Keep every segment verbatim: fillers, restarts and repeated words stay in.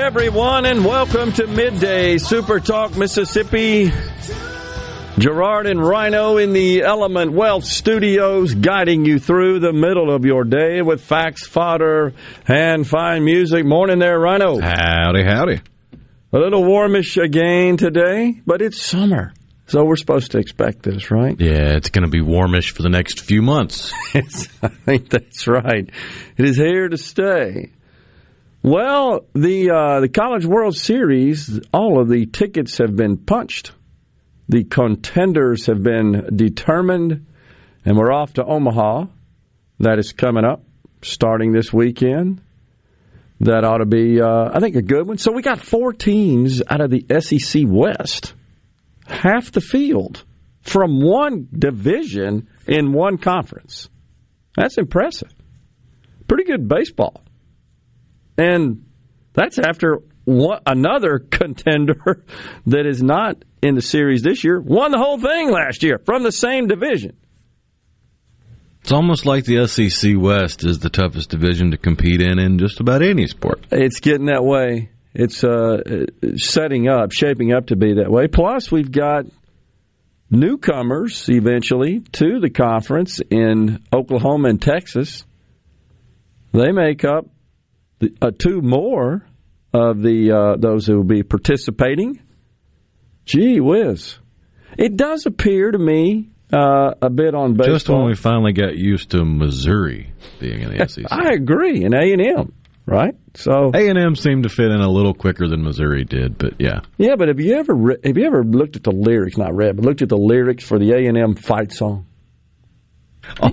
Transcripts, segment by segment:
Everyone, and welcome to Midday Super Talk Mississippi. Gerard and Rhino in the Element Wealth Studios, guiding you through the middle of your day with facts, fodder, and fine music. Morning there, Rhino. Howdy, howdy. A little warmish again today, but it's summer. So we're supposed to expect this, right? Yeah, it's going to be warmish for the next few months. I think that's right. It is here to stay. Well, the uh, the College World Series, all of the tickets have been punched. The contenders have been determined, and we're off to Omaha. That is coming up, starting this weekend. That ought to be, uh, I think, a good one. So we got four teams out of the S E C West, half the field, from one division in one conference. That's impressive. Pretty good baseball. And that's after one, another contender that is not in the series this year won the whole thing last year from the same division. It's almost like the S E C West is the toughest division to compete in in just about any sport. It's getting that way. It's uh, setting up, shaping up to be that way. Plus, we've got newcomers eventually to the conference in Oklahoma and Texas. They make up The, uh, two more of the uh, those who will be participating. Gee whiz. It does appear to me uh, a bit on baseball. Just when we finally got used to Missouri being in the S E C. I agree, and A and M, right? So A and M seemed to fit in a little quicker than Missouri did, but yeah. Yeah, but have you ever re- have you ever looked at the lyrics, not read, but looked at the lyrics for the A and M fight song?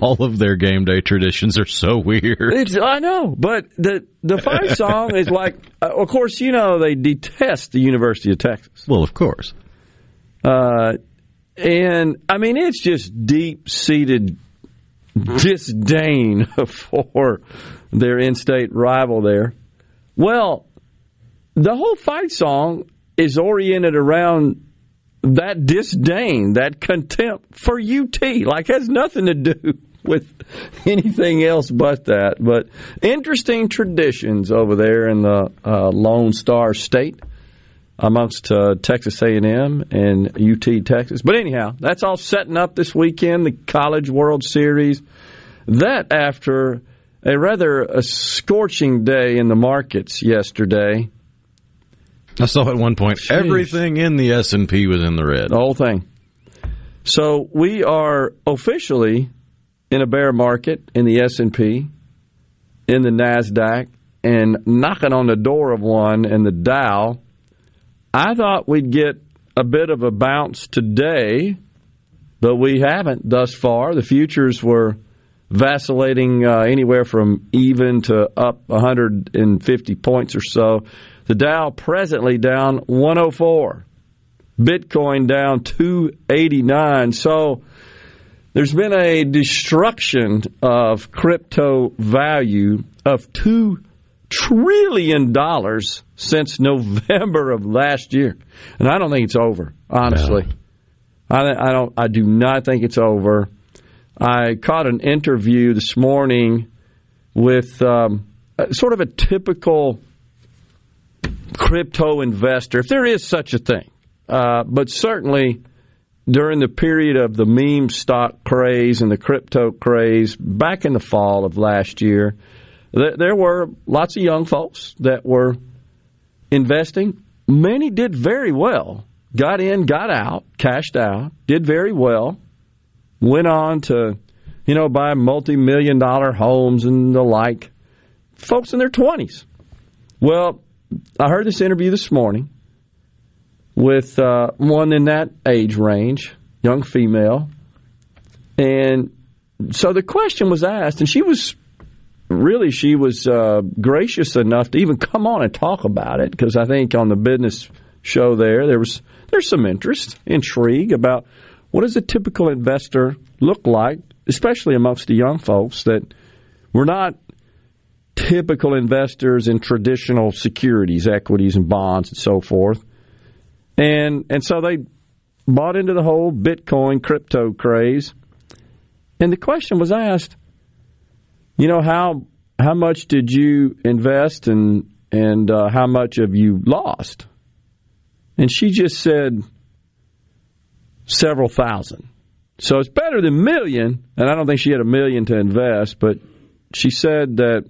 All of their game day traditions are so weird. It's, I know, but the the fight song is like, uh, of course, you know, they detest the University of Texas. Well, of course. Uh, and, I mean, it's just deep-seated disdain for their in-state rival there. Well, the whole fight song is oriented around that disdain, that contempt for U T, like, has nothing to do with anything else but that. But interesting traditions over there in the uh, Lone Star State amongst uh, Texas A and M and U T Texas. But anyhow, that's all setting up this weekend, the College World Series. That after a rather a scorching day in the markets yesterday. I saw at one point, Jeez. Everything in the S and P was in the red. The whole thing. So we are officially in a bear market in the S and P, in the NASDAQ, and knocking on the door of one in the Dow. I thought we'd get a bit of a bounce today, but we haven't thus far. The futures were vacillating uh, anywhere from even to up one hundred fifty points or so. The Dow presently down one oh four. Bitcoin down two eighty-nine. So there's been a destruction of crypto value of two trillion dollars since November of last year. And I don't think it's over, honestly. No. I, I, don't, I do not think it's over. I caught an interview this morning with um, sort of a typical crypto investor, if there is such a thing, uh, but certainly during the period of the meme stock craze and the crypto craze back in the fall of last year, th- there were lots of young folks that were investing. Many did very well, got in, got out, cashed out, did very well, went on to you know, buy multi-million dollar homes and the like. Folks in their twenties. Well, I heard this interview this morning with uh, one in that age range, young female. And so the question was asked, and she was really, she was uh, gracious enough to even come on and talk about it, because I think on the business show there, there was there's some interest, intrigue about what does a typical investor look like, especially amongst the young folks that were not typical investors in traditional securities, equities and bonds and so forth. And and so they bought into the whole Bitcoin crypto craze. And the question was asked, you know, how how much did you invest and and uh, how much have you lost? And she just said several thousand. So it's better than million, and I don't think she had a million to invest, but she said that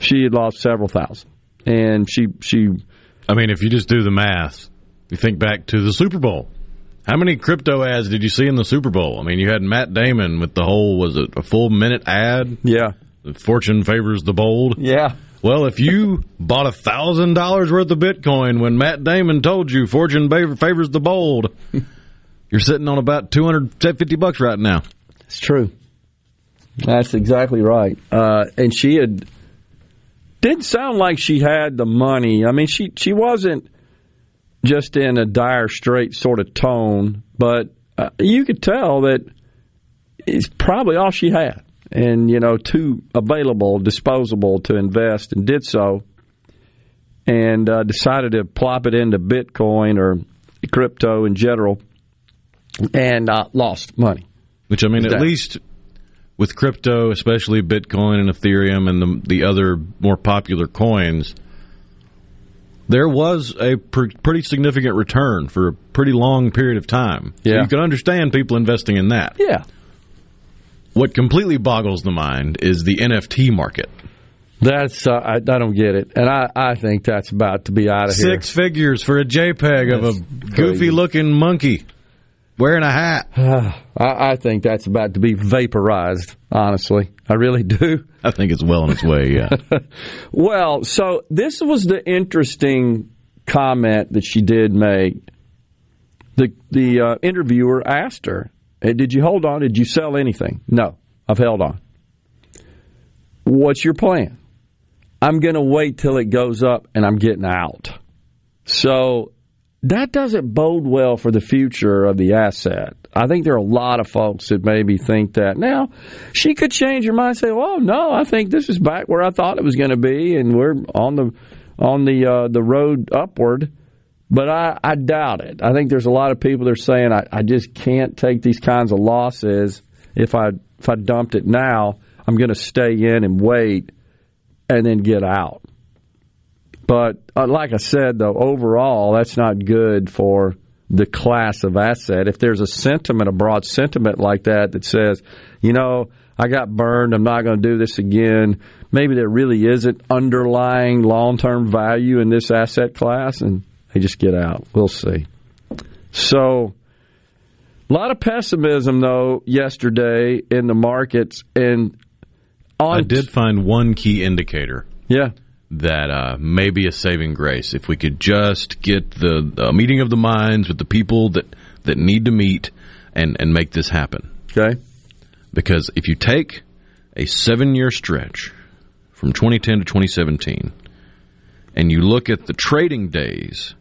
she had lost several thousand. And she she I mean, if you just do the math, you think back to the Super Bowl. How many crypto ads did you see in the Super Bowl? I mean, you had Matt Damon with the whole, was it a full minute ad? Yeah. Fortune favors the bold. Yeah. Well, if you bought one thousand dollars worth of Bitcoin when Matt Damon told you fortune favors the bold, you're sitting on about two hundred fifty bucks right now. It's true. That's exactly right. Uh, and she had... Didn't sound like she had the money. I mean, she, she wasn't just in a dire straits sort of tone, but uh, you could tell that it's probably all she had and, you know, too available, disposable to invest, and did so, and uh, decided to plop it into Bitcoin or crypto in general, and uh, lost money. Which, I mean, exactly. At least... With crypto, especially Bitcoin and Ethereum and the, the other more popular coins, there was a pr- pretty significant return for a pretty long period of time. Yeah. So you can understand people investing in that. Yeah. What completely boggles the mind is the N F T market. That's uh, I, I don't get it, and I, I think that's about to be out of Six here. Six figures for a JPEG that's of a goofy-looking monkey. Wearing a hat. Uh, I, I think that's about to be vaporized, honestly. I really do. I think it's well on its way, yeah. Well, so this was the interesting comment that she did make. The the uh, interviewer asked her, hey, did you hold on? Did you sell anything? No, I've held on. What's your plan? I'm going to wait till it goes up, and I'm getting out. So... That doesn't bode well for the future of the asset. I think there are a lot of folks that maybe think that. Now, she could change her mind and say, well, no, I think this is back where I thought it was going to be, and we're on the on the uh, the road upward. But I, I doubt it. I think there's a lot of people that are saying, I, I just can't take these kinds of losses. If I, if I dumped it now, I'm going to stay in and wait and then get out. But uh, like I said, though, overall, that's not good for the class of asset. If there's a sentiment, a broad sentiment like that that says, you know, I got burned, I'm not going to do this again, maybe there really isn't underlying long-term value in this asset class, and they just get out. We'll see. So a lot of pessimism, though, yesterday in the markets. And on I did find one key indicator. Yeah. That uh, may be a saving grace. If we could just get the uh, meeting of the minds with the people that, that need to meet and, and make this happen. Okay. Because if you take a seven-year stretch from twenty ten to twenty seventeen and you look at the trading days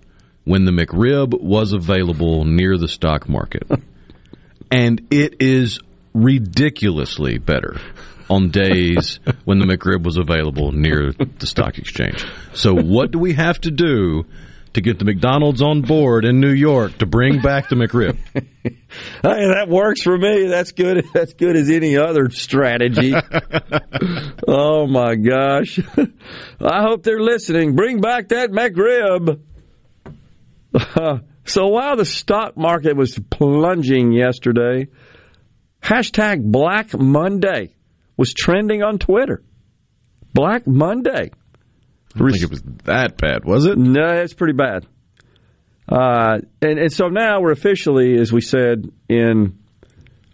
when the McRib was available near the stock market, and it is ridiculously better on days when the McRib was available near the stock exchange. So what do we have to do to get the McDonald's on board in New York to bring back the McRib? Hey, that works for me. That's good. That's good as any other strategy. Oh, my gosh. I hope they're listening. Bring back that McRib. Uh, so while the stock market was plunging yesterday, hashtag Black Monday was trending on Twitter. Black Monday. I don't think it was that bad, was it? No, it's pretty bad. Uh, and, and so now we're officially, as we said, in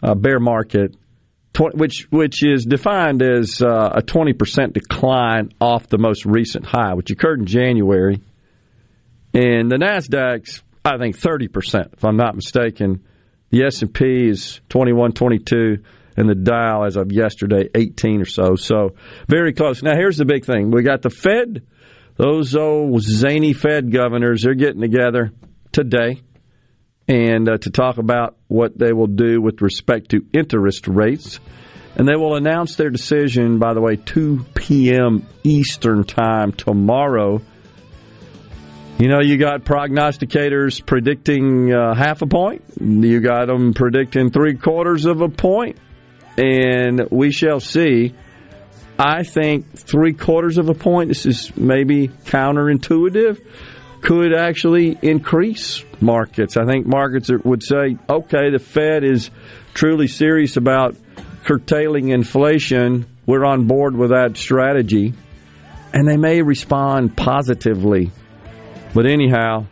a bear market. which which is defined as uh, a twenty percent decline off the most recent high, which occurred in January. And the NASDAQ's, I think, thirty percent, if I'm not mistaken. The S and P is twenty-one, twenty-two, and the Dow, as of yesterday, eighteen or so. So very close. Now, here's the big thing. We got the Fed. Those old zany Fed governors, they're getting together today and uh, to talk about what they will do with respect to interest rates. And they will announce their decision, by the way, two p.m. Eastern time tomorrow. You know, you got prognosticators predicting uh, half a point. You got them predicting three-quarters of a point. And we shall see. I think three-quarters of a point, this is maybe counterintuitive, could actually increase markets. I think markets would say, okay, the Fed is truly serious about curtailing inflation. We're on board with that strategy. And they may respond positively. But anyhow,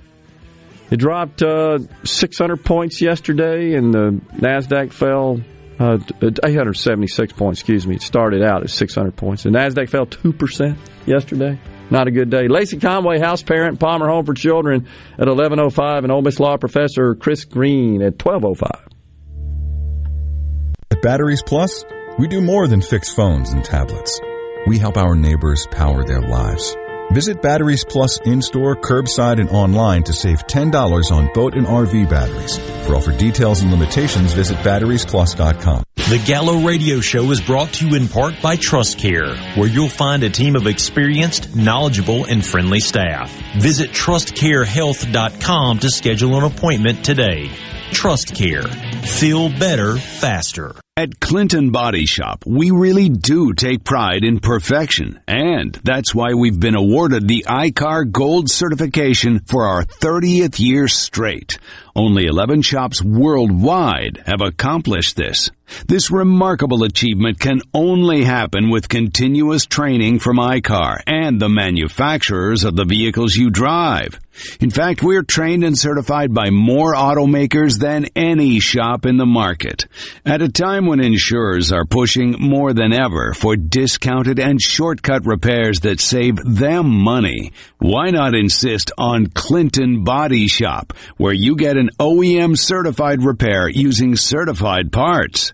it dropped uh, six hundred points yesterday, and the NASDAQ fell uh, eight hundred seventy-six points, excuse me. It started out at six hundred points. The NASDAQ fell two percent yesterday. Not a good day. Lacey Conway, house parent, Palmer Home for Children at eleven oh five, and Ole Miss Law Professor Chris Green at twelve oh five. At Batteries Plus, we do more than fix phones and tablets. We help our neighbors power their lives. Visit Batteries Plus in-store, curbside, and online to save ten dollars on boat and R V batteries. For offer details and limitations, visit batteries plus dot com. The Gallo Radio Show is brought to you in part by TrustCare, where you'll find a team of experienced, knowledgeable, and friendly staff. Visit trust care health dot com to schedule an appointment today. TrustCare. Feel better, faster. At Clinton Body Shop, we really do take pride in perfection, and that's why we've been awarded the I C A R Gold certification for our thirtieth year straight. Only eleven shops worldwide have accomplished this. This remarkable achievement can only happen with continuous training from I C A R and the manufacturers of the vehicles you drive. In fact, we're trained and certified by more automakers than any shop in the market. At a time when insurers are pushing more than ever for discounted and shortcut repairs that save them money, why not insist on Clinton Body Shop, where you get an O E M-certified repair using certified parts?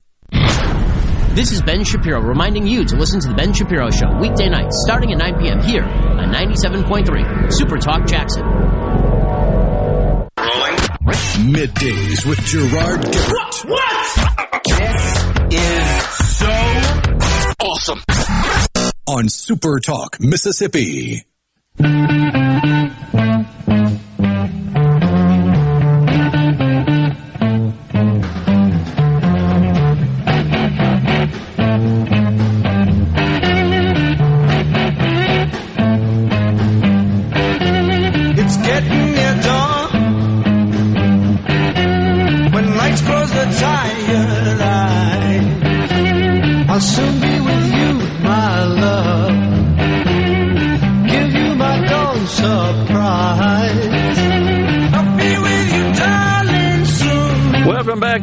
This is Ben Shapiro reminding you to listen to The Ben Shapiro Show weekday nights starting at nine p.m. here on ninety-seven point three Super Talk Jackson. Rolling. Middays with Gerard Gilbert. What? What? Yes. Is so awesome on Super Talk Mississippi.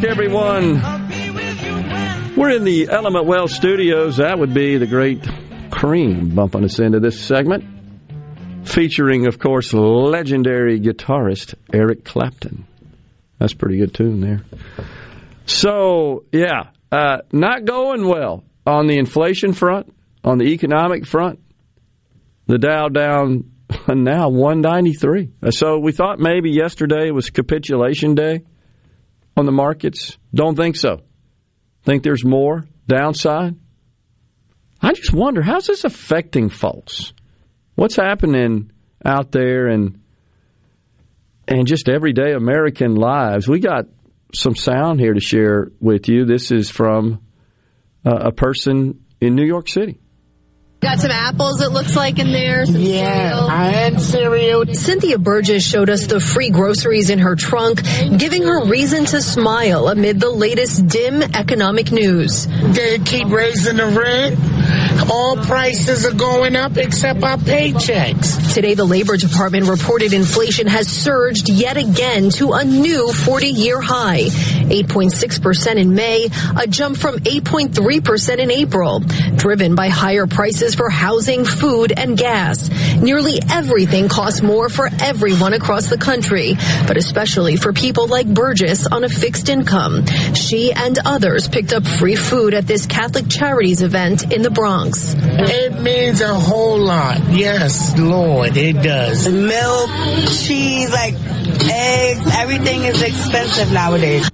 back, everyone. We're in the Element Wealth Studios. That would be the great Cream bumping us into this segment, featuring, of course, legendary guitarist Eric Clapton. That's a pretty good tune there. So, yeah, uh, not going well on the inflation front, on the economic front. The Dow down now one ninety-three. So we thought maybe yesterday was capitulation day on the markets. Don't think so. Think there's more downside? I just wonder, how's this affecting folks? What's happening out there in, in just everyday American lives? We got some sound here to share with you. This is from uh, a person in New York City. Got some apples, it looks like, in there. Some yeah, cereal. and cereal. Cynthia Burgess showed us the free groceries in her trunk, giving her reason to smile amid the latest dim economic news. They keep raising the rent. All prices are going up except our paychecks. Today, the Labor Department reported inflation has surged yet again to a new forty-year high. eight point six percent in May, a jump from eight point three percent in April, driven by higher prices for housing, food, and gas. Nearly everything costs more for everyone across the country, but especially for people like Burgess on a fixed income. She and others picked up free food at this Catholic Charities event in the Bronx. It means a whole lot. Yes, Lord, it does. Milk, cheese, like eggs, everything is expensive nowadays.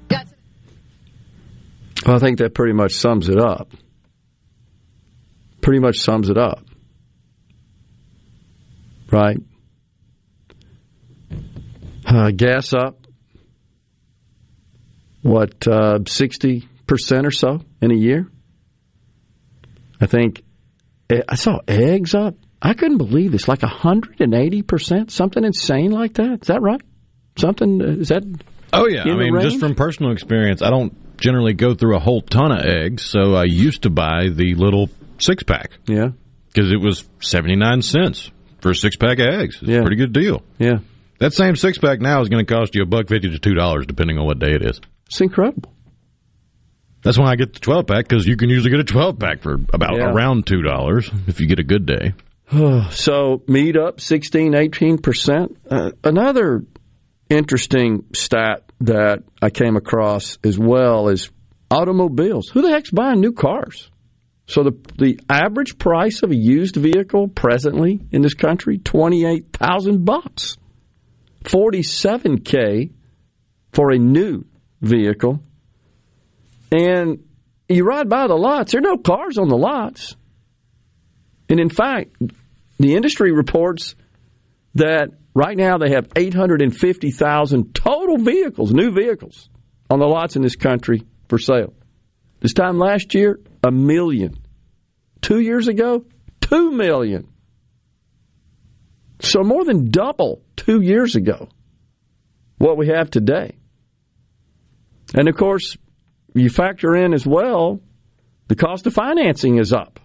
Well, I think that pretty much sums it up. Pretty much sums it up, right? Uh, gas up, what, uh, sixty percent or so in a year? I think, I saw eggs up. I couldn't believe this, like one hundred eighty percent, something insane like that. Is that right? Something, is that? Oh, yeah. I mean, just from personal experience, I don't generally go through a whole ton of eggs, so I used to buy the little six-pack. Yeah. Because it was seventy-nine cents for a six-pack of eggs. It's yeah. a pretty good deal. Yeah. That same six-pack now is going to cost you a buck fifty to two dollars, depending on what day it is. It's incredible. That's why I get the twelve-pack, because you can usually get a twelve-pack for about yeah. around two dollars if you get a good day. So, meat up sixteen, eighteen percent. Uh, another interesting stat that I came across as well is automobiles. Who the heck's buying new cars? So the the average price of a used vehicle presently in this country, twenty-eight thousand bucks. forty-seven K for a new vehicle. And you ride by the lots, there are no cars on the lots. And in fact, the industry reports that right now they have eight hundred fifty thousand total vehicles, new vehicles, on the lots in this country for sale. This time last year, a million. Two years ago, two million. So more than double two years ago what we have today. And, of course, you factor in as well the cost of financing is up.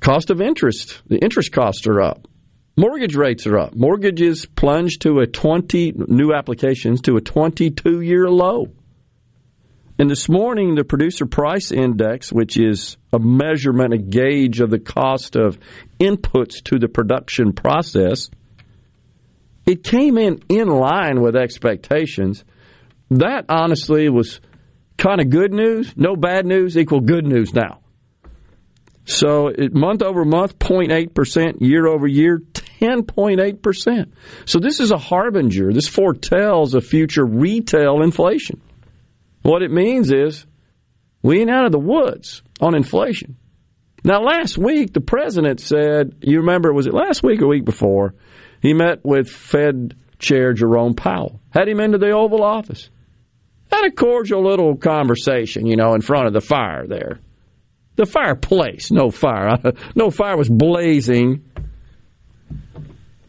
Cost of interest, the interest costs are up. Mortgage rates are up. Mortgages plunge to a twenty, new applications to a twenty-two-year low. And this morning, the Producer Price Index, which is a measurement, a gauge of the cost of inputs to the production process, it came in in line with expectations. That, honestly, was kind of good news. No bad news equal good news now. So it, month over month, zero point eight percent, year over year, ten point eight percent. So this is a harbinger. This foretells a future retail inflation. What it means is we ain't out of the woods on inflation. Now, last week, the president said, you remember, was it last week or week before, he met with Fed Chair Jerome Powell, had him into the Oval Office, had a cordial little conversation, you know, in front of the fire there. The fireplace, no fire. No fire was blazing.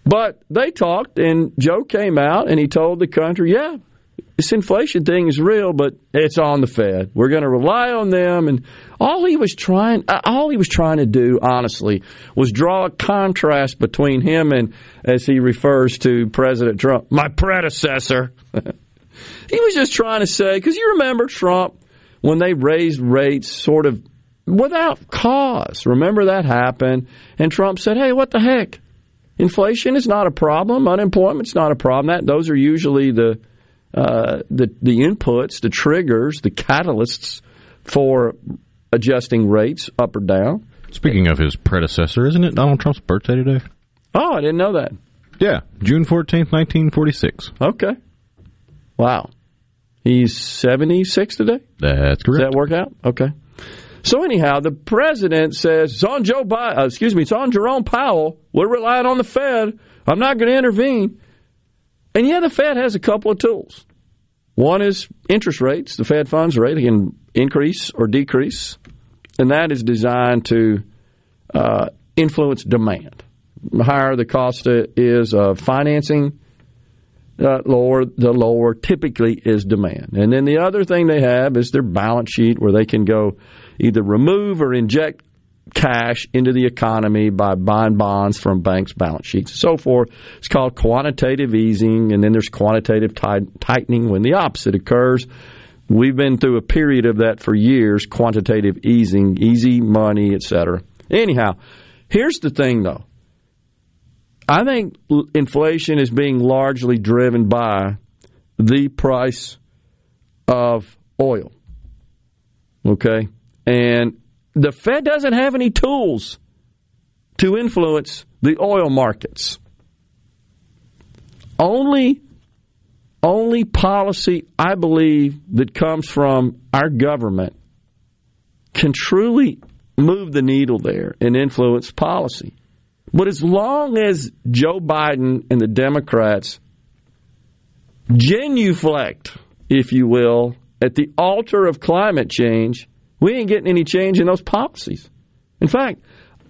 But they talked, and Joe came out, and he told the country, yeah, this inflation thing is real, but it's on the Fed. We're going to rely on them. And all he was trying, all he was trying to do, honestly, was draw a contrast between him and, as he refers to President Trump, my predecessor. He was just trying to say, because you remember Trump, when they raised rates sort of without cause. Remember that happened? And Trump said, hey, what the heck? Inflation is not a problem. Unemployment is not a problem. That, those are usually the, uh, the the inputs, the triggers, the catalysts for adjusting rates up or down. Speaking of his predecessor, isn't it Donald Trump's birthday today? Oh, I didn't know that. Yeah, June fourteenth, nineteen forty-six. Okay. Wow. He's seventy-six today? That's correct. Does that work out? Okay. So anyhow, the president says, it's on Joe Biden, uh, excuse me, it's on Jerome Powell. We're relying on the Fed. I'm not going to intervene. And yeah, the Fed has a couple of tools. One is interest rates, the Fed funds rate. They can increase or decrease. And that is designed to uh, influence demand. The higher the cost is of financing, the lower, the lower typically is demand. And then the other thing they have is their balance sheet, where they can go either remove or inject cash into the economy by buying bonds from banks' balance sheets and so forth. It's called quantitative easing, and then there's quantitative t- tightening when the opposite occurs. We've been through a period of that for years, quantitative easing, easy money, et cetera. Anyhow, here's the thing, though. I think inflation is being largely driven by the price of oil, okay? And the Fed doesn't have any tools to influence the oil markets. Only, only policy, I believe, that comes from our government can truly move the needle there and influence policy. But as long as Joe Biden and the Democrats genuflect, if you will, at the altar of climate change, we ain't getting any change in those policies. In fact,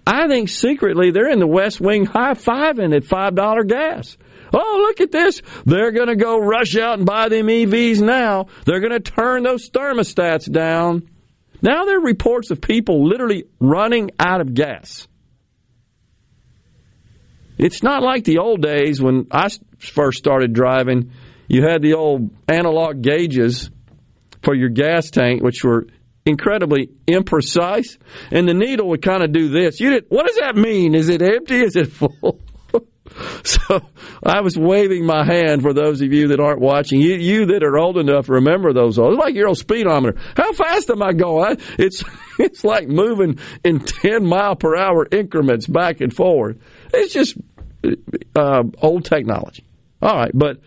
I think secretly they're in the West Wing high-fiving at five dollars gas. Oh, look at this. They're going to go rush out and buy them E Vs now. They're going to turn those thermostats down. Now there are reports of people literally running out of gas. It's not like the old days when I first started driving. You had the old analog gauges for your gas tank, which were incredibly imprecise, and the needle would kind of do this. You didn't, what does that mean? Is it empty? Is it full? So I was waving my hand for those of you that aren't watching. You, you that are old enough remember those. Old. It's like your old speedometer. How fast am I going? It's it's like moving in ten mile per hour increments back and forward. It's just uh, old technology. All right, but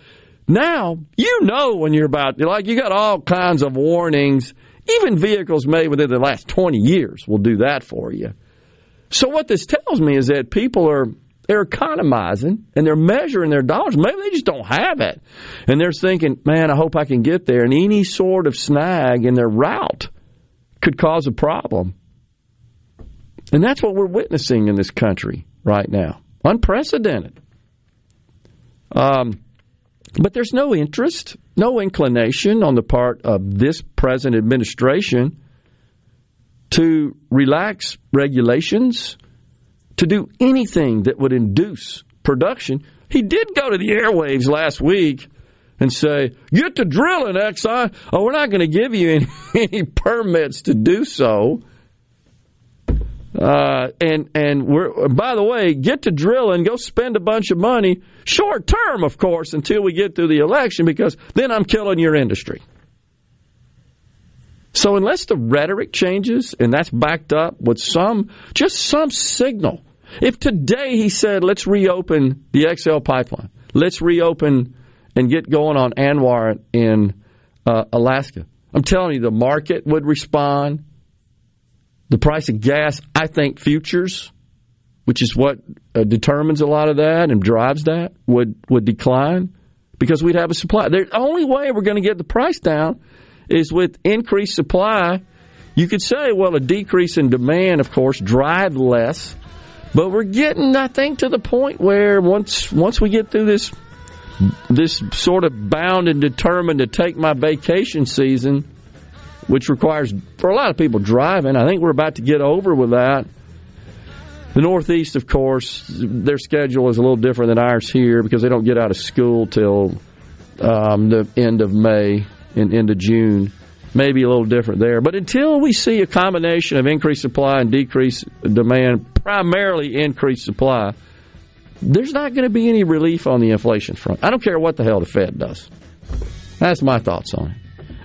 now you know when you're about, like you got all kinds of warnings. Even vehicles made within the last twenty years will do that for you. So what this tells me is that people are they're economizing and they're measuring their dollars. Maybe they just don't have it. And they're thinking, man, I hope I can get there. And any sort of snag in their route could cause a problem. And that's what we're witnessing in this country right now. Unprecedented. Um, but there's no interest, no inclination on the part of this present administration to relax regulations, to do anything that would induce production. He did go to the airwaves last week and say, get to drilling, Exxon. Oh, we're not going to give you any, any permits to do so. Uh, and and we're by the way, get to drilling, go spend a bunch of money, short term, of course, until we get through the election, because then I'm killing your industry. So unless the rhetoric changes, and that's backed up with some, just some signal. If today he said, let's reopen the X L pipeline, let's reopen and get going on ANWR in uh, Alaska, I'm telling you, the market would respond. The price of gas, I think futures, which is what uh, determines a lot of that and drives that, would, would decline because we'd have a supply. The only way we're going to get the price down is with increased supply. You could say, well, a decrease in demand, of course, drive less. But we're getting, I think, to the point where once once we get through this this sort of bound and determined to take my vacation season, which requires, for a lot of people, driving. I think we're about to get over with that. The Northeast, of course, their schedule is a little different than ours here because they don't get out of school till um, the end of May and end of June. Maybe a little different there. But until we see a combination of increased supply and decreased demand, primarily increased supply, there's not going to be any relief on the inflation front. I don't care what the hell the Fed does. That's my thoughts on it.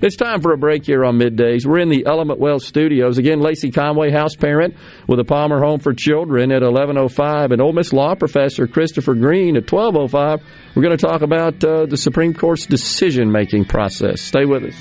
It's time for a break here on Middays. We're in the Element Wells Studios. Again, Lacey Conway, house parent with the Palmer Home for Children at eleven oh five, and Ole Miss law professor Christopher Green at twelve oh five. We're going to talk about uh, the Supreme Court's decision-making process. Stay with us.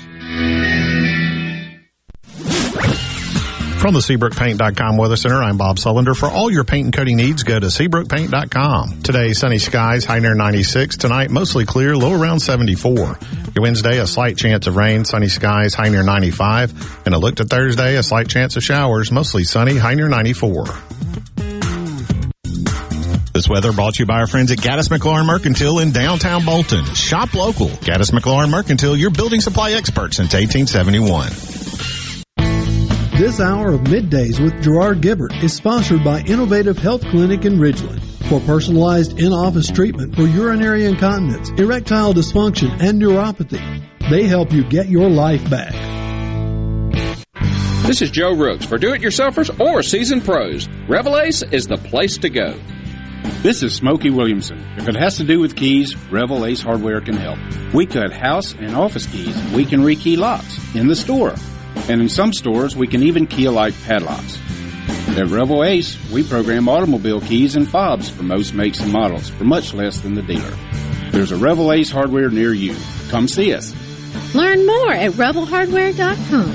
From the Seabrook Paint dot com Weather Center, I'm Bob Sullender. For all your paint and coating needs, go to Seabrook Paint dot com. Today, sunny skies, high near ninety-six. Tonight, mostly clear, low around seventy-four. Your Wednesday, a slight chance of rain, sunny skies, high near ninety-five. And a look to Thursday, a slight chance of showers, mostly sunny, high near ninety-four. This weather brought to you by our friends at Gaddis McLaurin Mercantile in downtown Bolton. Shop local. Gaddis McLaurin Mercantile, your building supply expert since eighteen seventy-one. This hour of Middays with Gerard Gilbert is sponsored by Innovative Health Clinic in Ridgeland. For personalized in-office treatment for urinary incontinence, erectile dysfunction, and neuropathy, they help you get your life back. This is Joe Rooks for do-it-yourselfers or seasoned pros. Revelace is the place to go. This is Smokey Williamson. If it has to do with keys, Revel Ace Hardware can help. We cut house and office keys. We can rekey locks in the store. And in some stores, we can even key alike padlocks. At Revel Ace, we program automobile keys and fobs for most makes and models for much less than the dealer. There's a Revel Ace Hardware near you. Come see us. Learn more at Revel Hardware dot com.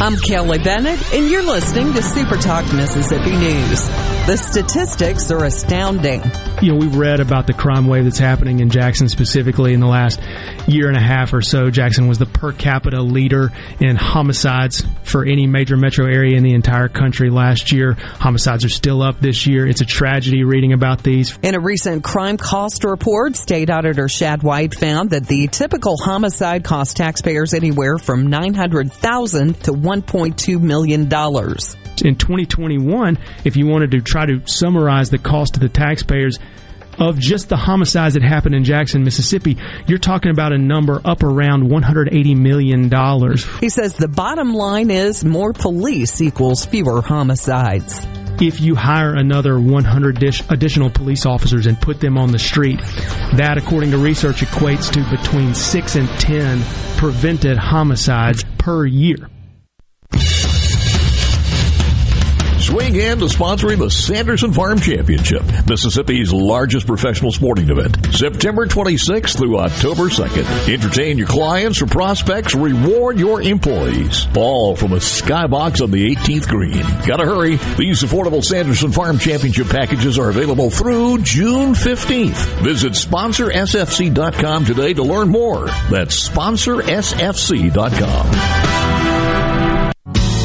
I'm Kelly Bennett, and you're listening to Super Talk Mississippi News. The statistics are astounding. You know, we've read about the crime wave that's happening in Jackson specifically in the last year and a half or so. Jackson was the per capita leader in homicides for any major metro area in the entire country last year. Homicides are still up this year. It's a tragedy reading about these. In a recent crime cost report, State Auditor Shad White found that the typical homicide costs taxpayers anywhere from nine hundred thousand dollars to one point two million dollars. In twenty twenty-one, if you wanted to try to summarize the cost to the taxpayers of just the homicides that happened in Jackson, Mississippi, you're talking about a number up around one hundred eighty million dollars. He says the bottom line is more police equals fewer homicides. If you hire another one hundred additional police officers and put them on the street, that, according to research, equates to between six and ten prevented homicides per year. Swing in to sponsoring the Sanderson Farm Championship, Mississippi's largest professional sporting event, September twenty-sixth through October second. Entertain your clients or prospects, reward your employees. Ball from a skybox on the eighteenth green. Gotta hurry. These affordable Sanderson Farm Championship packages are available through June fifteenth. Visit sponsor S F C dot com today to learn more. That's sponsor S F C dot com.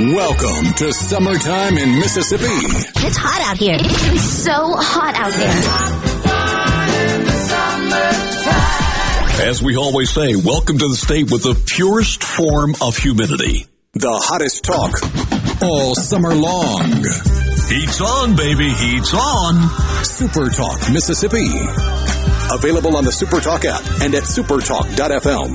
Welcome to summertime in Mississippi. It's hot out here. It's so hot out there. As we always say, welcome to the state with the purest form of humidity. The hottest talk all summer long. Heat's on, baby. Heat's on. Super Talk Mississippi. Available on the Super Talk app and at super talk dot f m.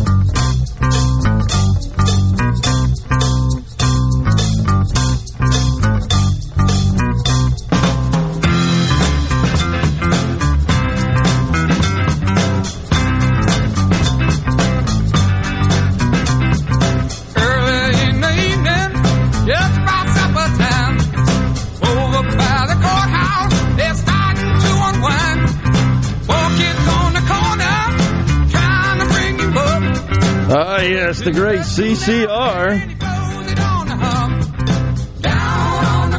Ah, yes, the great C C R.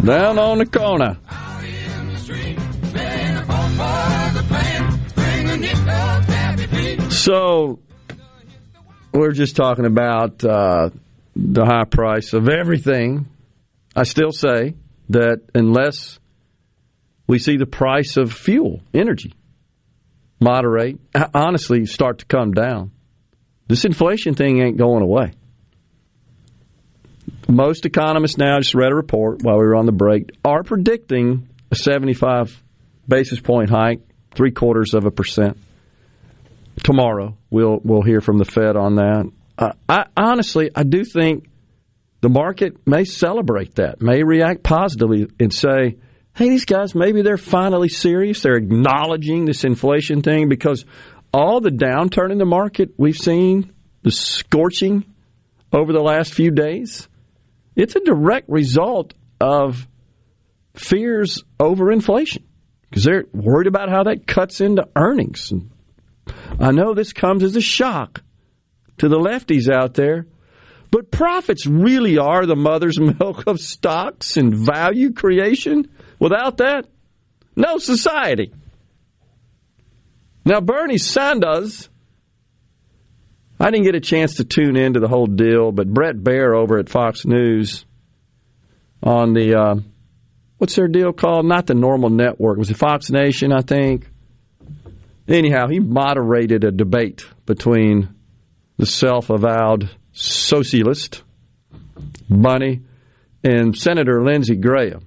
Down on the corner. So, we're just talking about uh, the high price of everything. I still say that unless we see the price of fuel, energy, moderate, honestly start to come down, this inflation thing ain't going away. Most economists now, I just read a report while we were on the break, are predicting a seventy-five basis point hike, three-quarters of a percent. Tomorrow we'll we'll hear from the Fed on that. Uh, I honestly, I do think the market may celebrate that, may react positively and say, hey, these guys, maybe they're finally serious. They're acknowledging this inflation thing because all the downturn in the market we've seen, the scorching over the last few days, it's a direct result of fears over inflation because they're worried about how that cuts into earnings. And I know this comes as a shock to the lefties out there, but profits really are the mother's milk of stocks and value creation. Without that, no society. Now, Bernie Sanders, I didn't get a chance to tune into the whole deal, but Brett Baer over at Fox News on the, uh, what's their deal called? Not the normal network. It was the Fox Nation, I think. Anyhow, he moderated a debate between the self-avowed socialist, Bunny, and Senator Lindsey Graham.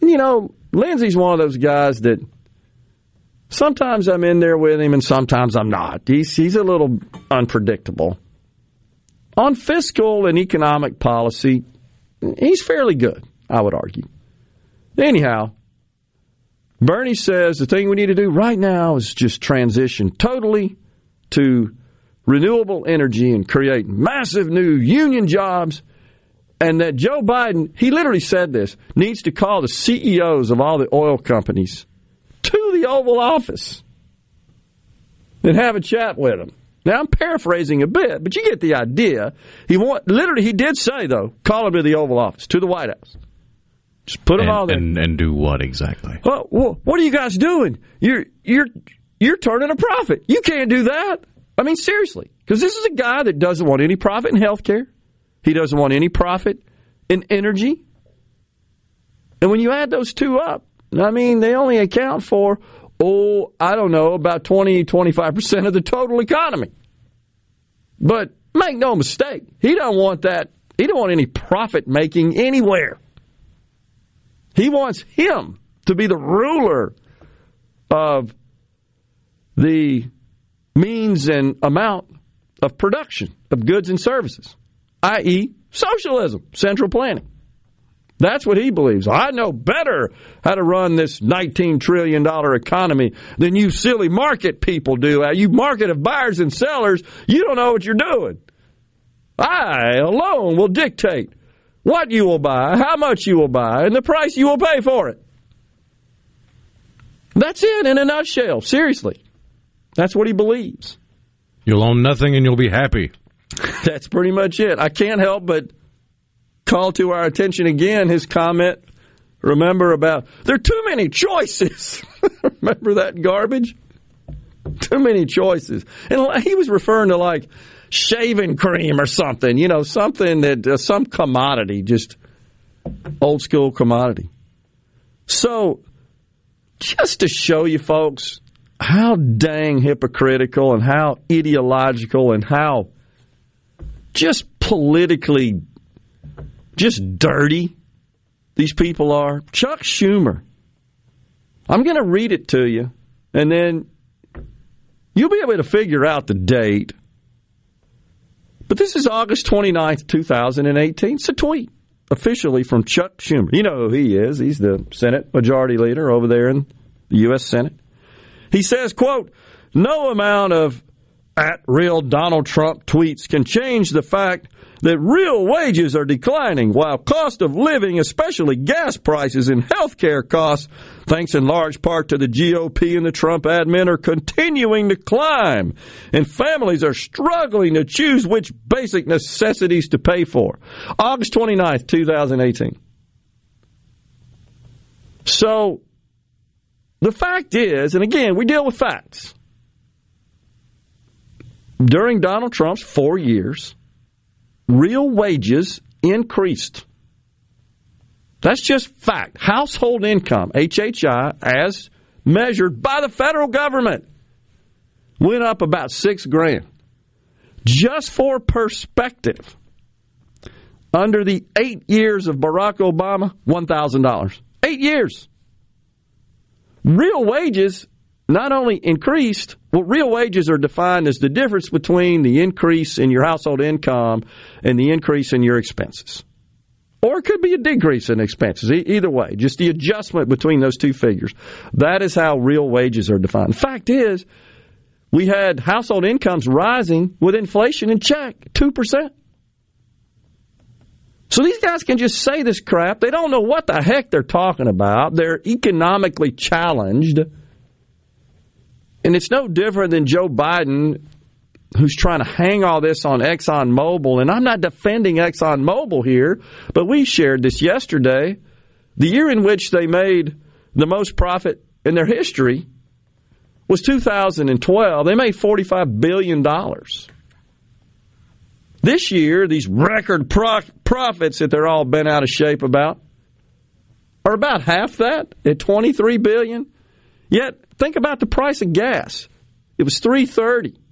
And, you know, Lindsey's one of those guys that sometimes I'm in there with him and sometimes I'm not. He's, he's a little unpredictable. On fiscal and economic policy, he's fairly good, I would argue. Anyhow, Bernie says the thing we need to do right now is just transition totally to renewable energy and create massive new union jobs. And that Joe Biden, he literally said this, needs to call the C E Os of all the oil companies to the Oval Office and have a chat with him. Now, I'm paraphrasing a bit, but you get the idea. He want, literally, he did say, though, call him to the Oval Office, to the White House. Just put them and, all there. And, and do what exactly? Well, well, what are you guys doing? You're, you're, you're turning a profit. You can't do that. I mean, seriously, because this is a guy that doesn't want any profit in health care. He doesn't want any profit in energy. And when you add those two up, I mean, they only account for, oh, I don't know, about twenty, twenty-five percent of the total economy. But make no mistake, he don't want that. He don't want any profit making anywhere. He wants him to be the ruler of the means and amount of production of goods and services, that is socialism, central planning. That's what he believes. I know better how to run this nineteen trillion dollars economy than you silly market people do. You market of buyers and sellers, you don't know what you're doing. I alone will dictate what you will buy, how much you will buy, and the price you will pay for it. That's it in a nutshell. Seriously. That's what he believes. You'll own nothing and you'll be happy. That's pretty much it. I can't help but call to our attention again his comment, remember, about there are too many choices. Remember that garbage? Too many choices. And he was referring to like shaving cream or something, you know, something that, uh, some commodity, just old school commodity. So, just to show you folks how dang hypocritical and how ideological and how just politically just dirty these people are. Chuck Schumer. I'm going to read it to you, and then you'll be able to figure out the date. But this is August twenty-ninth, twenty eighteen. It's a tweet officially from Chuck Schumer. You know who he is. He's the Senate Majority Leader over there in the U S Senate. He says, quote, "No amount of at real Donald Trump tweets can change the fact that real wages are declining, while cost of living, especially gas prices and health care costs, thanks in large part to the G O P and the Trump admin, are continuing to climb, and families are struggling to choose which basic necessities to pay for." August twenty-ninth, twenty eighteen. So, the fact is, and again, we deal with facts, during Donald Trump's four years, real wages increased. That's just fact. Household income, H H I, as measured by the federal government, went up about six grand. Just for perspective, under the eight years of Barack Obama, one thousand dollars. Eight years. Real wages not only increased, well, real wages are defined as the difference between the increase in your household income and the increase in your expenses. Or it could be a decrease in expenses. E- either way, just the adjustment between those two figures. That is how real wages are defined. The fact is, we had household incomes rising with inflation in check, two percent. So these guys can just say this crap. They don't know what the heck they're talking about. They're economically challenged. And it's no different than Joe Biden, who's trying to hang all this on ExxonMobil. And I'm not defending ExxonMobil here, but we shared this yesterday. The year in which they made the most profit in their history was two thousand twelve. They made forty-five billion dollars. This year, these record prof- profits that they're all bent out of shape about are about half that, at twenty-three billion dollars. Yet, think about the price of gas. It was three dollars and thirty cents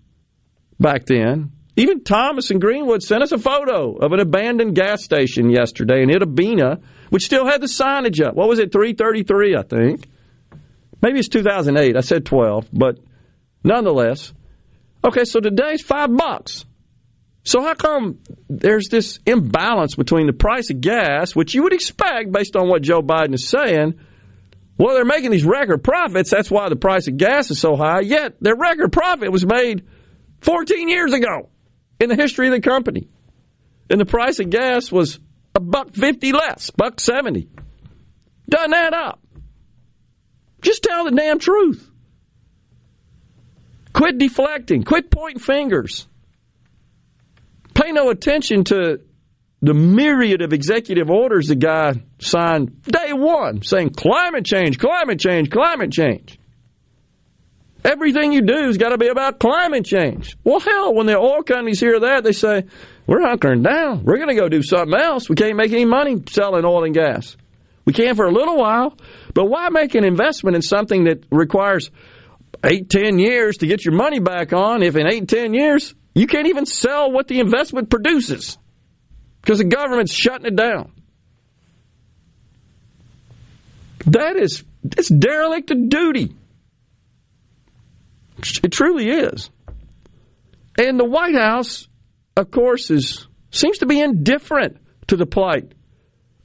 back then. Even Thomas and Greenwood sent us a photo of an abandoned gas station yesterday in Itabena, which still had the signage up. What was it, three dollars and thirty-three cents, I think? Maybe it's two thousand eight. I said twelve, but nonetheless. Okay, so today's five bucks. So how come there's this imbalance between the price of gas, which you would expect based on what Joe Biden is saying? Well, they're making these record profits. That's why the price of gas is so high. Yet, their record profit was made fourteen years ago in the history of the company. And the price of gas was a buck fifty less, buck seventy. Doesn't add up. Just tell the damn truth. Quit deflecting. Quit pointing fingers. Pay no attention to the myriad of executive orders the guy signed day one, saying climate change, climate change, climate change. Everything you do has got to be about climate change. Well, hell, when the oil companies hear that, they say, we're hunkering down. We're going to go do something else. We can't make any money selling oil and gas. We can for a little while, but why make an investment in something that requires eight, ten years to get your money back on if in eight, ten years you can't even sell what the investment produces because the government's shutting it down? That is, it's derelict of duty. It truly is. And the White House, of course, is seems to be indifferent to the plight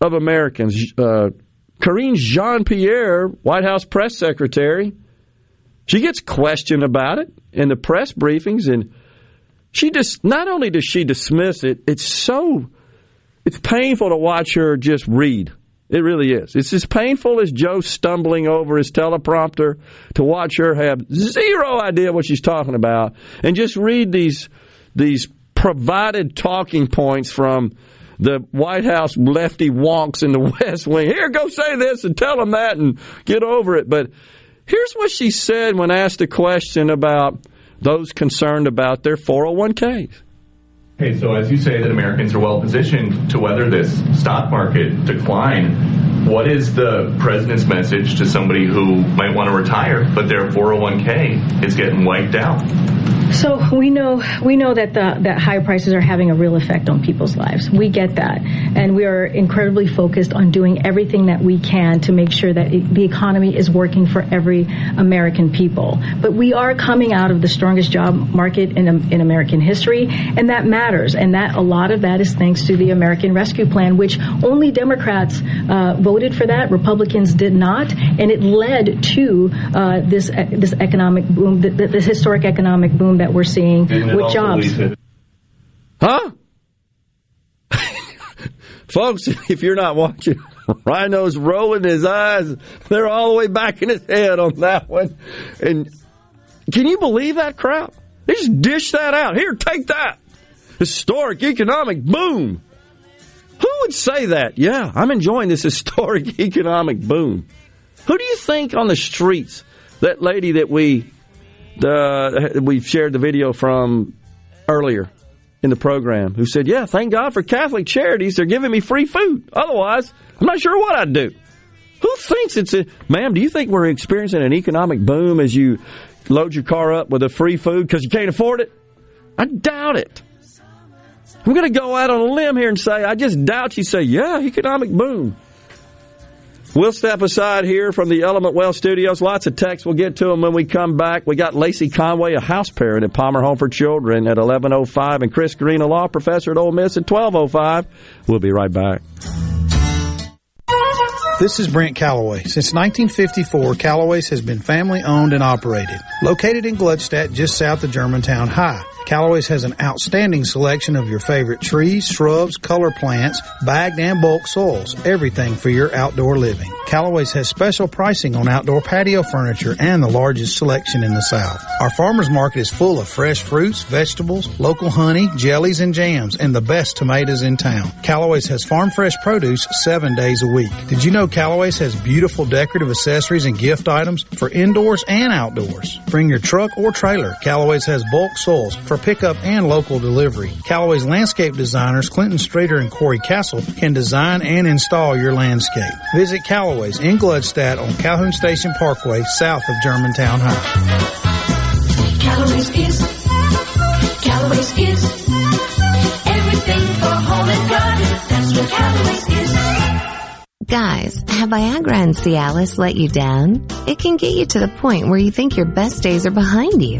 of Americans. Uh, Karine Jean-Pierre, White House press secretary, she gets questioned about it in the press briefings, and she just not only does she dismiss it, it's so it's painful to watch her just read. It really is. It's as painful as Joe stumbling over his teleprompter to watch her have zero idea what she's talking about and just read these these provided talking points from the White House lefty wonks in the West Wing. Here, go say this and tell them that and get over it. But here's what she said when asked a question about those concerned about their four oh one k's. Okay, so as you say that Americans are well positioned to weather this stock market decline, what is the president's message to somebody who might want to retire, but their four oh one k is getting wiped out? So we know we know that the, that high prices are having a real effect on people's lives. We get that, and we are incredibly focused on doing everything that we can to make sure that it, the economy is working for every American people. But we are coming out of the strongest job market in in American history, and that matters. And that a lot of that is thanks to the American Rescue Plan, which only Democrats uh, voted for. That Republicans did not, and it led to uh, this this economic boom, this historic economic boom that we're seeing with jobs. Huh? Folks, if you're not watching, Rhino's rolling his eyes. They're all the way back in his head on that one. And can you believe that crap? They just dish that out. Here, take that. Historic economic boom. Who would say that? Yeah, I'm enjoying this historic economic boom. Who do you think on the streets, that lady that we... The, we've shared the video from earlier in the program, who said, yeah, thank God for Catholic charities. They're giving me free food. Otherwise, I'm not sure what I'd do. Who thinks it's a... Ma'am, do you think we're experiencing an economic boom as you load your car up with a free food because you can't afford it? I doubt it. I'm going to go out on a limb here and say, I just doubt you say, yeah, economic boom. We'll step aside here from the Element Wealth Studios. Lots of texts. We'll get to them when we come back. We got Lacey Conway, a house parent at Palmer Home for Children at eleven oh five, and Chris Green, a law professor at Ole Miss at twelve oh five. We'll be right back. This is Brent Calloway. Since nineteen fifty-four, Calloway's has been family-owned and operated. Located in Gluckstadt, just south of Germantown High, Calloway's has an outstanding selection of your favorite trees, shrubs, color plants, bagged and bulk soils, everything for your outdoor living. Calloway's has special pricing on outdoor patio furniture and the largest selection in the South. Our farmers market is full of fresh fruits, vegetables, local honey, jellies and jams, and the best tomatoes in town. Calloway's has farm fresh produce seven days a week. Did you know Calloway's has beautiful decorative accessories and gift items for indoors and outdoors? Bring your truck or trailer. Calloway's has bulk soils for pickup and local delivery. Calloway's landscape designers Clinton Streeter and Corey Castle can design and install your landscape. Visit Calloway's in Gluckstadt on Calhoun Station Parkway, south of Germantown High. Calloway's is, Calloway's is, everything for home and garden, that's what Calloway's is. Guys, have Viagra and Cialis let you down? It can get you to the point where you think your best days are behind you.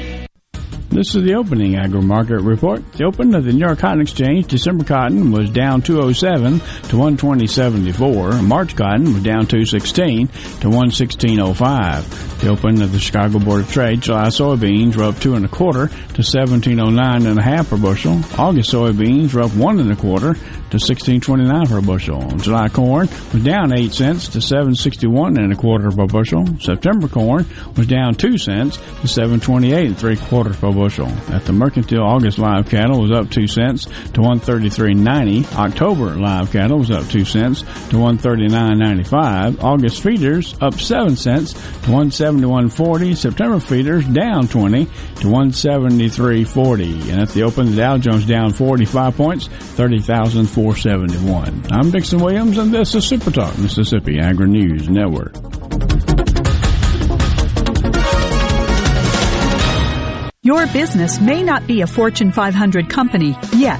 This is the opening agri-market report. The open of the New York Cotton Exchange, December cotton was down two oh seven to one twenty point seven four. March cotton was down two sixteen to one sixteen point oh five. The open of the Chicago Board of Trade, July soybeans were up two and a quarter to seventeen oh nine and a half per bushel. August soybeans were up one and a quarter to sixteen twenty-nine per bushel. July corn was down eight cents to seven sixty-one and a quarter per bushel. September corn was down two cents to seven twenty-eight and three quarters per bushel. At the Mercantile, August live cattle was up two cents to one thirty-three ninety. October live cattle was up two cents to one thirty-nine ninety-five. August feeders up seven cents to one seventy-one forty. September feeders down twenty to one seventy-three forty. And at the open, the Dow Jones down forty-five points, thirty thousand four hundred seventy-one. I'm Dixon Williams, and this is Super Talk Mississippi Agri News Network. Your business may not be a Fortune five hundred company yet.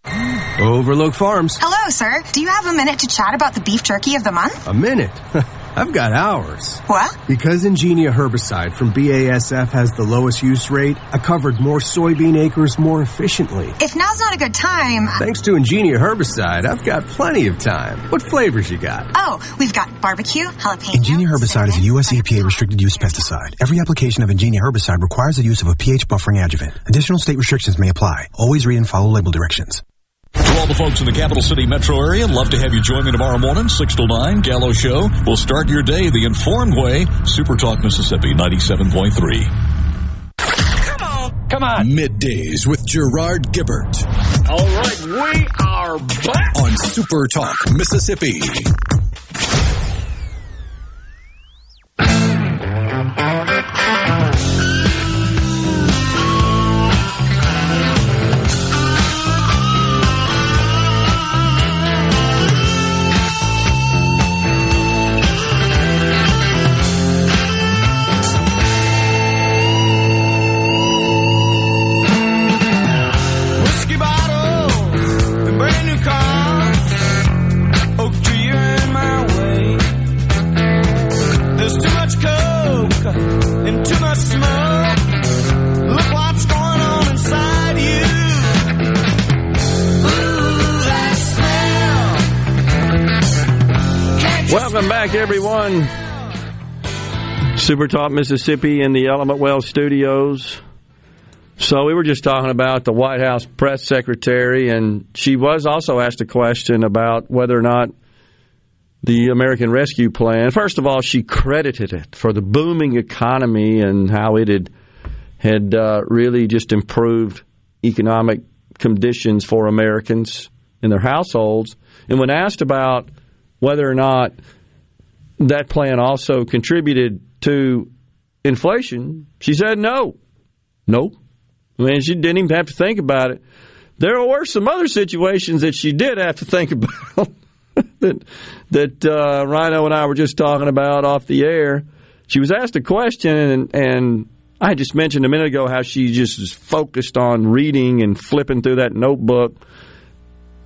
Overlook Farms. Hello, sir. Do you have a minute to chat about the beef jerky of the month? A minute? I've got hours. What? Because Ingenia herbicide from B A S F has the lowest use rate, I covered more soybean acres more efficiently. If now's not a good time... Thanks to Ingenia herbicide, I've got plenty of time. What flavors you got? Oh, we've got barbecue, jalapeno... Ingenia herbicide is a U S E P A restricted use pesticide. Every application of Ingenia herbicide requires the use of a pH buffering adjuvant. Additional state restrictions may apply. Always read and follow label directions. To all the folks in the capital city metro area, love to have you join me tomorrow morning, six to nine, Gallo Show. We'll start your day the informed way. Super Talk Mississippi ninety-seven point three. Come on. Come on. Middays with Gerard Gilbert. All right, we are back on Super Talk Mississippi. Welcome back, everyone. Super Talk Mississippi in the Element Wealth Studios. So we were just talking about the White House press secretary, and she was also asked a question about whether or not the American Rescue Plan. First of all, she credited it for the booming economy and how it had, had uh, really just improved economic conditions for Americans and their households. And when asked about whether or not that plan also contributed to inflation, she said no. No. I mean, she didn't even have to think about it. There were some other situations that she did have to think about that that uh, Rhino and I were just talking about off the air. She was asked a question, and, and I just mentioned a minute ago how she just was focused on reading and flipping through that notebook.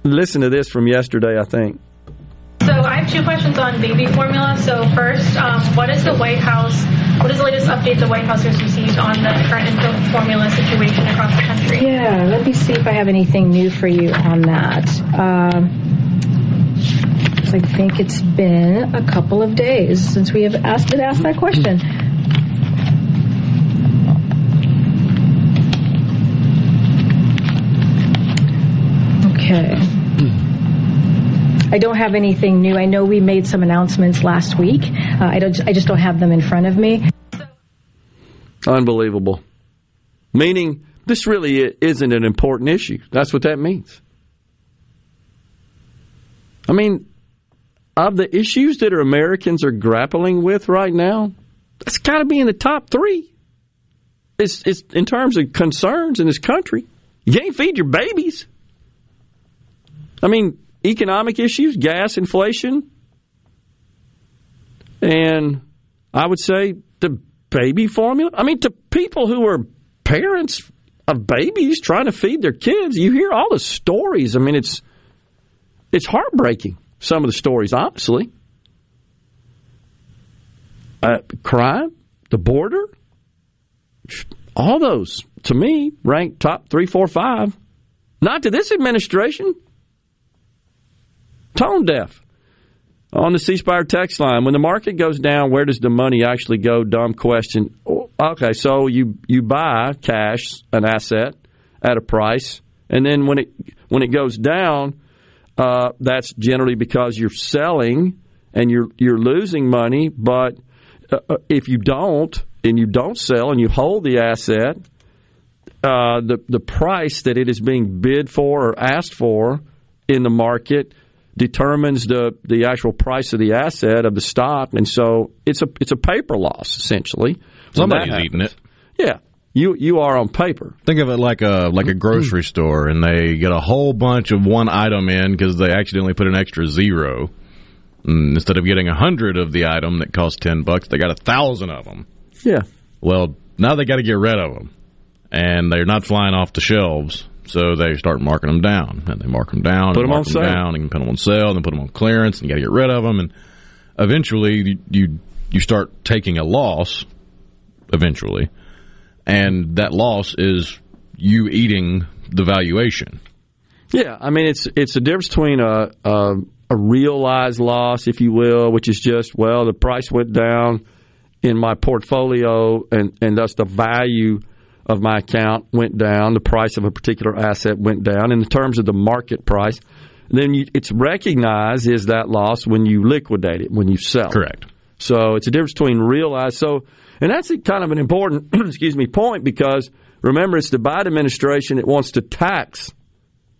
Listen to this from yesterday, I think. So I have two questions on baby formula. So first, um, what is the White House, what is the latest update the White House has received on the current infant formula situation across the country? Yeah, let me see if I have anything new for you on that. Um, I think it's been a couple of days since we have asked been asked that question. Okay. I don't have anything new. I know we made some announcements last week. Uh, I don't. I just don't have them in front of me. Unbelievable. Meaning, this really isn't an important issue. That's what that means. I mean, of the issues that Americans are grappling with right now, that's got to be in the top three. It's, it's in terms of concerns in this country. You can't feed your babies. I mean, economic issues, gas, inflation, and I would say the baby formula. I mean, to people who are parents of babies trying to feed their kids, you hear all the stories. I mean, it's it's heartbreaking, some of the stories, honestly. Uh, crime, the border, all those, to me, ranked top three, four, five. Not to this administration. Tone deaf. On the ceasefire text line, when the market goes down, where does the money actually go? Dumb question. Okay, so you, you buy cash, an asset, at a price, and then when it when it goes down, uh, that's generally because you're selling and you're you're losing money. But uh, if you don't and you don't sell and you hold the asset, uh, the the price that it is being bid for or asked for in the market determines the, the actual price of the asset, of the stock, and so it's a it's a paper loss, essentially. Somebody's eating it. Yeah. You you are on paper. Think of it like a like a grocery store, and they get a whole bunch of one item in because they accidentally put an extra zero. And instead of getting a hundred of the item that cost ten bucks, they got a thousand of them. Yeah. Well, now they got to get rid of them, and they're not flying off the shelves. So they start marking them down, and they mark them down, put and them mark on them sale. down, and put them on sale, and then put them on clearance, and you got to get rid of them, and eventually you, you you start taking a loss, eventually, and that loss is you eating the valuation. Yeah, I mean it's it's the difference between a a, a realized loss, if you will, which is just well the price went down in my portfolio, and and thus the value of my account went down, the price of a particular asset went down in terms of the market price. Then you, it's recognized as that loss when you liquidate it, when you sell. Correct. So it's a difference between realized. So, and that's a kind of an important excuse me, point because, remember, it's the Biden administration that wants to tax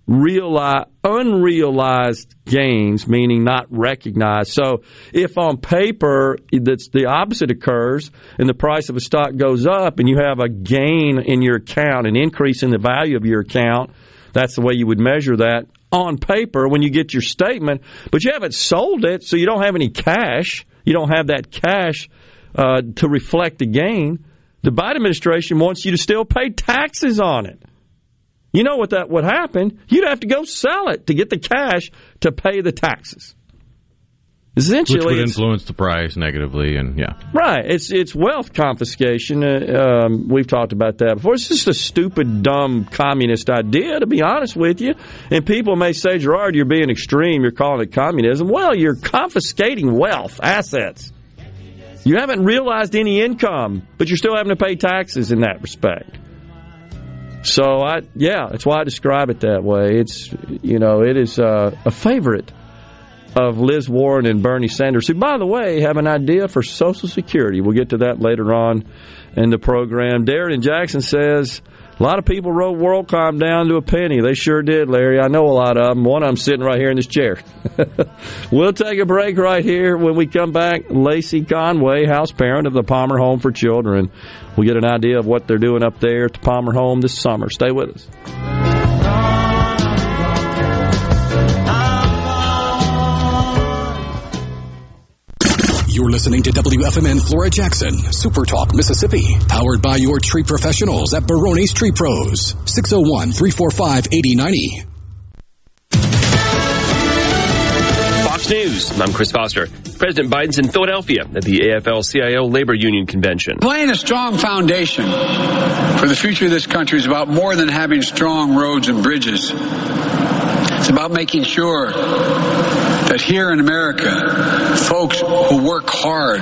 realized, unrealized gains, meaning not recognized. So if on paper that's the opposite occurs and the price of a stock goes up and you have a gain in your account, an increase in the value of your account, that's the way you would measure that on paper when you get your statement. But you haven't sold it, so you don't have any cash. You don't have that cash uh, to reflect the gain. The Biden administration wants you to still pay taxes on it. You know what that would happen? You'd have to go sell it to get the cash to pay the taxes. Essentially, which would influence the price negatively, and yeah, right. It's it's wealth confiscation. Uh, um, we've talked about that before. It's just a stupid, dumb communist idea, to be honest with you. And people may say, Gerard, you're being extreme. You're calling it communism. Well, you're confiscating wealth, assets. You haven't realized any income, but you're still having to pay taxes in that respect. So, I yeah, that's why I describe it that way. It's, you know, it is uh, a favorite of Liz Warren and Bernie Sanders, who, by the way, have an idea for Social Security. We'll get to that later on in the program. Darren Jackson says, a lot of people wrote WorldCom down to a penny. They sure did, Larry. I know a lot of them. One of them sitting right here in this chair. We'll take a break right here. When we come back, Lacey Conway, house parent of the Palmer Home for Children. We'll get an idea of what they're doing up there at the Palmer Home this summer. Stay with us. You're listening to W F M N Flora Jackson, Super Talk Mississippi, powered by your tree professionals at Barone's Tree Pros, six oh one, three four five, eight oh nine oh. Fox News, I'm Chris Foster. President Biden's in Philadelphia at the A F L C I O Labor Union Convention. Laying a strong foundation for the future of this country is about more than having strong roads and bridges. It's about making sure that here in America, folks who work hard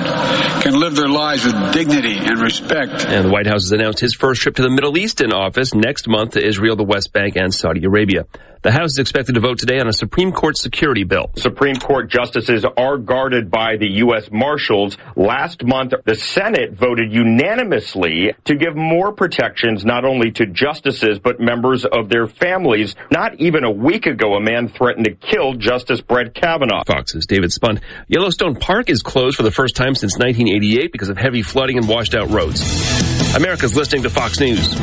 can live their lives with dignity and respect. And the White House has announced his first trip to the Middle East in office next month to Israel, the West Bank, and Saudi Arabia. The House is expected to vote today on a Supreme Court security bill. Supreme Court justices are guarded by the U S Marshals. Last month, the Senate voted unanimously to give more protections not only to justices but members of their families. Not even a week ago, a man threatened to kill Justice Brett Kavanaugh. Fox's David Spunt. Yellowstone Park is closed for the first time since nineteen eighty-eight because of heavy flooding and washed-out roads. America's listening to Fox News.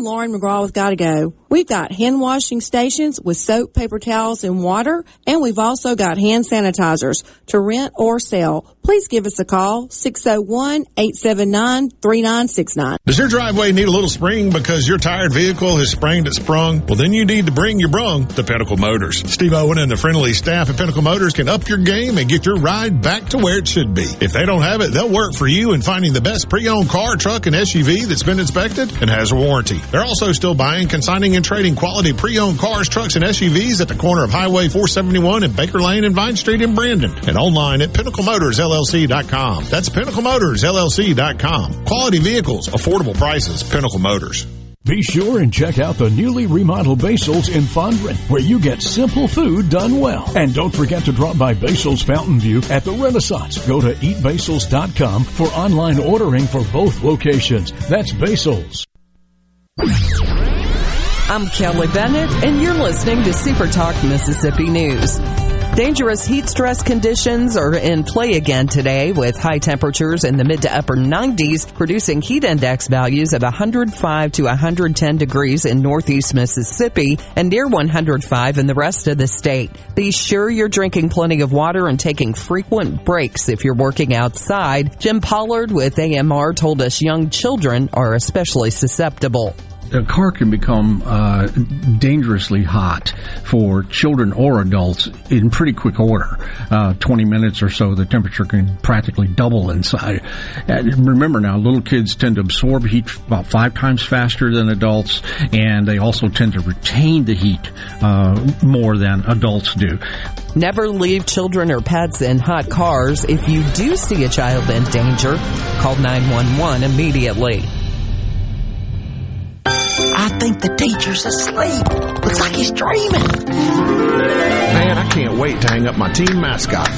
I'm Lauren McGraw with Gotta Go. We've got hand washing stations with soap, paper towels, and water, and we've also got hand sanitizers to rent or sell. Please give us a call, six oh one, eight seven nine, three nine six nine. Does your driveway need a little spring because your tired vehicle has sprained its sprung? Well, then you need to bring your brung to Pinnacle Motors. Steve Owen and the friendly staff at Pinnacle Motors can up your game and get your ride back to where it should be. If they don't have it, they'll work for you in finding the best pre-owned car, truck, and S U V that's been inspected and has a warranty. They're also still buying, consigning, and trading quality pre-owned cars, trucks, and S U Vs at the corner of Highway four seventy-one and Baker Lane and Vine Street in Brandon, and online at Pinnacle Motors L L C dot com. That's Pinnacle Motors L L C dot com. Quality vehicles, affordable prices, Pinnacle Motors. Be sure and check out the newly remodeled Basil's in Fondren, where you get simple food done well. And don't forget to drop by Basil's Fountain View at the Renaissance. Go to eat basils dot com for online ordering for both locations. That's Basil's. I'm Kelly Bennett, and you're listening to Super Talk Mississippi News. Dangerous heat stress conditions are in play again today, with high temperatures in the mid to upper nineties, producing heat index values of one oh five to one ten degrees in northeast Mississippi and near one oh five in the rest of the state. Be sure you're drinking plenty of water and taking frequent breaks if you're working outside. Jim Pollard with A M R told us young children are especially susceptible. A car can become uh, dangerously hot for children or adults in pretty quick order. Uh, twenty minutes or so, the temperature can practically double inside. And remember now, little kids tend to absorb heat about five times faster than adults, and they also tend to retain the heat uh, more than adults do. Never leave children or pets in hot cars. If you do see a child in danger, call nine one one immediately. I think the teacher's asleep. Looks like he's dreaming. Man, I can't wait to hang up my team mascot.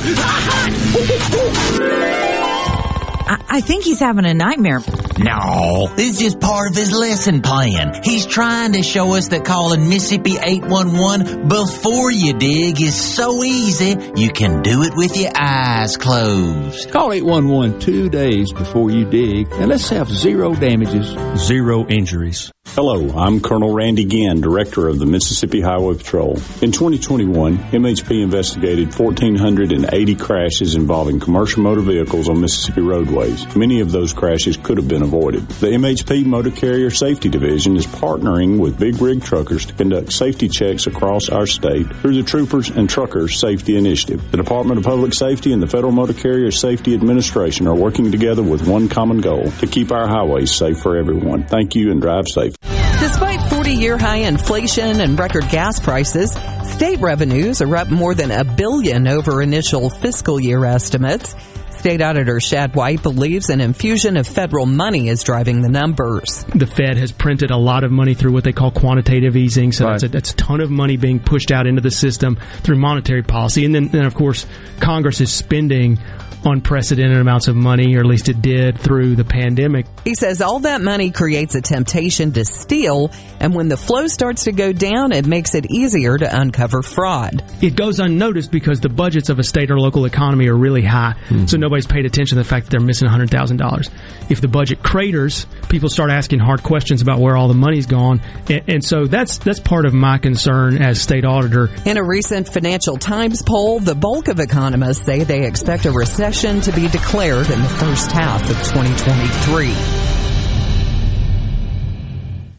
I, I think he's having a nightmare. No, this is just part of his lesson plan. He's trying to show us that calling Mississippi eight one one before you dig is so easy, you can do it with your eyes closed. Call eight one one two days before you dig, and let's have zero damages, zero injuries. Hello, I'm Colonel Randy Ginn, Director of the Mississippi Highway Patrol. In twenty twenty-one, M H P investigated one thousand four hundred eighty crashes involving commercial motor vehicles on Mississippi roadways. Many of those crashes could have been avoided. The M H P Motor Carrier Safety Division is partnering with big rig truckers to conduct safety checks across our state through the Troopers and Truckers Safety Initiative. The Department of Public Safety and the Federal Motor Carrier Safety Administration are working together with one common goal, to keep our highways safe for everyone. Thank you and drive safe. Despite forty-year high inflation and record gas prices, state revenues are up more than a billion over initial fiscal year estimates. State Auditor Shad White believes an infusion of federal money is driving the numbers. The Fed has printed a lot of money through what they call quantitative easing, so right. that's, a, that's a ton of money being pushed out into the system through monetary policy. And then, then of course, Congress is spending unprecedented amounts of money, or at least it did through the pandemic. He says all that money creates a temptation to steal, and when the flow starts to go down, it makes it easier to uncover fraud. It goes unnoticed because the budgets of a state or local economy are really high, mm-hmm. so nobody's paid attention to the fact that they're missing one hundred thousand dollars. If the budget craters, people start asking hard questions about where all the money's gone, and, and so that's, that's part of my concern as state auditor. In a recent Financial Times poll, the bulk of economists say they expect a recession to be declared in the first half of twenty twenty-three.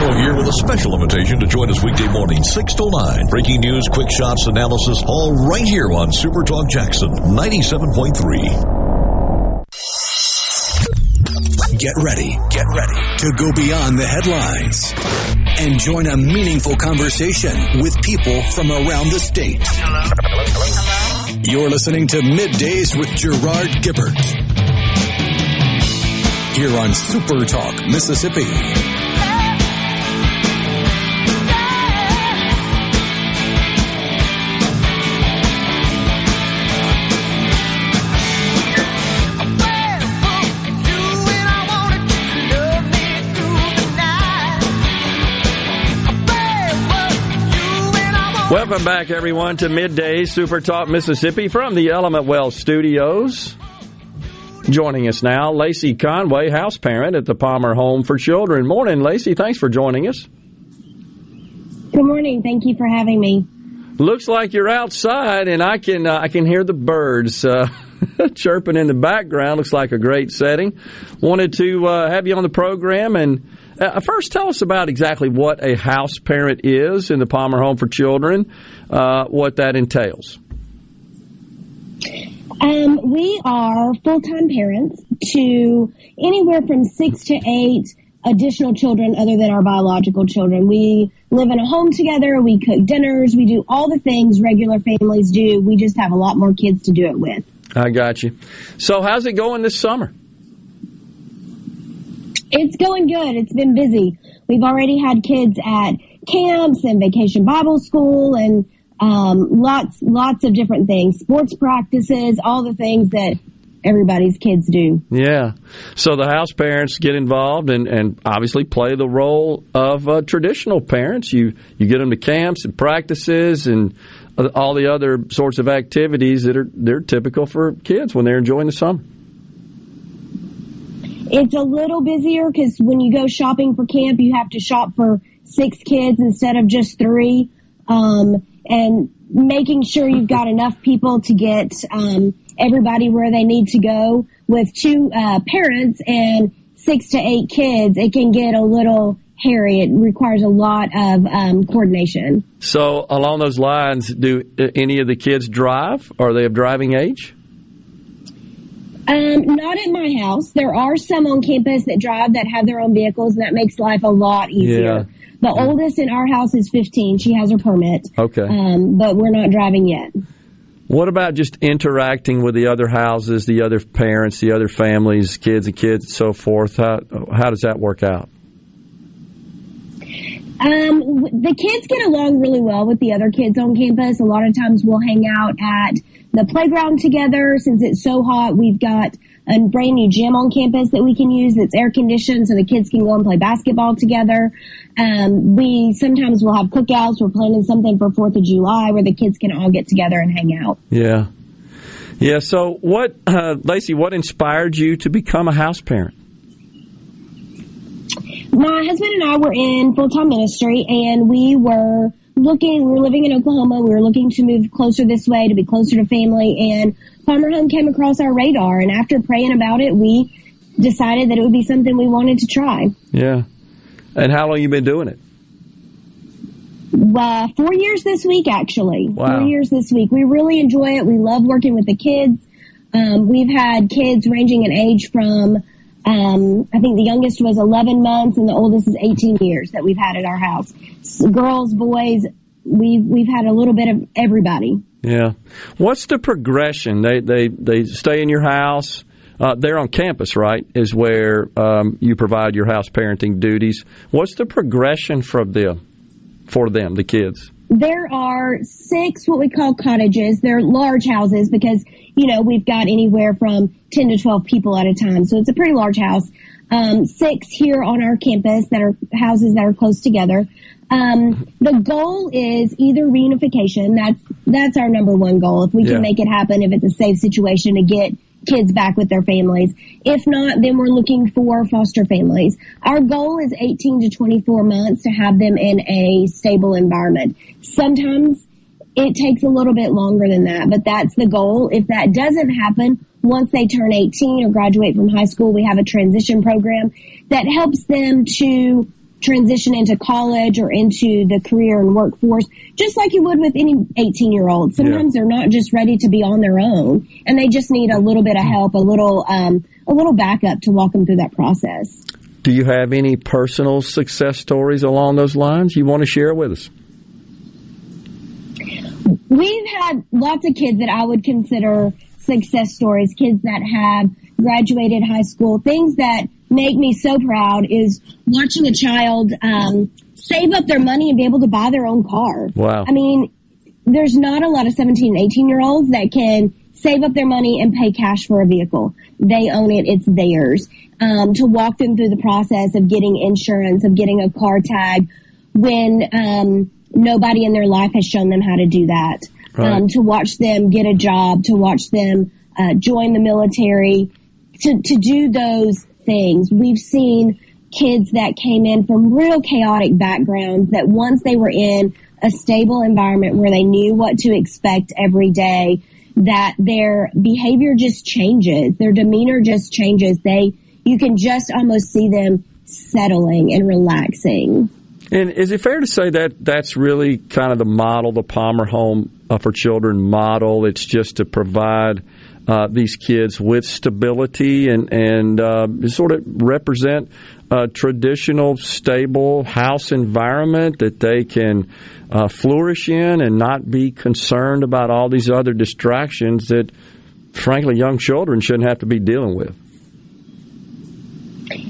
Rhino here with a special invitation to join us weekday morning, six to nine. Breaking news, quick shots, analysis, all right here on Super Talk Jackson ninety-seven point three. Get ready, get ready to go beyond the headlines and join a meaningful conversation with people from around the state. Hello. Hello. Hello. You're listening to Middays with Gerard Gilbert here on Super Talk Mississippi. Welcome back, everyone, to Midday Super Talk Mississippi from the Element Wealth Studios. Joining us now, Lacey Conway, house parent at the Palmer Home for Children. Morning, Lacey. Thanks for joining us. Good morning. Thank you for having me. Looks like you're outside, and I can uh, I can hear the birds uh, chirping in the background. Looks like a great setting. Wanted to uh, have you on the program and. Uh, first, tell us about exactly what a house parent is in the Palmer Home for Children, uh, what that entails. Um, we are full-time parents to anywhere from six to eight additional children other than our biological children. We live in a home together. We cook dinners. We do all the things regular families do. We just have a lot more kids to do it with. I got you. So how's it going this summer? It's going good. It's been busy. We've already had kids at camps and vacation Bible school and um, lots, lots of different things, sports practices, all the things that everybody's kids do. Yeah. So the house parents get involved and, and obviously play the role of uh, traditional parents. You, you get them to camps and practices and all the other sorts of activities that are they're typical for kids when they're enjoying the summer. It's a little busier because when you go shopping for camp, you have to shop for six kids instead of just three. Um, and making sure you've got enough people to get um, everybody where they need to go. With two uh, parents and six to eight kids, it can get a little hairy. It requires a lot of um, coordination. So along those lines, do any of the kids drive? Are they of driving age? Um, not at my house. There are some on campus that drive that have their own vehicles, and that makes life a lot easier. Yeah. The oldest in our house is fifteen. She has her permit. Okay. Um, but we're not driving yet. What about just interacting with the other houses, the other parents, the other families, kids and kids, and so forth? How, how does that work out? Um, the kids get along really well with the other kids on campus. A lot of times we'll hang out at the playground together. Since it's so hot, we've got a brand new gym on campus that we can use that's air conditioned so the kids can go and play basketball together. Um, we sometimes will have cookouts. We're planning something for fourth of July where the kids can all get together and hang out. Yeah. Yeah. So what, uh, Lacey, what inspired you to become a house parent? My husband and I were in full-time ministry, and we were looking, we were living in Oklahoma, we were looking to move closer this way, to be closer to family, and Palmer Home came across our radar, and after praying about it, we decided that it would be something we wanted to try. Yeah. And how long have you been doing it? Uh, four years this week, actually. Wow. Four years this week. We really enjoy it. We love working with the kids. Um, we've had kids ranging in age from... Um, I think the youngest was eleven months and the oldest is eighteen years that we've had at our house. So girls, boys, we've, we've had a little bit of everybody. Yeah. What's the progression? They, they, they stay in your house. Uh, they're on campus, right, is where um, you provide your house parenting duties. What's the progression from them, for them, the kids? There are six what we call cottages. They're large houses because, you know, we've got anywhere from ten to twelve people at a time. So it's a pretty large house. Um, six here on our campus that are houses that are close together. Um, the goal is either reunification. That's, that's our number one goal. If we can yeah. make it happen, if it's a safe situation to get kids back with their families. If not, then we're looking for foster families. Our goal is eighteen to twenty-four months to have them in a stable environment. Sometimes it takes a little bit longer than that, but that's the goal. If that doesn't happen, once they turn eighteen or graduate from high school, we have a transition program that helps them to transition into college or into the career and workforce, just like you would with any eighteen-year-old. Sometimes yeah. they're not just ready to be on their own, and they just need a little bit of help, a little um, a little backup to walk them through that process. Do you have any personal success stories along those lines you want to share with us? We've had lots of kids that I would consider success stories, kids that have graduated high school. Things that make me so proud is watching a child um, save up their money and be able to buy their own car. Wow. I mean, there's not a lot of seventeen, eighteen-year-olds that can save up their money and pay cash for a vehicle. They own it. It's theirs. Um, to walk them through the process of getting insurance, of getting a car tag, when um, nobody in their life has shown them how to do that. Right. Um, to watch them get a job, to watch them uh, join the military, to, to do those things. We've seen kids that came in from real chaotic backgrounds that once they were in a stable environment where they knew what to expect every day, that their behavior just changes, their demeanor just changes. They, you can just almost see them settling and relaxing. And is it fair to say that that's really kind of the model, the Palmer Home for Children model? It's just to provide uh, these kids with stability and, and uh, sort of represent a traditional, stable house environment that they can uh, flourish in and not be concerned about all these other distractions that, frankly, young children shouldn't have to be dealing with.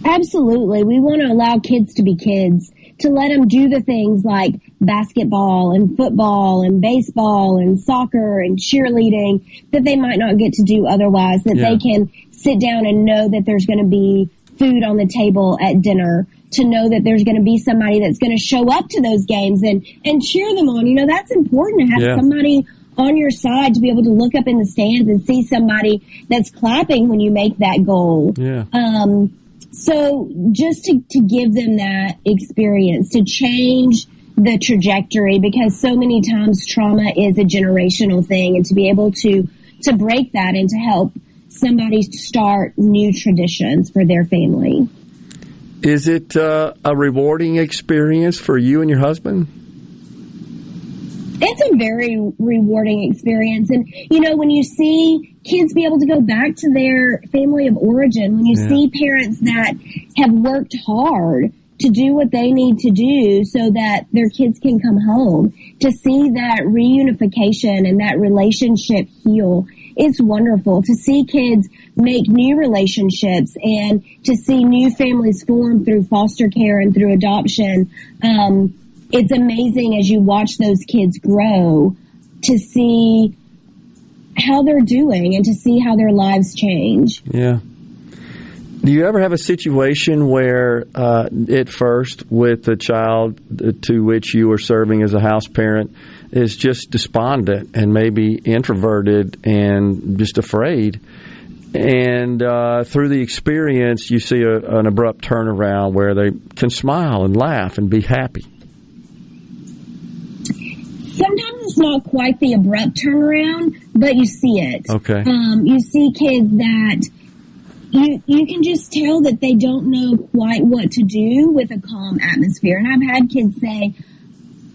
Absolutely. We want to allow kids to be kids, to let them do the things like basketball and football and baseball and soccer and cheerleading that they might not get to do otherwise, that yeah. they can sit down and know that there's going to be food on the table at dinner, to know that there's going to be somebody that's going to show up to those games and, and cheer them on. You know, that's important to have yeah. somebody on your side, to be able to look up in the stands and see somebody that's clapping when you make that goal. Yeah. Um, So just to, to give them that experience, to change the trajectory, because so many times trauma is a generational thing, and to be able to, to break that and to help somebody start new traditions for their family. Is it uh, a rewarding experience for you and your husband? It's a very rewarding experience. And, you know, when you see kids be able to go back to their family of origin, when you yeah. see parents that have worked hard to do what they need to do so that their kids can come home, to see that reunification and that relationship heal, it's wonderful. To see kids make new relationships and to see new families form through foster care and through adoption, um, it's amazing as you watch those kids grow to see how they're doing and to see how their lives change. Yeah. Do you ever have a situation where uh, at first with a child to which you are serving as a house parent is just despondent and maybe introverted and just afraid? And uh, through the experience, you see a, an abrupt turnaround where they can smile and laugh and be happy. Sometimes it's not quite the abrupt turnaround, but you see it. Okay. Um, you see kids that you you can just tell that they don't know quite what to do with a calm atmosphere. And I've had kids say,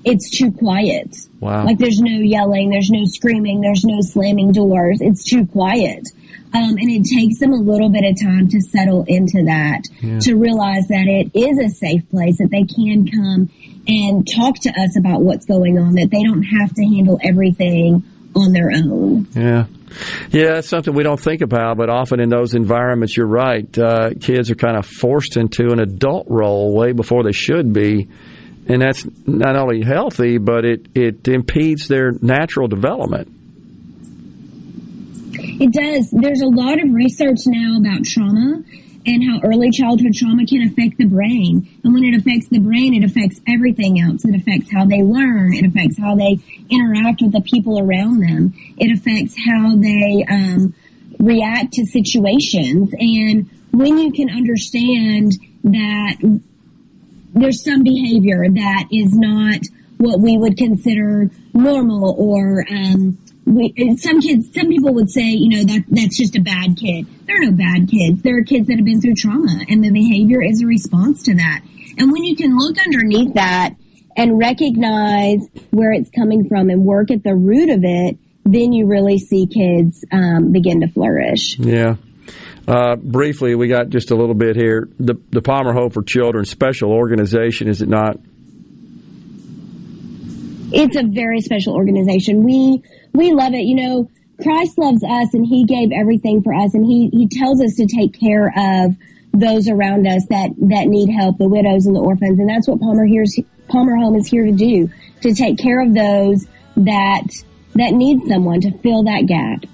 it's too quiet. Wow. Like there's no yelling, there's no screaming, there's no slamming doors. It's too quiet. Um, and it takes them a little bit of time to settle into that, yeah. to realize that it is a safe place, that they can come and talk to us about what's going on, that they don't have to handle everything on their own. Yeah. Yeah, that's something we don't think about, but often in those environments, you're right, uh, kids are kind of forced into an adult role way before they should be, and that's not only healthy, but it, it impedes their natural development. It does. There's a lot of research now about trauma and how early childhood trauma can affect the brain. And when it affects the brain, it affects everything else. It affects how they learn. It affects how they interact with the people around them. It affects how they um, react to situations. And when you can understand that there's some behavior that is not what we would consider normal or um, we, some kids, some people would say, you know, that that's just a bad kid. There are no bad kids. There are kids that have been through trauma, and the behavior is a response to that. And when you can look underneath that and recognize where it's coming from and work at the root of it, then you really see kids um, begin to flourish. Yeah. Uh, briefly, we got just a little bit here. The, the Palmer Home for Children, special organization, is it not? It's a very special organization. We we love it. You know, Christ loves us, and he gave everything for us, and he, he tells us to take care of those around us that, that need help, the widows and the orphans, and that's what Palmer here's, Palmer Home is here to do, to take care of those that that need someone to fill that gap.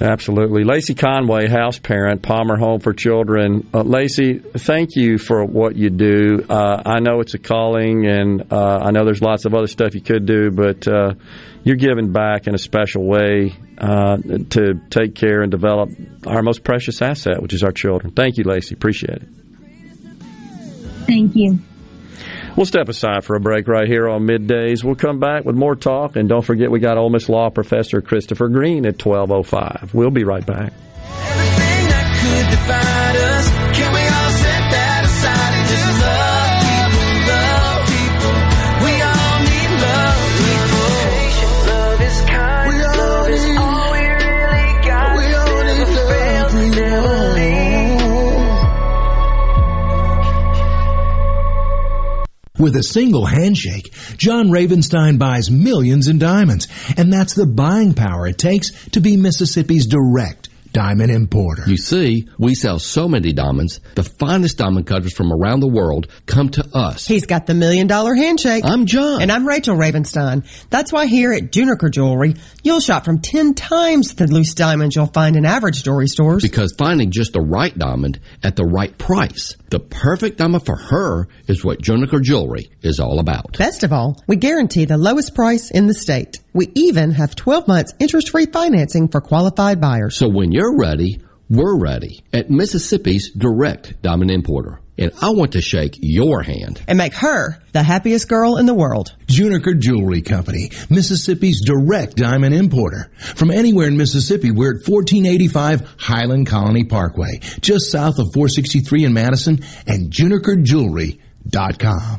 Absolutely. Lacey Conway, house parent, Palmer Home for Children. Uh, Lacey, thank you for what you do. Uh, I know it's a calling, and uh, I know there's lots of other stuff you could do, but uh, you're giving back in a special way uh, to take care and develop our most precious asset, which is our children. Thank you, Lacey. Appreciate it. Thank you. We'll step aside for a break right here on Middays. We'll come back with more talk. And don't forget, we got Ole Miss Law Professor Christopher Green at twelve oh five. We'll be right back. Everything that could divide us, can we all set that aside and just love people, love people? We all need love, people. Patient love is kind. We all love need, is all we really got. We all need love, we never leave. With a single handshake, John Ravenstein buys millions in diamonds, and that's the buying power it takes to be Mississippi's direct diamond importer. You see, we sell so many diamonds, the finest diamond cutters from around the world come to us. He's got the million dollar handshake. I'm John. And I'm Rachel Ravenstein. That's why here at Juniker Jewelry, you'll shop from ten times the loose diamonds you'll find in average jewelry stores. Because finding just the right diamond at the right price, the perfect diamond for her, is what Juniker Jewelry is all about. Best of all, we guarantee the lowest price in the state. We even have twelve months interest-free financing for qualified buyers. So when you're ready, we're ready at Mississippi's direct diamond importer. And I want to shake your hand and make her the happiest girl in the world. Juniker Jewelry Company, Mississippi's direct diamond importer. From anywhere in Mississippi, we're at fourteen eighty-five Highland Colony Parkway, just south of four sixty-three in Madison, and juniker jewelry dot com.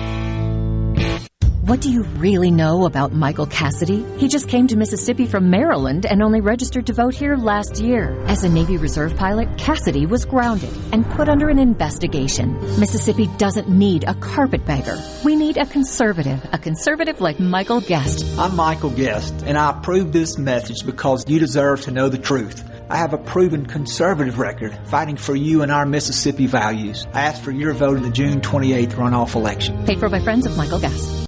What do you really know about Michael Cassidy? He just came to Mississippi from Maryland and only registered to vote here last year. As a Navy Reserve pilot, Cassidy was grounded and put under an investigation. Mississippi doesn't need a carpetbagger. We need a conservative, a conservative like Michael Guest. I'm Michael Guest, and I approve this message because you deserve to know the truth. I have a proven conservative record fighting for you and our Mississippi values. I ask for your vote in the June twenty-eighth runoff election. Paid for by friends of Michael Guest.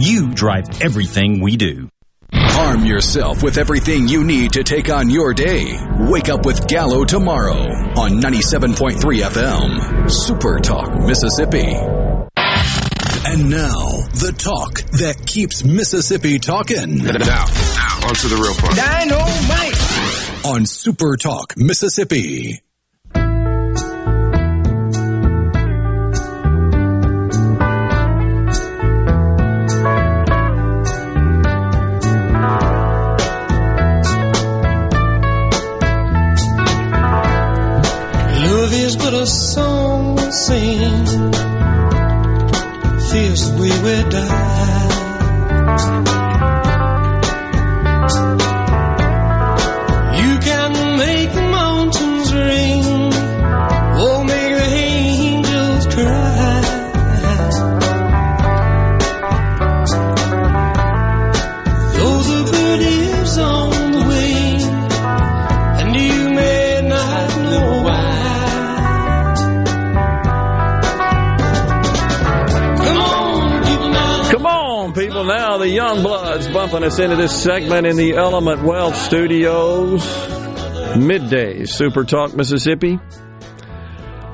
You drive everything we do. Arm yourself with everything you need to take on your day. Wake up with Gallo tomorrow on ninety-seven point three F M, Super Talk Mississippi. And now, the talk that keeps Mississippi talking. Now, now onto the real part. Dynamite! on Super Talk Mississippi. Love is but a song we sing, feels the way we die. Now the Youngbloods bumping us into this segment in the Element Wealth Studios. Midday Super Talk Mississippi.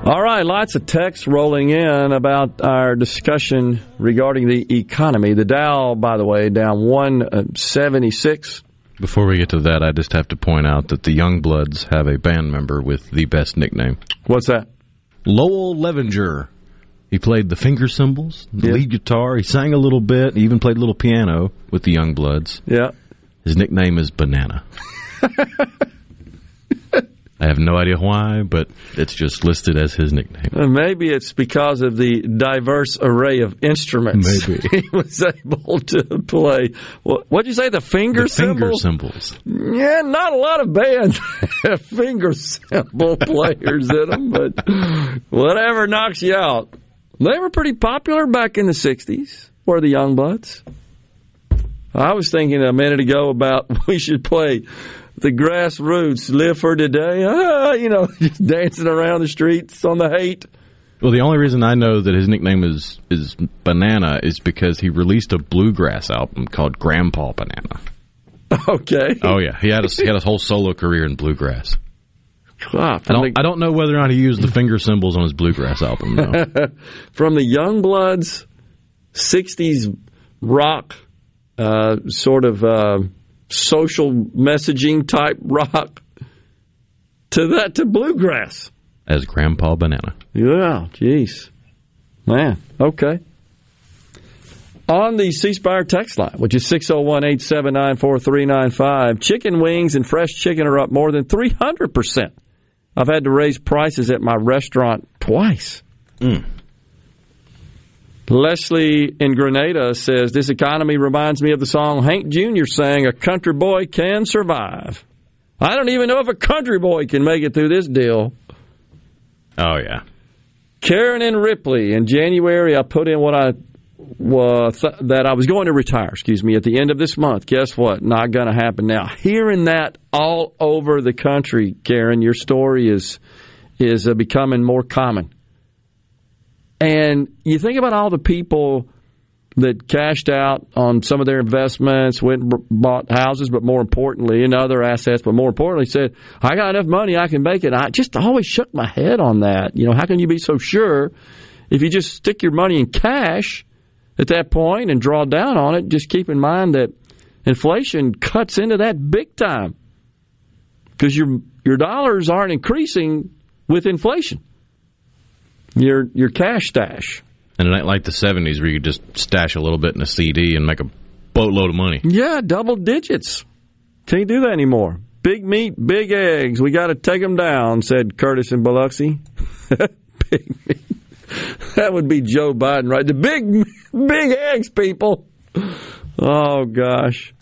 All right, lots of texts rolling in about our discussion regarding the economy. The Dow, by the way, down one seventy-six. Before we get to that, I just have to point out that the Youngbloods have a band member with the best nickname. What's that? Lowell Levenger. He played the finger cymbals, the yep. lead guitar. He sang a little bit. He even played a little piano with the Youngbloods. Yeah. His nickname is Banana. I have no idea why, but it's just listed as his nickname. Maybe it's because of the diverse array of instruments. Maybe. He was able to play. What'd you say, the finger cymbals? The finger cymbals. Yeah, not a lot of bands have finger cymbal players in them, but whatever knocks you out. They were pretty popular back in the sixties, were the Youngbloods. I was thinking a minute ago about we should play the grassroots, live for today, ah, you know, just dancing around the streets on the hate. Well, the only reason I know that his nickname is, is Banana is because he released a bluegrass album called Grandpa Banana. Okay. Oh, yeah. He had a, he had a whole solo career in bluegrass. Ah, I, don't, the, I don't know whether or not he used the finger cymbals on his bluegrass album. No. From the Youngbloods, sixties rock, uh, sort of uh, social messaging type rock, to that to bluegrass. As Grandpa Banana. Yeah, jeez. Man, okay. On the ceasefire text line, which is six oh one, eight seven nine, four three nine five, chicken wings and fresh chicken are up more than three hundred percent. I've had to raise prices at my restaurant twice. Mm. Leslie in Grenada says, this economy reminds me of the song Hank Junior sang, A Country Boy Can Survive. I don't even know if a country boy can make it through this deal. Oh, yeah. Karen and Ripley, in January, I put in what I uh, th- that I was going to retire, excuse me, at the end of this month. Guess what? Not going to happen now. Hearing that all over the country, Karen, your story is is uh, becoming more common. And you think about all the people that cashed out on some of their investments, went and bought houses, but more importantly, and other assets, but more importantly, said, I got enough money, I can make it. I just always shook my head on that. You know, how can you be so sure if you just stick your money in cash at that point and draw down on it? Just keep in mind that inflation cuts into that big time because your your dollars aren't increasing with inflation. Your your cash stash. And it ain't like the seventies where you could just stash a little bit in a C D and make a boatload of money. Yeah, double digits. Can't do that anymore. Big meat, big eggs. We got to take them down, said Curtis in Biloxi. Big meat. That would be Joe Biden, right? The big, big eggs, people. Oh, gosh.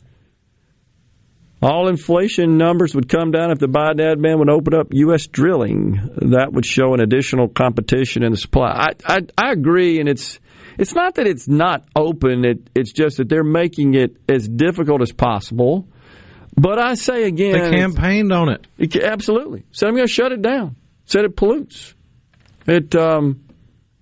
All inflation numbers would come down if the Biden admin would open up U S drilling. That would show an additional competition in the supply. I, I, I agree, and it's it's not that it's not open. It, it's just that they're making it as difficult as possible. But I say again... They campaigned on it. it. Absolutely. Said, I'm going to shut it down. Said it pollutes. It... Um,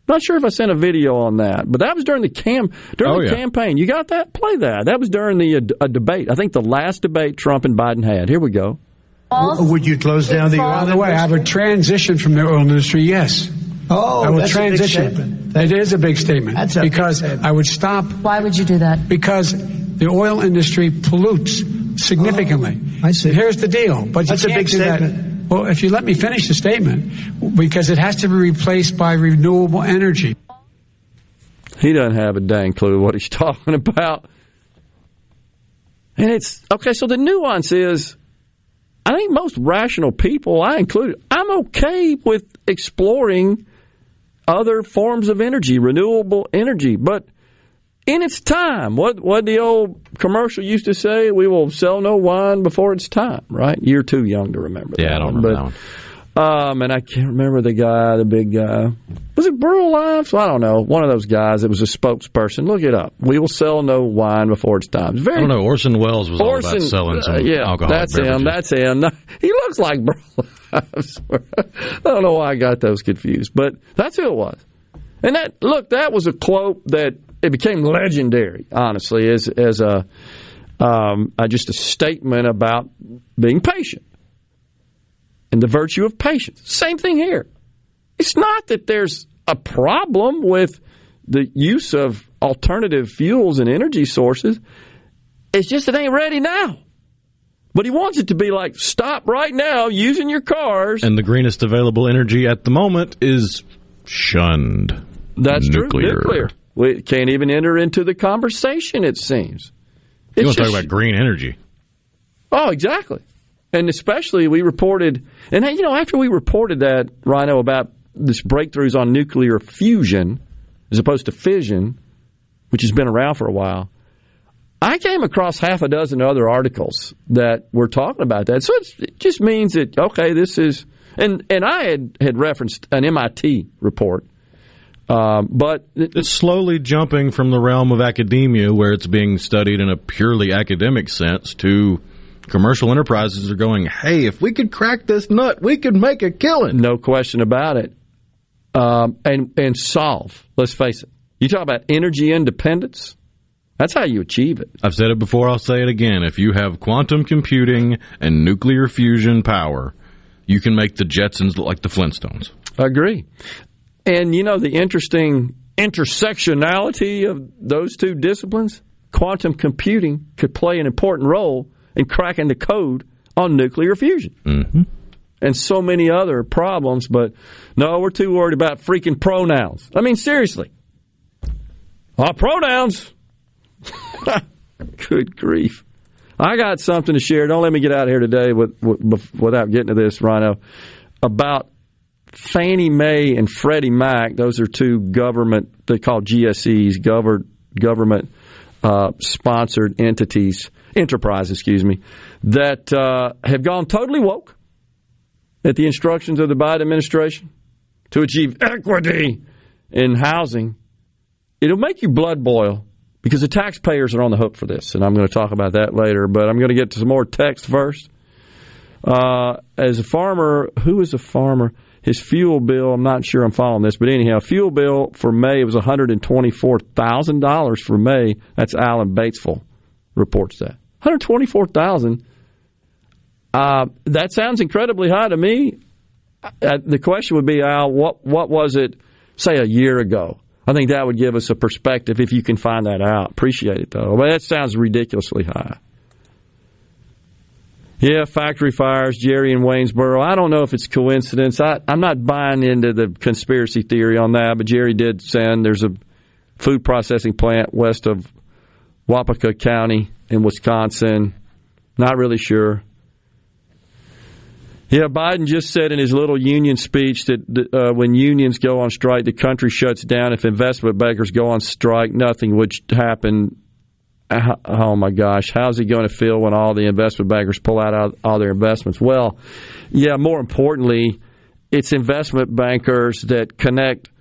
Not sure if I sent a video on that, but that was during the cam during oh, the yeah. campaign. You got that? Play that. That was during the uh, a debate. I think the last debate Trump and Biden had. Here we go. Would you close down it's the oil industry? Way, I would transition from the oil industry. Yes. Oh, I would that's transition. A big statement. That is a big statement. That's a because big statement. I would stop. Why would you do that? Because the oil industry pollutes. significantly. Oh, I see. Here's the deal. But that's you can't a big do statement. That. Well, if you let me finish the statement, because it has to be replaced by renewable energy. He doesn't have a dang clue what he's talking about. And it's, okay, so the nuance is, I think most rational people, I included, I'm okay with exploring other forms of energy, renewable energy, but in its time, what what the old commercial used to say, we will sell no wine before its time, right? You're too young to remember that. Yeah, I don't remember that one. Um, and I can't remember the guy, the big guy. Was it Burl Ives? I don't know. One of those guys that was a spokesperson. Look it up. We will sell no wine before its time. Very, I don't know. Orson Welles was Orson, all about selling some uh, yeah, alcohol. That's beverages. him. That's him. He looks like Burl Ives. I don't know why I got those confused, but that's who it was. And that look, that was a quote that it became legendary, honestly, as as a, um, a just a statement about being patient. And the virtue of patience. Same thing here. It's not that there's a problem with the use of alternative fuels and energy sources. It's just it ain't ready now. But he wants it to be like, stop right now using your cars. And the greenest available energy at the moment is shunned. That's nuclear. True. Nuclear. We can't even enter into the conversation, it seems. It's you want to talk about green energy. Oh, exactly. And especially we reported, and you know, after we reported that, Rhino, about this breakthroughs on nuclear fusion as opposed to fission, which has been around for a while, I came across half a dozen other articles that were talking about that. So it's, it just means that, okay, this is, and, and I had, had referenced an M I T report. Um, but it, it's slowly jumping from the realm of academia where it's being studied in a purely academic sense to commercial enterprises are going, hey, if we could crack this nut, we could make a killing. No question about it. Um, and, and solve, let's face it. You talk about energy independence, that's how you achieve it. I've said it before, I'll say it again. If you have quantum computing and nuclear fusion power, you can make the Jetsons look like the Flintstones. I agree. And, you know, the interesting intersectionality of those two disciplines, quantum computing could play an important role and cracking the code on nuclear fusion. Mm-hmm. And so many other problems, but no, we're too worried about freaking pronouns. I mean, seriously. Our pronouns? Good grief. I got something to share. Don't let me get out of here today with, with, without getting to this, Rhino, about Fannie Mae and Freddie Mac. Those are two government, they call G S Es, government, government uh, sponsored entities. Enterprise, excuse me, that uh, have gone totally woke at the instructions of the Biden administration to achieve equity in housing. It'll make your blood boil because the taxpayers are on the hook for this, and I'm going to talk about that later, but I'm going to get to some more text first. Uh, as a farmer, who is a farmer? His fuel bill, I'm not sure I'm following this, but anyhow, fuel bill for May, it was one hundred twenty-four thousand dollars for May. That's Alan Batesville. Reports that one hundred twenty-four thousand dollars. Uh, that sounds incredibly high to me. Uh, the question would be, Al, what what was it, say, a year ago? I think that would give us a perspective if you can find that out. Appreciate it, though. But that sounds ridiculously high. Yeah, factory fires, Jerry in Waynesboro. I don't know if it's coincidence. I, I'm not buying into the conspiracy theory on that, but Jerry did send. There's a food processing plant west of Wapaka County in Wisconsin. Not really sure. Yeah, Biden just said in his little union speech that uh, when unions go on strike, the country shuts down. If investment bankers go on strike, nothing would happen. Oh, my gosh. How's he going to feel when all the investment bankers pull out all their investments? Well, yeah, more importantly, it's investment bankers that connect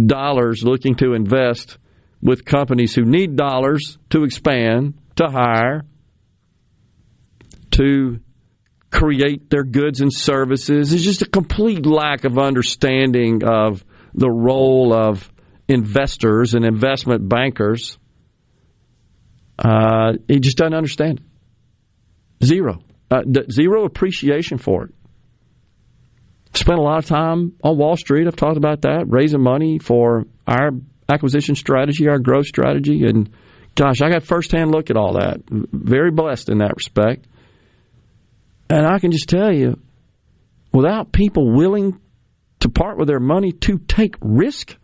dollars looking to invest with companies who need dollars to expand, to hire, to create their goods and services. It's just a complete lack of understanding of the role of investors and investment bankers. Uh, he just doesn't understand it. Zero. Uh, d- zero appreciation for it. Spent a lot of time on Wall Street. I've talked about that, raising money for our acquisition strategy, our growth strategy, and Josh, I got a firsthand look at all that. Very blessed in that respect. And I can just tell you, without people willing to part with their money to take risk,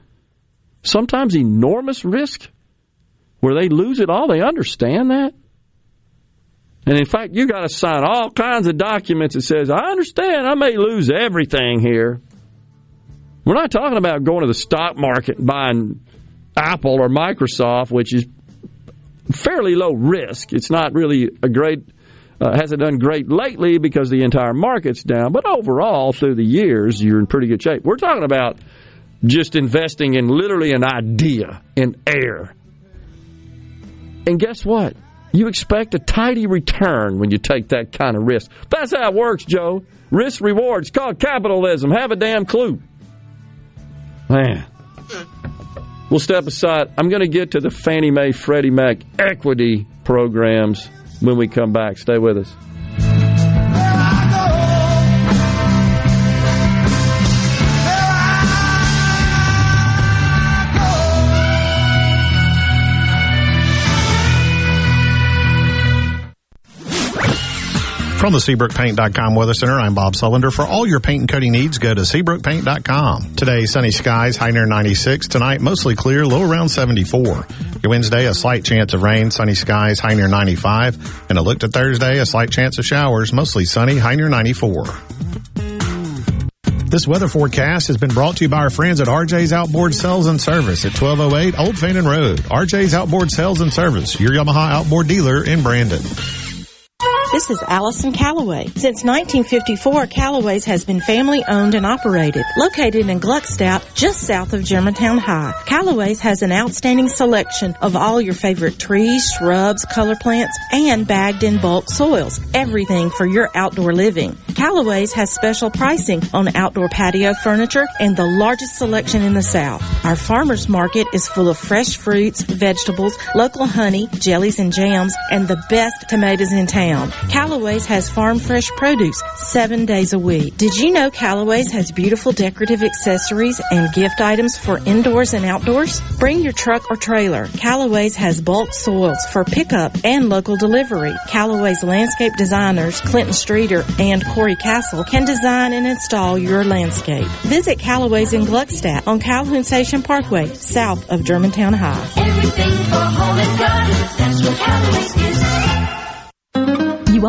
sometimes enormous risk, where they lose it all, they understand that. And in fact, you got to sign all kinds of documents that says, I understand I may lose everything here. We're not talking about going to the stock market and buying Apple or Microsoft, which is fairly low risk. It's not really a great, uh, hasn't done great lately because the entire market's down. But overall, through the years, you're in pretty good shape. We're talking about just investing in literally an idea, in air. And guess what? You expect a tidy return when you take that kind of risk. That's how it works, Joe. Risk rewards. It's called capitalism. Have a damn clue. Man. We'll step aside. I'm going to get to the Fannie Mae, Freddie Mac equity programs when we come back. Stay with us. From the Seabrook Paint dot com Weather Center, I'm Bob Sullender. For all your paint and coating needs, go to Seabrook Paint dot com. Today, sunny skies, high near ninety-six. Tonight, mostly clear, low around seventy-four. Your Wednesday, a slight chance of rain, sunny skies, high near ninety-five. And a look to Thursday, a slight chance of showers, mostly sunny, high near ninety-four. This weather forecast has been brought to you by our friends at R J's Outboard Sales and Service at twelve oh eight Old Fannin Road. R J's Outboard Sales and Service, your Yamaha outboard dealer in Brandon. This is Allison Callaway. Since nineteen fifty-four, Callaway's has been family-owned and operated, located in Gluckstadt, just south of Germantown High. Callaway's has an outstanding selection of all your favorite trees, shrubs, color plants, and bagged in bulk soils, everything for your outdoor living. Callaway's has special pricing on outdoor patio furniture and the largest selection in the South. Our farmers market is full of fresh fruits, vegetables, local honey, jellies and jams, and the best tomatoes in town. Callaway's has farm fresh produce seven days a week. Did you know Callaway's has beautiful decorative accessories and gift items for indoors and outdoors? Bring your truck or trailer. Callaway's has bulk soils for pickup and local delivery. Callaway's landscape designers, Clinton Streeter and Corey Castle, can design and install your landscape. Visit Callaway's in Gluckstadt on Calhoun Station Parkway, south of Germantown High. Everything for home and garden, that's what Callaway's is. You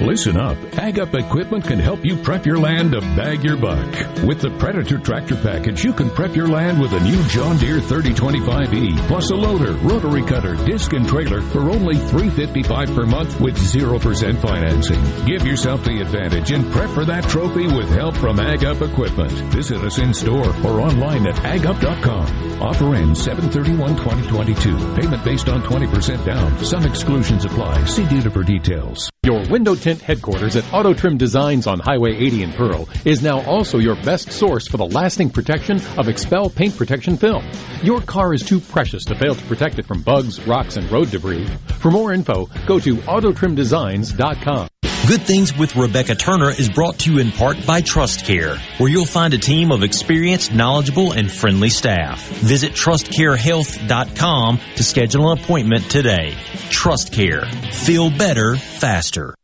Listen up. Ag Up Equipment can help you prep your land to bag your buck. With the Predator Tractor Package, you can prep your land with a new John Deere thirty twenty-five E, plus a loader, rotary cutter, disc, and trailer for only three hundred fifty-five dollars per month with zero percent financing. Give yourself the advantage and prep for that trophy with help from Ag Up Equipment. Visit us in-store or online at ag up dot com. Offer ends seven thirty-one twenty twenty-two. Payment based on twenty percent down. Some exclusions apply. See dealer for details. Your window tint headquarters at Auto Trim Designs on Highway eighty in Pearl is now also your best source for the lasting protection of Expel paint protection film. Your car is too precious to fail to protect it from bugs, rocks, and road debris. For more info, go to auto trim designs dot com. Good Things with Rebecca Turner is brought to you in part by TrustCare, where you'll find a team of experienced, knowledgeable, and friendly staff. Visit trust care health dot com to schedule an appointment today. TrustCare. Feel better, faster.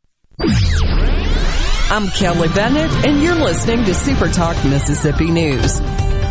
I'm Kelly Bennett, and you're listening to Super Talk Mississippi News.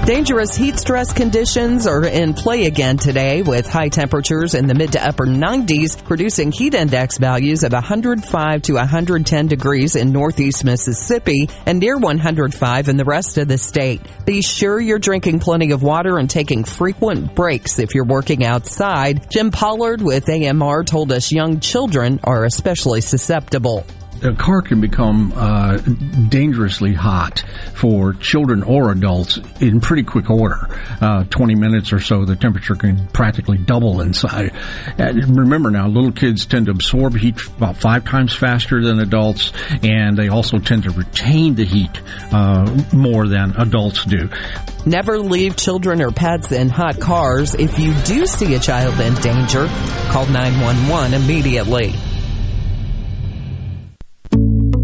Dangerous heat stress conditions are in play again today, with high temperatures in the mid to upper nineties, producing heat index values of one oh five to one ten degrees in northeast Mississippi and near one oh five in the rest of the state. Be sure you're drinking plenty of water and taking frequent breaks if you're working outside. Jim Pollard with A M R told us young children are especially susceptible. a car can become uh, dangerously hot for children or adults in pretty quick order. Uh, twenty minutes or so, the temperature can practically double inside. And remember now, little kids tend to absorb heat about five times faster than adults, and they also tend to retain the heat uh, more than adults do. Never leave children or pets in hot cars. If you do see a child in danger, call nine one one immediately.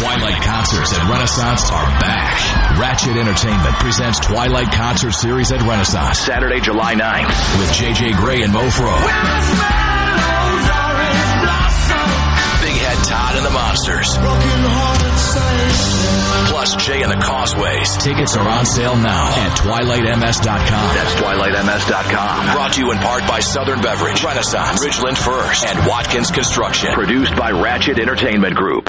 Twilight Concerts at Renaissance are back. Ratchet Entertainment presents Twilight Concert Series at Renaissance, Saturday, July ninth, with J J Gray and Mo Fro. Big Head Todd and the Monsters. Plus Jay and the Causeways. Tickets are on sale now at twilight m s dot com. That's twilight m s dot com. Brought to you in part by Southern Beverage, Renaissance, Ridgeland First, and Watkins Construction. Produced by Ratchet Entertainment Group.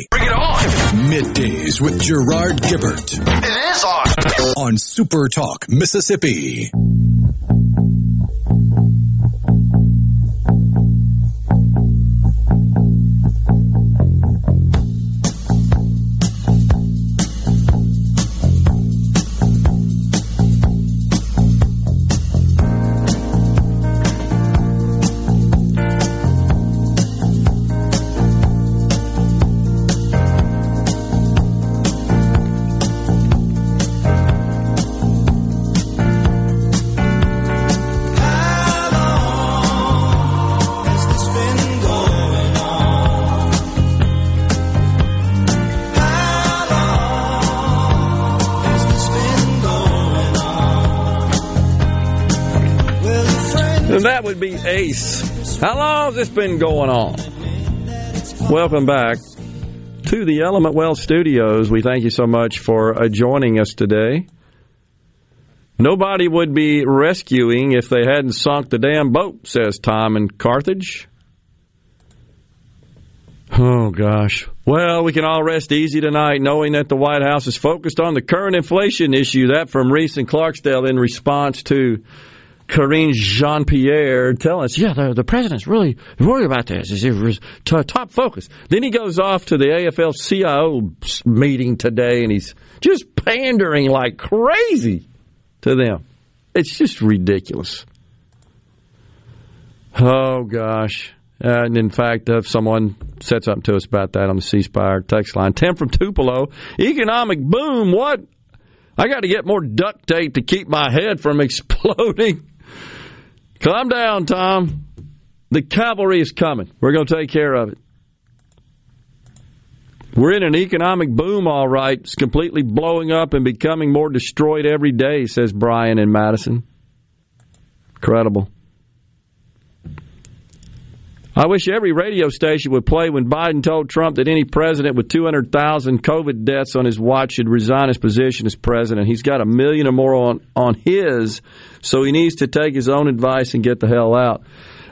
Bring it on. Middays with Gerard Gilbert. It is on. On Super Talk Mississippi. That would be Ace. How long has this been going on? Welcome back to the Element Wealth Studios. We thank you so much for uh, joining us today. Nobody would be rescuing if they hadn't sunk the damn boat, says Tom in Carthage. Oh, gosh. Well, we can all rest easy tonight knowing that the White House is focused on the current inflation issue. That from Reese in Clarksdale in response to Karine Jean-Pierre telling us, yeah, the, the president's really worried about this. It's, it's t- top focus. Then he goes off to the A F L C I O meeting today, and he's just pandering like crazy to them. It's just ridiculous. Oh, gosh. Uh, and in fact, if someone said something to us about that on the C Spire text line, Tim from Tupelo, economic boom, what? I got to get more duct tape to keep my head from exploding. Calm down, Tom. The cavalry is coming. We're going to take care of it. We're in an economic boom, all right. It's completely blowing up and becoming more destroyed every day, says Brian in Madison. Incredible. I wish every radio station would play when Biden told Trump that any president with two hundred thousand COVID deaths on his watch should resign his position as president. He's got a million or more on, on his, so he needs to take his own advice and get the hell out.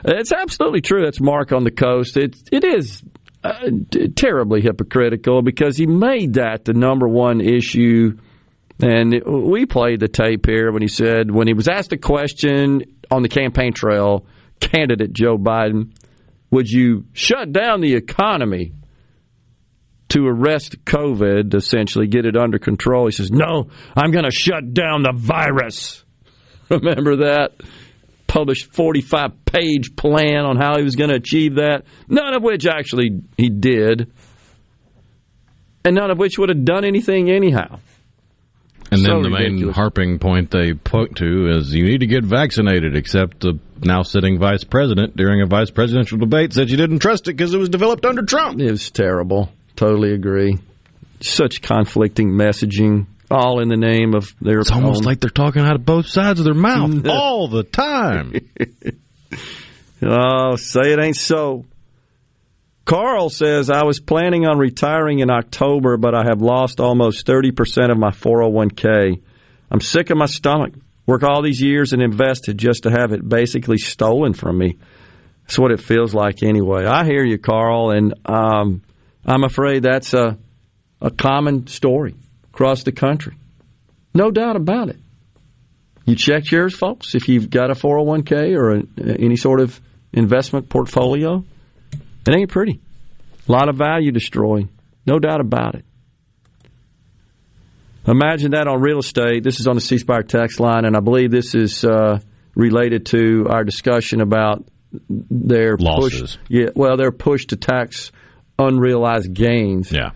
It's absolutely true. That's Mark on the coast. It, it is uh, terribly hypocritical because he made that the number one issue. And we played the tape here when he said, when he was asked a question on the campaign trail, candidate Joe Biden, would you shut down the economy to arrest COVID, essentially, get it under control? He says, no, I'm going to shut down the virus. Remember that? Published forty-five page plan on how he was going to achieve that, none of which actually he did. and none of which would have done anything anyhow. And so then the ridiculous. main harping point they point to is you need to get vaccinated, except the now sitting vice president during a vice presidential debate said you didn't trust it because it was developed under Trump. It was terrible. Totally agree. Such conflicting messaging, all in the name of their own. It's almost like they're talking out of both sides of their mouth all the time. Oh, say it ain't so. Carl says, I was planning on retiring in October, but I have lost almost thirty percent of my four oh one k. I'm sick of my stomach. Work all these years and invested just to have it basically stolen from me. That's what it feels like anyway. I hear you, Carl, and um, I'm afraid that's a, a common story across the country. No doubt about it. You check yours, folks, if you've got a four oh one k or a, any sort of investment portfolio. It ain't pretty. A lot of value destroyed. No doubt about it. Imagine that on real estate. This is on the C Spire text line, and I believe this is uh, related to our discussion about their losses. Push, yeah, well, their push to tax unrealized gains. Yeah.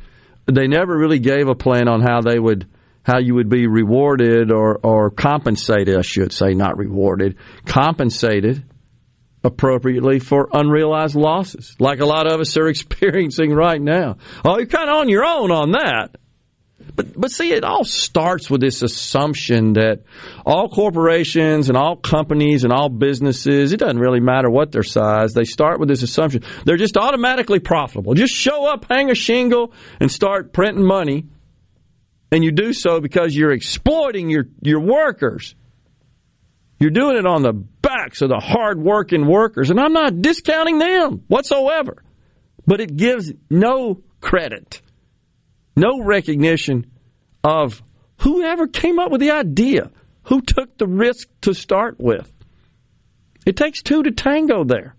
They never really gave a plan on how they would, how you would be rewarded or, or compensated, I should say, not rewarded, compensated appropriately for unrealized losses, like a lot of us are experiencing right now. Oh, you're kind of on your own on that. But but see, it all starts with this assumption that all corporations and all companies and all businesses, it doesn't really matter what their size, they start with this assumption. They're just automatically profitable. Just show up, hang a shingle, and start printing money. And you do so because you're exploiting your, your workers. You're doing it on the backs of the hard-working workers, and I'm not discounting them whatsoever. But it gives no credit, no recognition of whoever came up with the idea, who took the risk to start with. It takes two to tango there.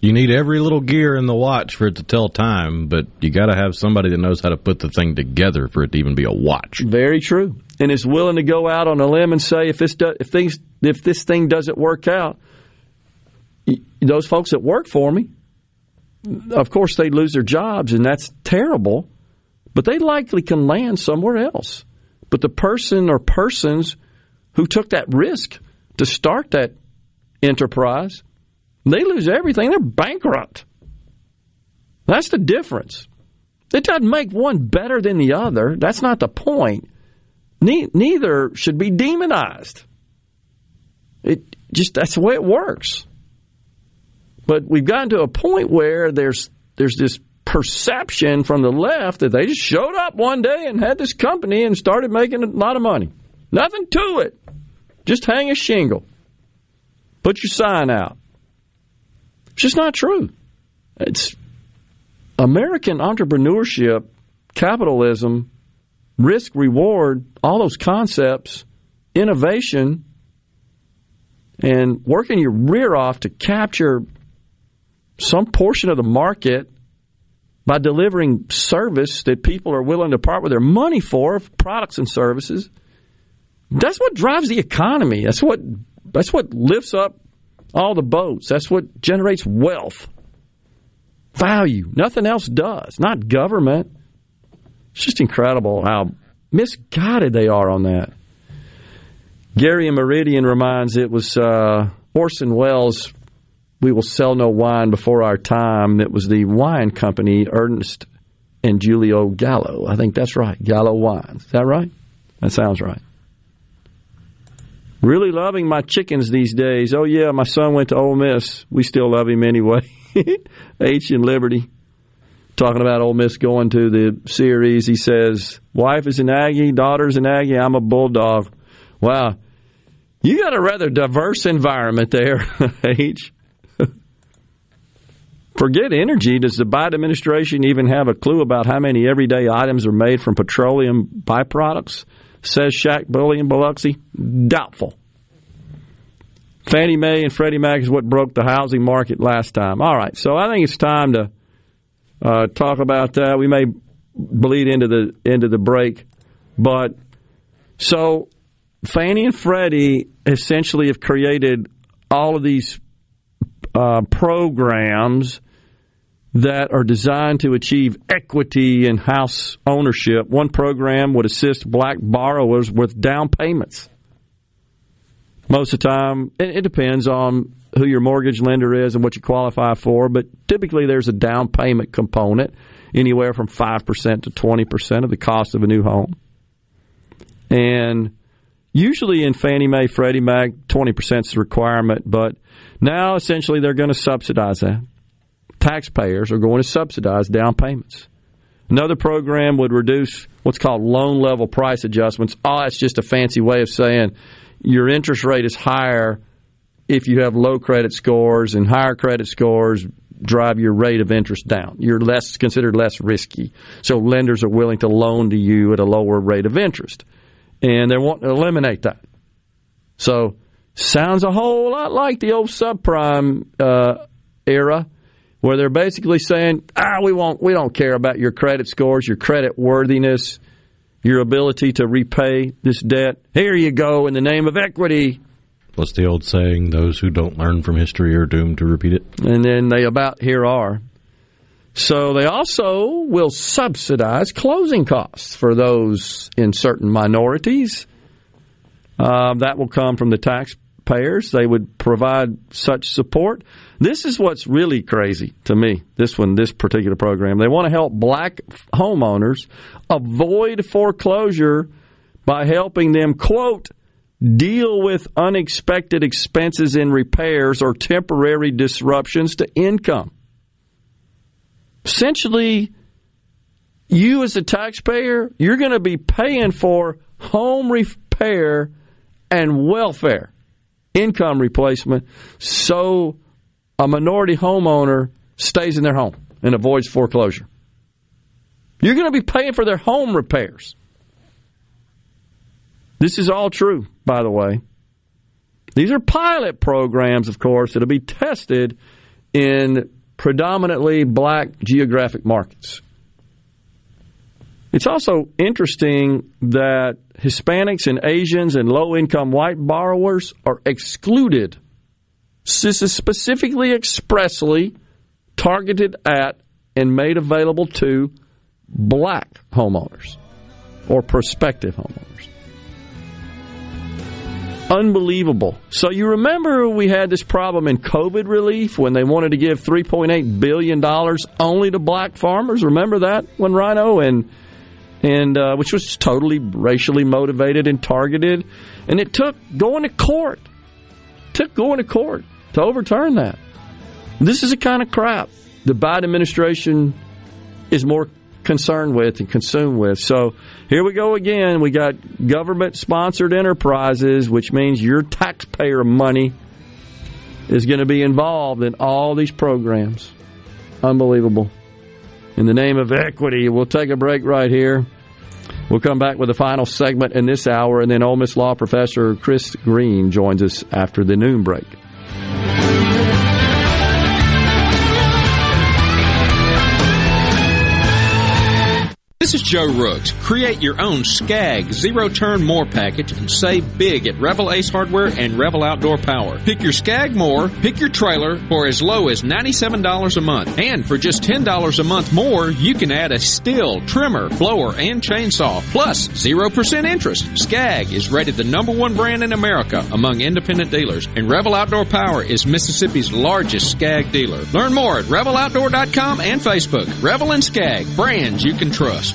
You need every little gear in the watch for it to tell time, but you got to have somebody that knows how to put the thing together for it to even be a watch. Very true. And is willing to go out on a limb and say, if this do, if things if this thing doesn't work out, those folks that work for me, of course they lose their jobs, and that's terrible, but they likely can land somewhere else. But the person or persons who took that risk to start that enterprise, they lose everything. They're bankrupt. That's the difference. It doesn't make one better than the other. That's not the point. Ne- neither should be demonized. It just, that's the way it works. But we've gotten to a point where there's there's this perception from the left that they just showed up one day and had this company and started making a lot of money. Nothing to it. Just hang a shingle. Put your sign out. It's just not true. It's American entrepreneurship, capitalism, risk reward, all those concepts, innovation, and working your rear off to capture some portion of the market by delivering service that people are willing to part with their money for, products and services. That's what drives the economy. That's what that's what lifts up all the boats. That's what generates wealth, value. Nothing else does. Not government. It's just incredible how misguided they are on that. Gary in Meridian reminds it was uh, Orson Welles' We Will Sell No Wine Before Our Time. That was the wine company, Ernest and Julio Gallo. I think that's right. Gallo Wines. Is that right? That sounds right. Really loving my chickens these days. Oh, yeah, my son went to Ole Miss. We still love him anyway. H in Liberty. Talking about Ole Miss going to the series. He says, wife is an Aggie, daughter's an Aggie, I'm a Bulldog. Wow. You got a rather diverse environment there, H. Forget energy. Does the Biden administration even have a clue about how many everyday items are made from petroleum byproducts? Says Shaq Bully in Biloxi. Doubtful. Fannie Mae and Freddie Mac is what broke the housing market last time. All right, so I think it's time to uh, talk about that. We may bleed into the into the break, but so Fannie and Freddie essentially have created all of these uh, programs that are designed to achieve equity in house ownership. One program would assist black borrowers with down payments. Most of the time, it depends on who your mortgage lender is and what you qualify for, but typically there's a down payment component, anywhere from five percent to twenty percent of the cost of a new home. And usually in Fannie Mae, Freddie Mac, twenty percent is the requirement, but now essentially they're going to subsidize that. Taxpayers are going to subsidize down payments. Another program would reduce what's called loan level price adjustments. Oh, it's just a fancy way of saying your interest rate is higher if you have low credit scores, and higher credit scores drive your rate of interest down. You're less considered less risky. So lenders are willing to loan to you at a lower rate of interest. And they want to eliminate that. So sounds a whole lot like the old subprime uh, era, where they're basically saying, ah, we won't, we don't care about your credit scores, your credit worthiness, your ability to repay this debt. Here you go in the name of equity. What's the old saying? Those who don't learn from history are doomed to repeat it. And then they about here are. So they also will subsidize closing costs for those in certain minorities. Uh, that will come from the taxpayers. They would provide such support. This is what's really crazy to me, this one, this particular program. They want to help black homeowners avoid foreclosure by helping them, quote, deal with unexpected expenses in repairs or temporary disruptions to income. Essentially, you as a taxpayer, you're going to be paying for home repair and welfare, income replacement, so a minority homeowner stays in their home and avoids foreclosure. You're going to be paying for their home repairs. This is all true, by the way. These are pilot programs, of course, that will be tested in predominantly black geographic markets. It's also interesting that Hispanics and Asians and low-income white borrowers are excluded. This is specifically, expressly targeted at and made available to black homeowners or prospective homeowners. Unbelievable. So you remember we had this problem in COVID relief when they wanted to give three point eight billion dollars only to black farmers. Remember that one, Rhino? And, and uh, which was totally racially motivated and targeted. And it took going to court. Took going to court to overturn that. This is the kind of crap the Biden administration is more concerned with and consumed with. So here we go again. We got government-sponsored enterprises, which means your taxpayer money is going to be involved in all these programs. Unbelievable. In the name of equity, we'll take a break right here. We'll come back with the final segment in this hour, and then Ole Miss Law Professor Chris Green joins us after the noon break. This is Joe Rooks. Create your own Skag zero-turn mower package and save big at Revel Ace Hardware and Revel Outdoor Power. Pick your Skag mower, pick your trailer for as low as ninety-seven dollars a month. And for just ten dollars a month more, you can add a still, trimmer, blower, and chainsaw. Plus, zero percent interest. Skag is rated the number one brand in America among independent dealers. And Revel Outdoor Power is Mississippi's largest Skag dealer. Learn more at revel outdoor dot com and Facebook. Revel and Skag, brands you can trust.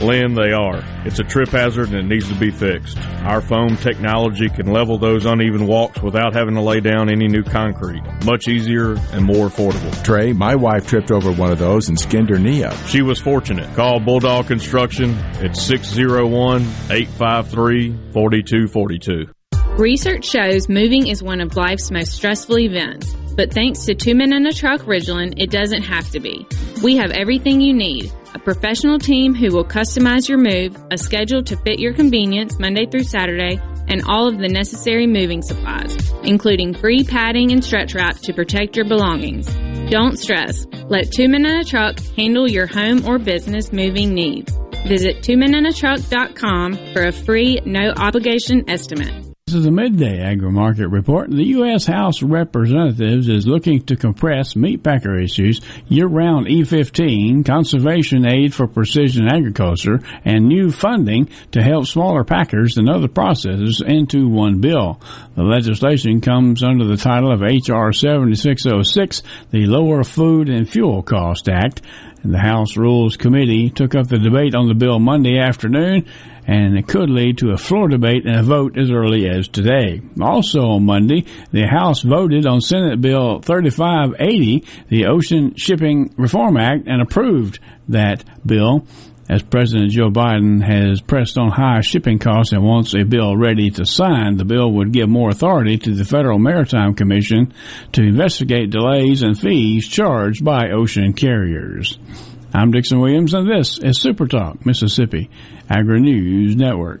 Lynn, they are. It's a trip hazard and it needs to be fixed. Our foam technology can level those uneven walks without having to lay down any new concrete. Much easier and more affordable. Trey, my wife tripped over one of those and skinned her knee up. She was fortunate. Call Bulldog Construction at six oh one, eight five three, four two four two. Research shows moving is one of life's most stressful events. But thanks to Two Men in a Truck Ridgeland, it doesn't have to be. We have everything you need. A professional team who will customize your move, a schedule to fit your convenience Monday through Saturday, and all of the necessary moving supplies, including free padding and stretch wrap to protect your belongings. Don't stress. Let Two Men in a Truck handle your home or business moving needs. Visit two men in a truck dot com for a free, no-obligation estimate. This is a midday agri-market report. The U S. House of Representatives is looking to compress meatpacker issues, year-round E fifteen, conservation aid for precision agriculture, and new funding to help smaller packers and other processors into one bill. The legislation comes under the title of H R seventy-six oh six, the Lower Food and Fuel Cost Act. The House Rules Committee took up the debate on the bill Monday afternoon, and it could lead to a floor debate and a vote as early as today. Also on Monday, the House voted on Senate Bill thirty-five eighty, the Ocean Shipping Reform Act, and approved that bill. As President Joe Biden has pressed on higher shipping costs and wants a bill ready to sign, the bill would give more authority to the Federal Maritime Commission to investigate delays and fees charged by ocean carriers. I'm Dixon Williams, and this is Super Talk Mississippi, Agri-News Network.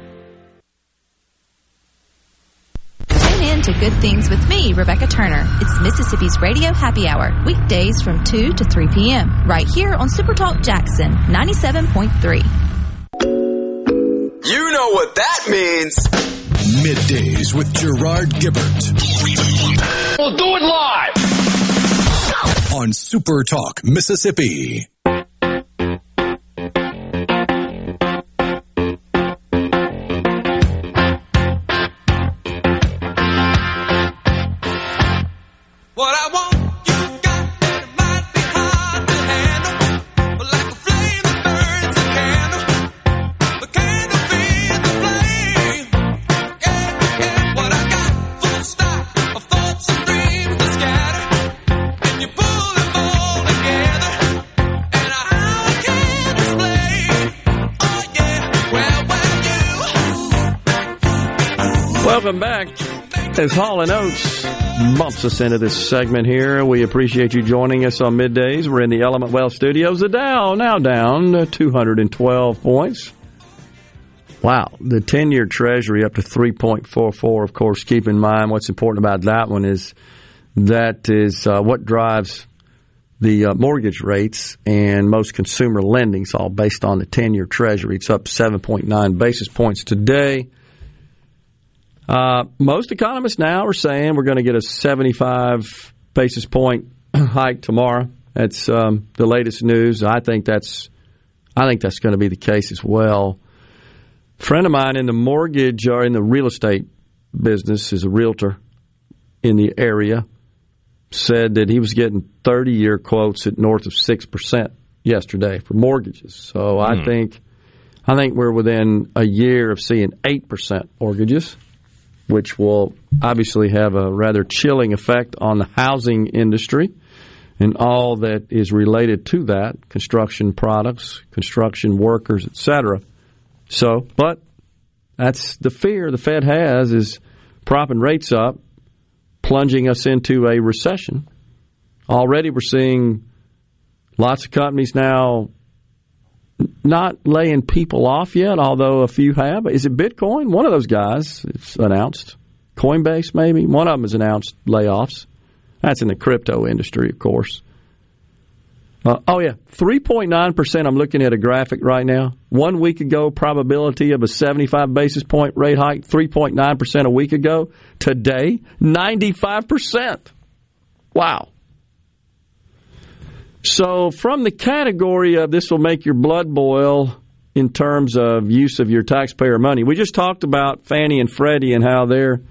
To Good Things with me, Rebecca Turner. It's Mississippi's Radio Happy Hour, weekdays from two to three p.m., right here on Super Talk Jackson ninety-seven point three. You know what that means. Middays with Gerard Gilbert. We'll do it live on Super Talk Mississippi. Welcome back. As Hall and Oates bumps us into this segment here, we appreciate you joining us on Middays. We're in the Element Wealth Studios. The Dow now down two hundred twelve points. Wow. The ten-year Treasury up to three point four four. Of course, keep in mind what's important about that one is that is uh, what drives the uh, mortgage rates and most consumer lending. It's all based on the ten-year Treasury. It's up seven point nine basis points today. Uh, most economists now are saying we're going to get a seventy-five basis point hike tomorrow. That's um, the latest news. I think that's I think that's going to be the case as well. A friend of mine in the mortgage or in the real estate business is a realtor in the area. Said that he was getting thirty-year quotes at north of six percent yesterday for mortgages. So I mm. think I think we're within a year of seeing eight percent mortgages, which will obviously have a rather chilling effect on the housing industry and all that is related to that, construction products, construction workers, et cetera. So, but that's the fear the Fed has, is propping rates up, plunging us into a recession. Already we're seeing lots of companies now not laying people off yet, although a few have. Is it Bitcoin? One of those guys is announced. Coinbase, maybe. One of them has announced layoffs. That's in the crypto industry, of course. Uh, oh, yeah, three point nine percent. I'm looking at a graphic right now. One week ago, probability of a seventy-five basis point rate hike, three point nine percent a week ago. Today, ninety-five percent. Wow. So from the category of this will make your blood boil in terms of use of your taxpayer money, we just talked about Fannie and Freddie and how they're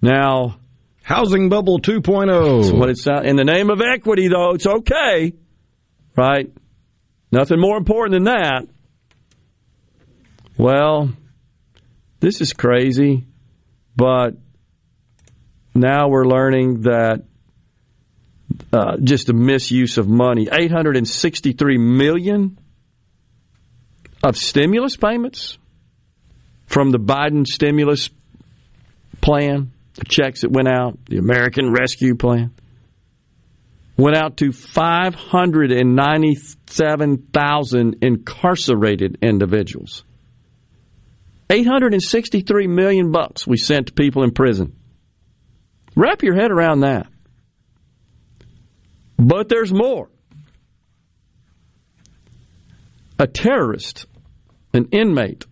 now... Housing bubble two point oh. That's what it's, in the name of equity, though, it's okay. Right? Nothing more important than that. Well, this is crazy, but now we're learning that uh, just the misuse of money, eight hundred sixty-three million dollars of stimulus payments from the Biden stimulus plan, the checks that went out, the American Rescue Plan, went out to five hundred ninety-seven thousand incarcerated individuals. eight hundred sixty-three million bucks we sent to people in prison. Wrap your head around that. But there's more. A terrorist, an inmate,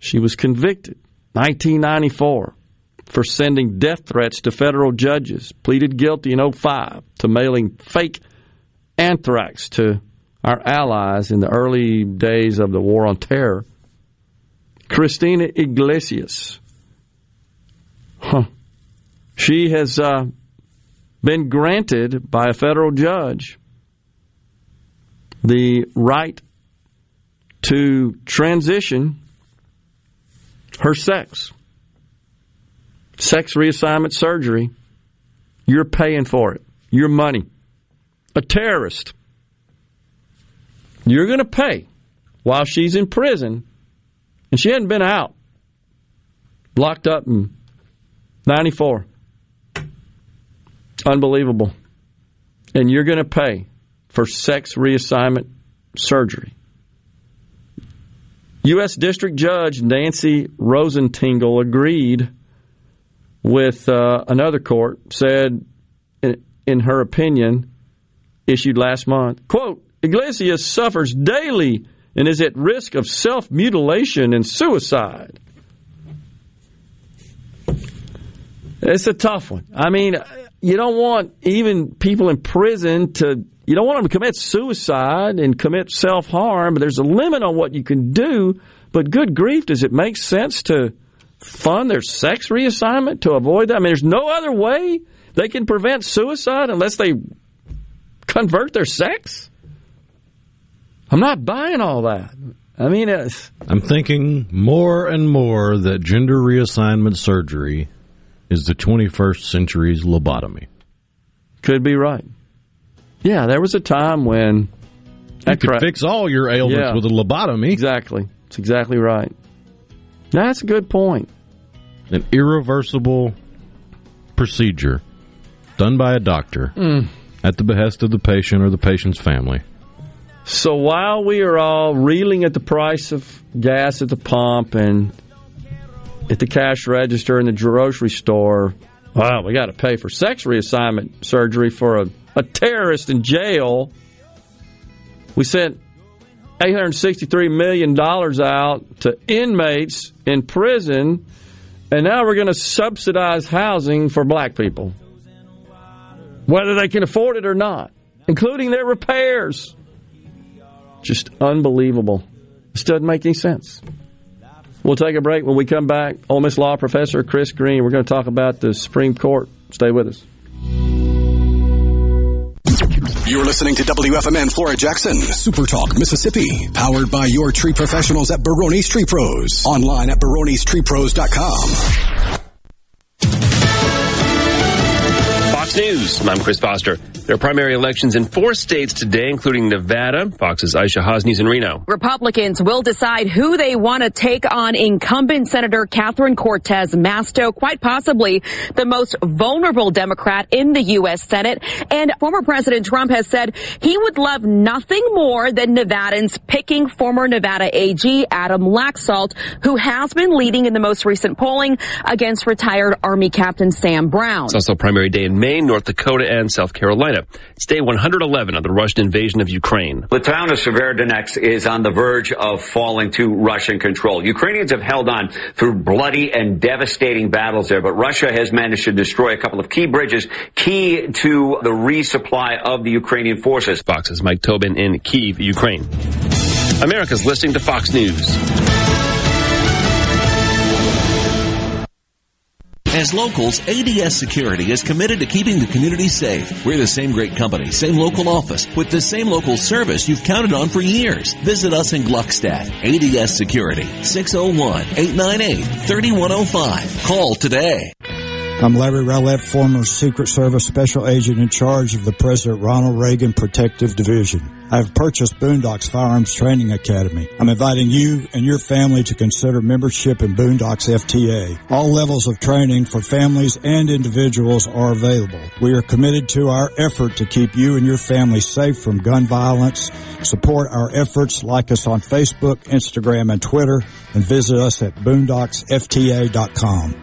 she was convicted, nineteen ninety-four, for sending death threats to federal judges, pleaded guilty in oh five to mailing fake anthrax to our allies in the early days of the War on Terror. Christina Iglesias, huh. she has uh, been granted by a federal judge the right to transition her sex. Sex reassignment surgery. You're paying for it. Your money. A terrorist. You're going to pay while she's in prison, and she hadn't been out. Locked up in ninety-four. Unbelievable. And you're going to pay for sex reassignment surgery. U S. District Judge Nancy Rosentingle agreed with uh, another court, said, in, in her opinion, issued last month, quote, Iglesias suffers daily and is at risk of self-mutilation and suicide. It's a tough one. I mean, you don't want even people in prison to, you don't want them to commit suicide and commit self-harm. There's a limit on what you can do, but good grief, does it make sense to fund their sex reassignment to avoid that? I mean, there's no other way they can prevent suicide unless they convert their sex? I'm not buying all that. I mean, it's... I'm thinking more and more that gender reassignment surgery is the twenty-first century's lobotomy. Could be right. Yeah, there was a time when... You could cra- fix all your ailments yeah, with a lobotomy. Exactly. That's exactly right. That's a good point. An irreversible procedure done by a doctor mm. at the behest of the patient or the patient's family. So while we are all reeling at the price of gas at the pump and at the cash register in the grocery store, wow, we got to pay for sex reassignment surgery for a, a terrorist in jail. We sent eight hundred sixty-three million dollars out to inmates in prison, and now we're going to subsidize housing for black people, whether they can afford it or not, including their repairs. Just unbelievable. This doesn't make any sense. We'll take a break. When we come back, Ole Miss Law Professor Chris Green, we're going to talk about the Supreme Court. Stay with us. You're listening to W F M N Flora Jackson, Super Talk Mississippi, powered by your tree professionals at Barone's Tree Pros, online at barones tree pros dot com. Fox News, News. I'm Chris Foster. There are primary elections in four states today, including Nevada. Fox's Aisha Hosni's in Reno. Republicans will decide who they want to take on incumbent Senator Catherine Cortez Masto, quite possibly the most vulnerable Democrat in the U S. Senate. And former President Trump has said he would love nothing more than Nevadans picking former Nevada A G Adam Laxalt, who has been leading in the most recent polling against retired Army Captain Sam Brown. It's also primary day in Maine, North Dakota, and South Carolina. It's day one hundred eleven of the Russian invasion of Ukraine. The town of Severodonetsk is on the verge of falling to Russian control. Ukrainians have held on through bloody and devastating battles there, but Russia has managed to destroy a couple of key bridges, key to the resupply of the Ukrainian forces. Fox's Mike Tobin in Kyiv, Ukraine. America's listening to Fox News. As locals, A D S Security is committed to keeping the community safe. We're the same great company, same local office, with the same local service you've counted on for years. Visit us in Gluckstadt. A D S Security, six oh one, eight nine eight, three one oh five. Call today. I'm Larry Rellett, former Secret Service Special Agent in charge of the President Ronald Reagan Protective Division. I have purchased Boondocks Firearms Training Academy. I'm inviting you and your family to consider membership in Boondocks F T A. All levels of training for families and individuals are available. We are committed to our effort to keep you and your family safe from gun violence. Support our efforts. Like us on Facebook, Instagram, and Twitter, and visit us at boondocks f t a dot com.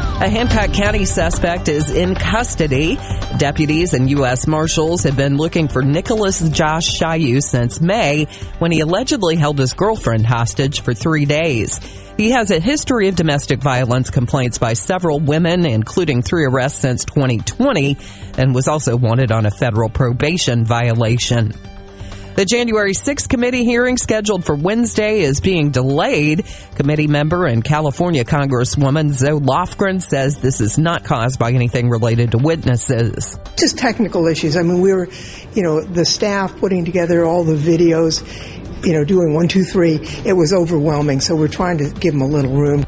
A Hancock County suspect is in custody. Deputies and U S. Marshals have been looking for Nicholas Josh Shayu since May, when he allegedly held his girlfriend hostage for three days. He has a history of domestic violence complaints by several women, including three arrests since twenty twenty, and was also wanted on a federal probation violation. The January sixth committee hearing scheduled for Wednesday is being delayed. Committee member and California Congresswoman Zoe Lofgren says this is not caused by anything related to witnesses. Just technical issues. I mean, we were, you know, the staff putting together all the videos, you know, doing one, two, three. It was overwhelming, so we're trying to give them a little room.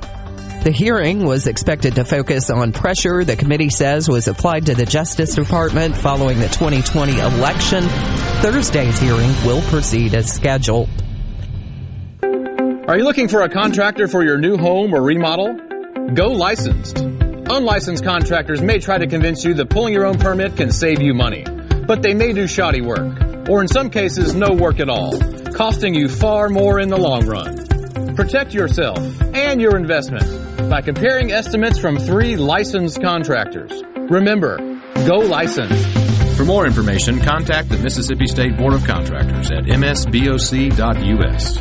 The hearing was expected to focus on pressure the committee says was applied to the Justice Department following the twenty twenty election. Thursday's hearing will proceed as scheduled. Are you looking for a contractor for your new home or remodel? Go licensed. Unlicensed contractors may try to convince you that pulling your own permit can save you money, but they may do shoddy work, or in some cases, no work at all, costing you far more in the long run. Protect yourself and your investment by comparing estimates from three licensed contractors. Remember, go licensed. For more information, contact the Mississippi State Board of Contractors at m s b o c dot u s.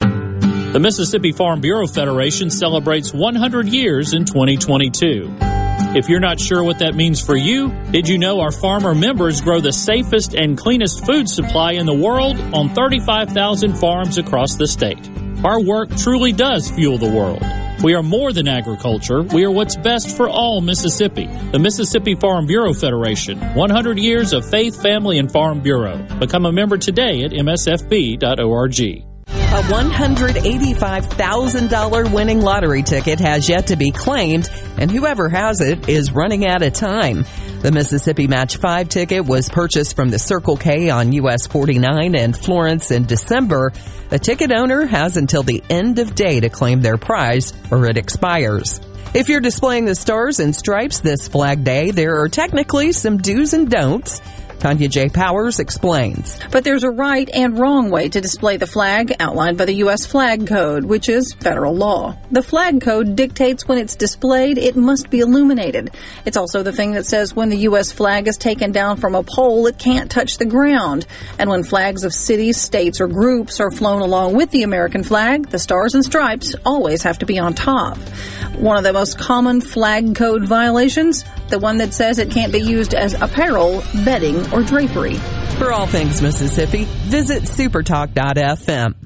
The Mississippi Farm Bureau Federation celebrates one hundred years in twenty twenty-two. If you're not sure what that means for you, did you know our farmer members grow the safest and cleanest food supply in the world on thirty-five thousand farms across the state? Our work truly does fuel the world. We are more than agriculture. We are what's best for all Mississippi. The Mississippi Farm Bureau Federation, one hundred years of faith, family, and Farm Bureau. Become a member today at m s f b dot org. A one hundred eighty-five thousand dollars winning lottery ticket has yet to be claimed, and whoever has it is running out of time. The Mississippi Match five ticket was purchased from the Circle K on U S forty-nine in Florence in December. The ticket owner has until the end of day to claim their prize, or it expires. If you're displaying the Stars and Stripes this Flag Day, there are technically some do's and don'ts. Tanya J. Powers explains. But there's a right and wrong way to display the flag outlined by the U S. Flag Code, which is federal law. The Flag Code dictates when it's displayed, it must be illuminated. It's also the thing that says when the U S flag is taken down from a pole, it can't touch the ground. And when flags of cities, states, or groups are flown along with the American flag, the Stars and Stripes always have to be on top. One of the most common Flag Code violations, the one that says it can't be used as apparel, bedding, or drapery. For all things Mississippi, visit super talk dot f m.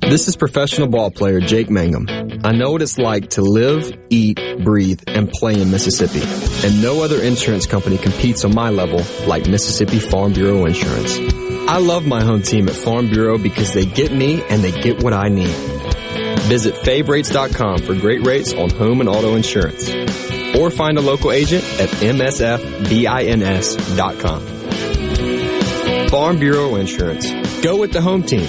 This is professional ball player Jake Mangum. I know what it's like to live, eat, breathe, and play in Mississippi. And no other insurance company competes on my level like Mississippi Farm Bureau Insurance. I love my home team at Farm Bureau because they get me and they get what I need. Visit fave rates dot com for great rates on home and auto insurance. Or find a local agent at M S F B I N S dot com. Farm Bureau Insurance. Go with the home team.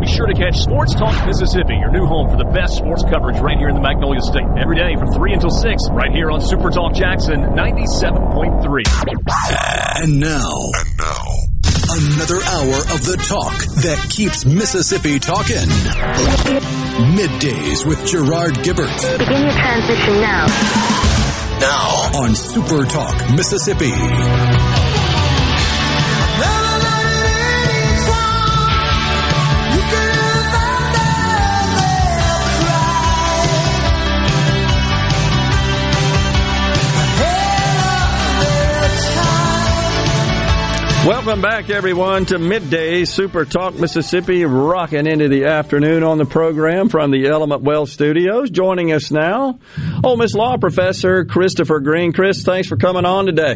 Be sure to catch Sports Talk Mississippi, your new home for the best sports coverage right here in the Magnolia State. Every day from three until six, right here on Super Talk Jackson ninety-seven point three. And now, and now, another hour of the talk that keeps Mississippi talking. Middays with Gerard Gilbert. Begin your transition now. Now on Super Talk Mississippi. Welcome back, everyone, to Midday Super Talk Mississippi, rocking into the afternoon on the program from the Element Wealth Studios. Joining us now, Ole Miss Law Professor Christopher Green. Chris, thanks for coming on today.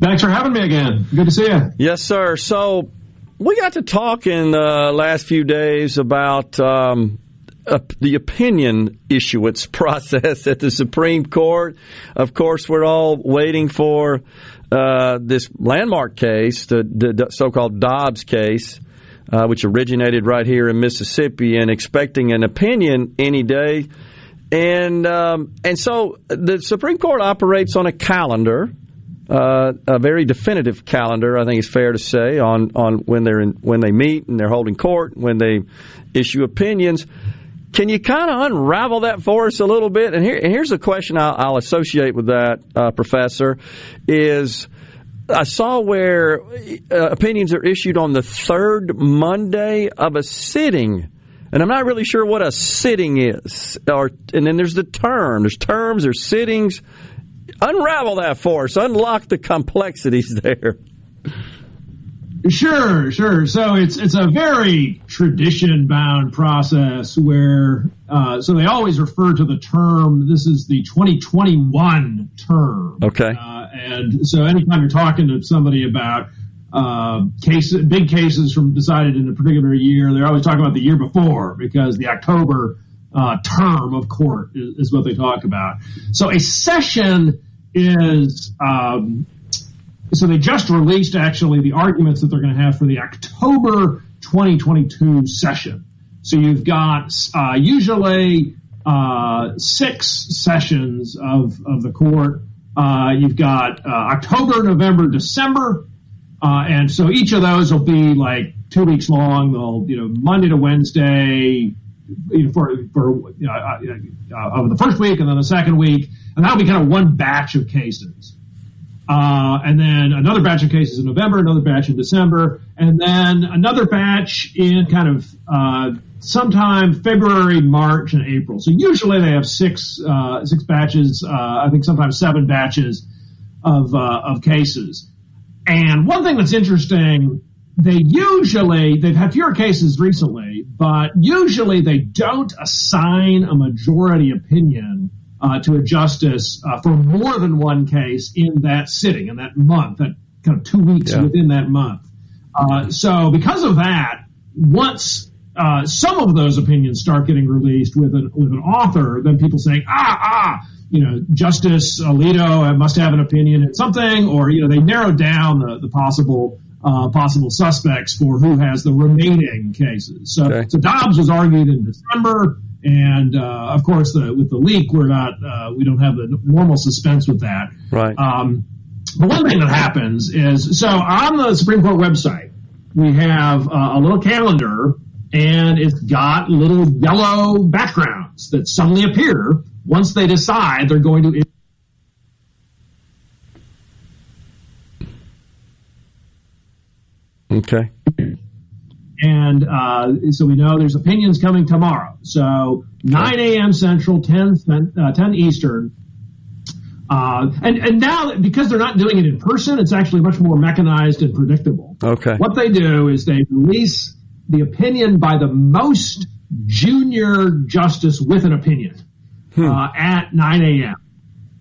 Thanks for having me again. Good to see you. Yes, sir. So we got to talk in the last few days about um, Uh, the opinion issuance process at the Supreme Court. Of course, we're all waiting for uh, this landmark case, the, the so-called Dobbs case, uh, which originated right here in Mississippi, and expecting an opinion any day. And um, and so the Supreme Court operates on a calendar, uh, a very definitive calendar, I think it's fair to say, on on when they're in, when they meet and they're holding court, when they issue opinions. Can you kind of unravel that for us a little bit? And, here, and here's the question I'll, I'll associate with that, uh, Professor, is I saw where uh, opinions are issued on the third Monday of a sitting, and I'm not really sure what a sitting is. Or, and then there's the term. There's terms or sittings. Unravel that for us. Unlock the complexities there. Sure, sure. So it's it's a very tradition-bound process where uh, – so they always refer to the term – this is the twenty twenty-one term. Okay. Uh, and so anytime you're talking to somebody about uh, cases, big cases from decided in a particular year, they're always talking about the year before because the October uh, term of court is, is what they talk about. So a session is um, – So they just released, actually, the arguments that they're going to have for the October twenty twenty-two session. So you've got uh, usually uh, six sessions of, of the court. Uh, you've got uh, October, November, December. Uh, and so each of those will be like two weeks long. They'll, you know, Monday to Wednesday you know, for, for you know, uh, uh, of the first week and then the second week. And that'll be kind of one batch of cases. Uh, and then another batch of cases in November, another batch in December, and then another batch in kind of uh, sometime February, March, and April. So usually they have six uh, six batches, uh, I think sometimes seven batches of uh, of cases. And one thing that's interesting, they usually, they've had fewer cases recently, but usually they don't assign a majority opinion Uh, to a justice uh, for more than one case in that sitting, in that month, that kind of two weeks yeah. within that month. Uh, so because of that, once uh, some of those opinions start getting released with an with an author, then people saying, ah, ah, you know, Justice Alito must have an opinion at something, or, you know, they narrow down the, the possible uh, possible suspects for who has the remaining cases. So, okay. so Dobbs was argued in December. And, uh, of course, the, with the leak, we're not, uh, we don't have the normal suspense with that. Right. Um, but one thing that happens is, so on the Supreme Court website, we have uh, a little calendar and it's got little yellow backgrounds that suddenly appear once they decide they're going to. Okay. And uh, so we know there's opinions coming tomorrow. So nine a.m. Central, ten, uh, ten Eastern. Uh, and, and now, because they're not doing it in person, it's actually much more mechanized and predictable. Okay. What they do is they release the opinion by the most junior justice with an opinion hmm. uh, at nine a.m.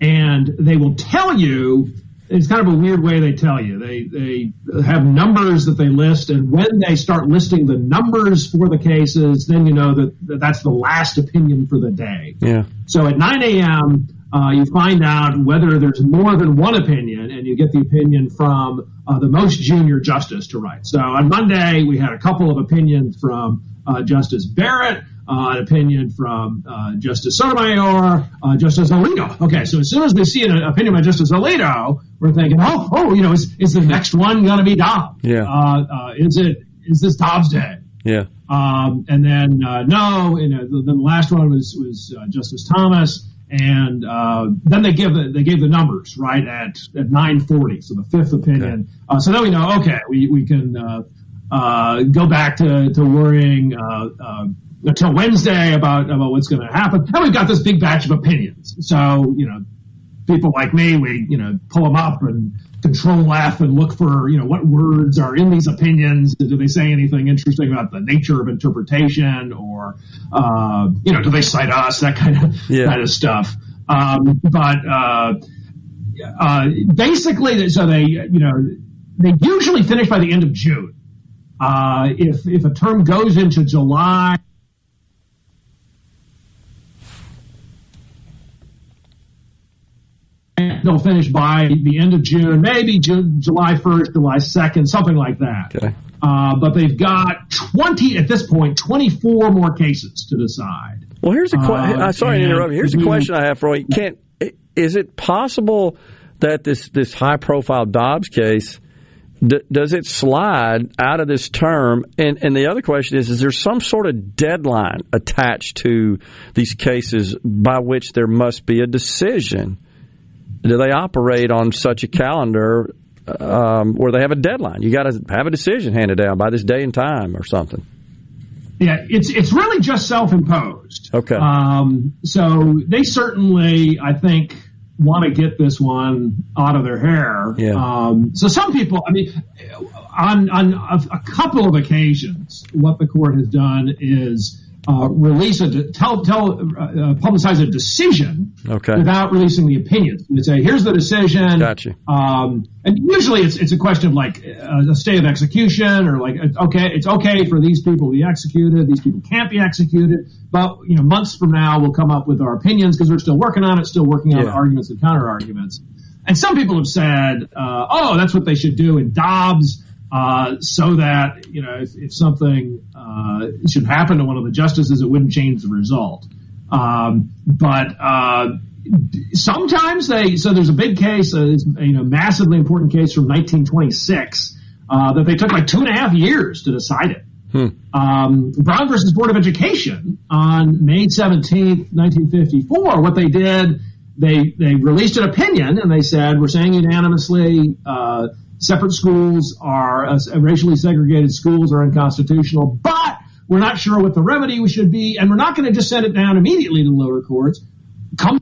And they will tell you. It's kind of a weird way they tell you. They they have numbers that they list, and when they start listing the numbers for the cases, then you know that that's the last opinion for the day. Yeah. So at nine a.m., uh, you find out whether there's more than one opinion, and you get the opinion from uh, the most junior justice to write. So on Monday, we had a couple of opinions from uh, Justice Barrett, Uh, an opinion from uh, Justice Sotomayor, uh, Justice Alito. Okay, so as soon as we see an opinion by Justice Alito, we're thinking, oh, oh, you know, is is the next one going to be Dobbs? Yeah. Uh, uh, is it is this Dobbs Day? Yeah. Um, and then uh, no, you know, the, the last one was was uh, Justice Thomas, and uh, then they give the, they gave the numbers right at at nine forty, so the fifth opinion. Okay. Uh, so then we know, okay, we we can uh, uh, go back to to worrying. Uh, uh, until Wednesday about, about what's going to happen. And we've got this big batch of opinions. So, you know, people like me, we, you know, pull them up and control F and look for, you know, what words are in these opinions. Do they say anything interesting about the nature of interpretation or, uh, you know, do they cite us, that kind of, yeah. kind of stuff. Um, but uh, uh, basically, so they, you know, they usually finish by the end of June. Uh, if, if a term goes into July, they'll finish by the end of June, maybe June, July first, July second, something like that. Okay. Uh, but they've got twenty, at this point, twenty-four more cases to decide. Well, here's a question. Uh, sorry to interrupt you. Here's a question I have for you. Can't, is it possible that this, this high-profile Dobbs case, d- does it slide out of this term? And, and the other question is, is there some sort of deadline attached to these cases by which there must be a decision? Do they operate on such a calendar um, where they have a deadline? You got to have a decision handed down by this day and time or something. Yeah, it's it's really just self-imposed. Okay. Um, so they certainly, I think, want to get this one out of their hair. Yeah. Um, so some people, I mean, on on a couple of occasions, what the court has done is uh, release a tell tell uh, publicize a decision. Okay. Without releasing the opinions. They say, here's the decision. Gotcha. Um, and usually it's it's a question of like a stay of execution or like, okay, it's okay for these people to be executed. These people can't be executed. But, you know, months from now we'll come up with our opinions because we're still working on it, still working on yeah. arguments and counter arguments. And some people have said, uh, oh, that's what they should do in Dobbs. Uh, so that, you know, if, if something uh, should happen to one of the justices, it wouldn't change the result. Um, but, uh, sometimes they, so there's a big case, uh, you know, massively important case from nineteen twenty-six, uh, that they took like two and a half years to decide it. Hmm. Um, Brown versus Board of Education on May seventeenth, nineteen fifty-four, what they did, they, they released an opinion and they said, we're saying unanimously, uh, separate schools are, uh, racially segregated schools are unconstitutional, but we're not sure what the remedy we should be, and we're not going to just send it down immediately to the lower courts. Come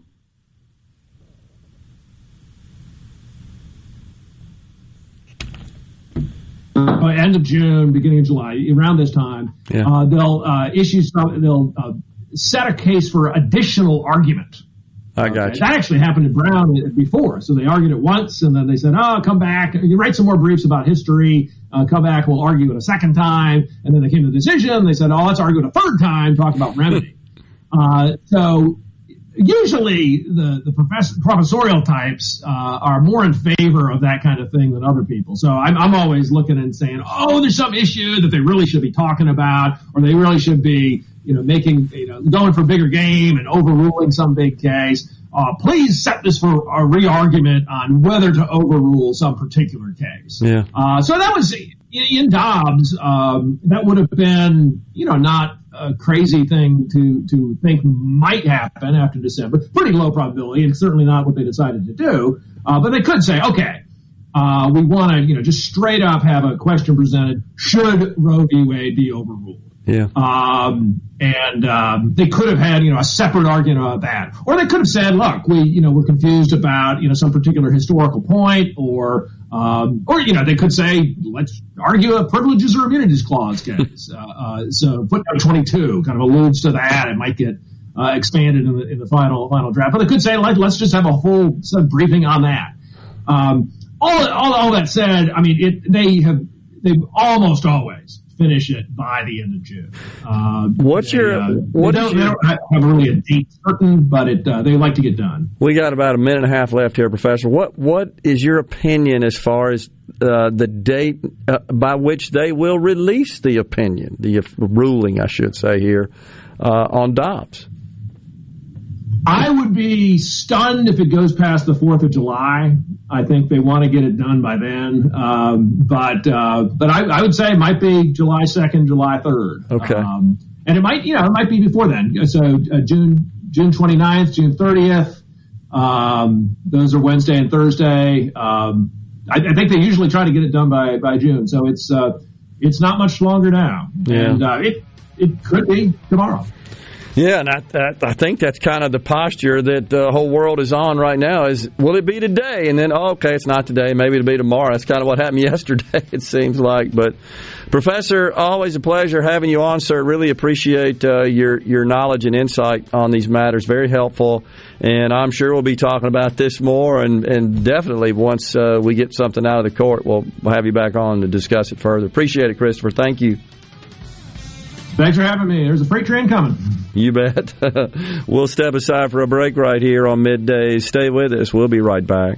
uh, end of June, beginning of July, around this time, yeah. uh, they'll uh, issue some. They'll uh, set a case for additional argument. I got okay. you. That actually happened to Brown before. So they argued it once, and then they said, oh, come back. You write some more briefs about history. Uh, come back. We'll argue it a second time. And then they came to the decision. They said, oh, let's argue it a third time. Talk about remedy. uh, so usually the, the professor, professorial types uh, are more in favor of that kind of thing than other people. So I'm, I'm always looking and saying, oh, there's some issue that they really should be talking about, or they really should be – you know, making, you know, going for a bigger game and overruling some big case. Uh, please set this for a re-argument on whether to overrule some particular case. Yeah. Uh, so that was, in Dobbs, um, that would have been, you know, not a crazy thing to, to think might happen after December. Pretty low probability, and certainly not what they decided to do. Uh, but they could say, okay, uh, we want to, you know, just straight up have a question presented: should Roe v. Wade be overruled? Yeah. Um, and um, they could have had, you know, a separate argument about that, or they could have said, look, we, you know, we're confused about, you know, some particular historical point, or, um, or you know, they could say, let's argue a privileges or immunities clause case. uh, uh, so footnote twenty-two kind of alludes to that. It might get uh, expanded in the, in the final final draft, but they could say, like, let's just have a whole sub briefing on that. Um, all, all all that said, I mean, it they have they've almost always. Finish it by the end of June. Uh, What's they, your? Uh, what they, don't, your, they don't have really a date certain, but it, uh, they like to get done. We got about a minute and a half left here, Professor. What What is your opinion as far as uh, the date uh, by which they will release the opinion, the ruling, I should say here, uh, on Dobbs? I would be stunned if it goes past the fourth of July. I think they want to get it done by then. Um, but uh, but I, I would say it might be July second, July third. Okay. Um, and it might, you know, it might be before then. So uh, June June twenty-ninth, June thirtieth. Um, those are Wednesday and Thursday. Um, I, I think they usually try to get it done by, by June. So it's uh, it's not much longer now. Yeah. And uh, it it could be tomorrow. Yeah, and I, I think that's kind of the posture that the whole world is on right now is, will it be today? And then, oh, okay, it's not today. Maybe it'll be tomorrow. That's kind of what happened yesterday, it seems like. But, Professor, always a pleasure having you on, sir. Really appreciate uh, your, your knowledge and insight on these matters. Very helpful. And I'm sure we'll be talking about this more. And, and definitely once uh, we get something out of the court, we'll, we'll have you back on to discuss it further. Appreciate it, Christopher. Thank you. Thanks for having me. There's a freight train coming. You bet. We'll step aside for a break right here on Midday. Stay with us. We'll be right back.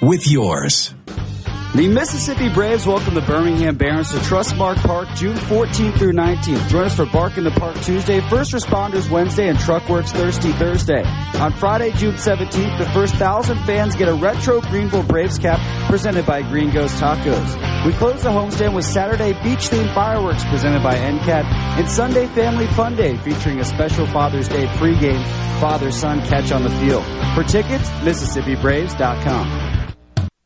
with yours. The Mississippi Braves welcome the Birmingham Barons to Trustmark Park June fourteenth through nineteenth. Join us for Bark in the Park Tuesday, First Responders Wednesday, and Truck Works Thirsty Thursday. On Friday, June seventeenth, the first one thousand fans get a retro Greenville Braves cap presented by Green Ghost Tacos. We close the homestand with Saturday beach-themed fireworks presented by N C A T and Sunday Family Fun Day featuring a special Father's Day pregame father-son catch on the field. For tickets, Mississippi Braves dot com.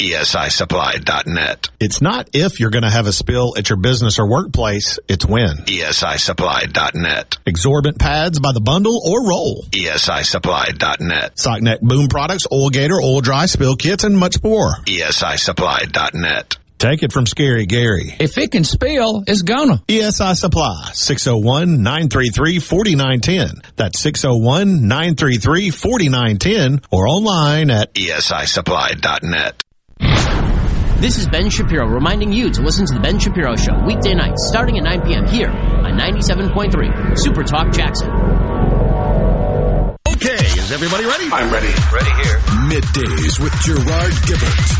E S I Supply dot net. It's not if you're going to have a spill at your business or workplace, it's when. E S I Supply dot net. Exorbitant pads by the bundle or roll. E S I Supply dot net. Sockneck boom products, oil gator, oil dry, spill kits, and much more. E S I Supply dot net. Take it from Scary Gary. If it can spill, it's gonna. E S I Supply, six oh one, nine three three, four nine one zero. That's six oh one, nine three three, four nine one zero or online at E S I Supply dot net. This is Ben Shapiro reminding you to listen to The Ben Shapiro Show weekday nights starting at nine p.m. here on ninety-seven point three Super Talk Jackson. Okay, is everybody ready? I'm ready. Ready here. Middays with Gerard Gilbert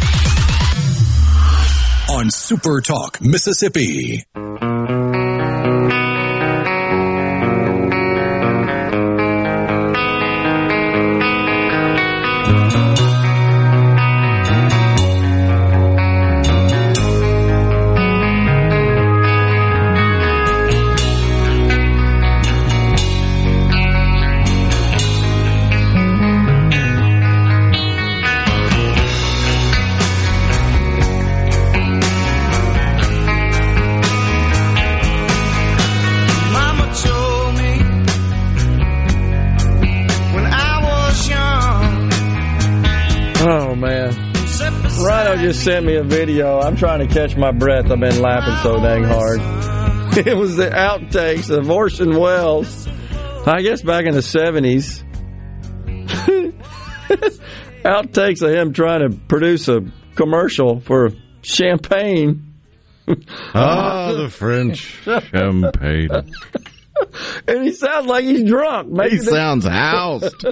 on Super Talk Mississippi. Just sent me a video. I'm trying to catch my breath. I've been laughing so dang hard. It was the outtakes of Orson Welles, I guess back in the seventies. Outtakes of him trying to produce a commercial for champagne. Ah, the French champagne. And he sounds like he's drunk. Maybe he sounds housed.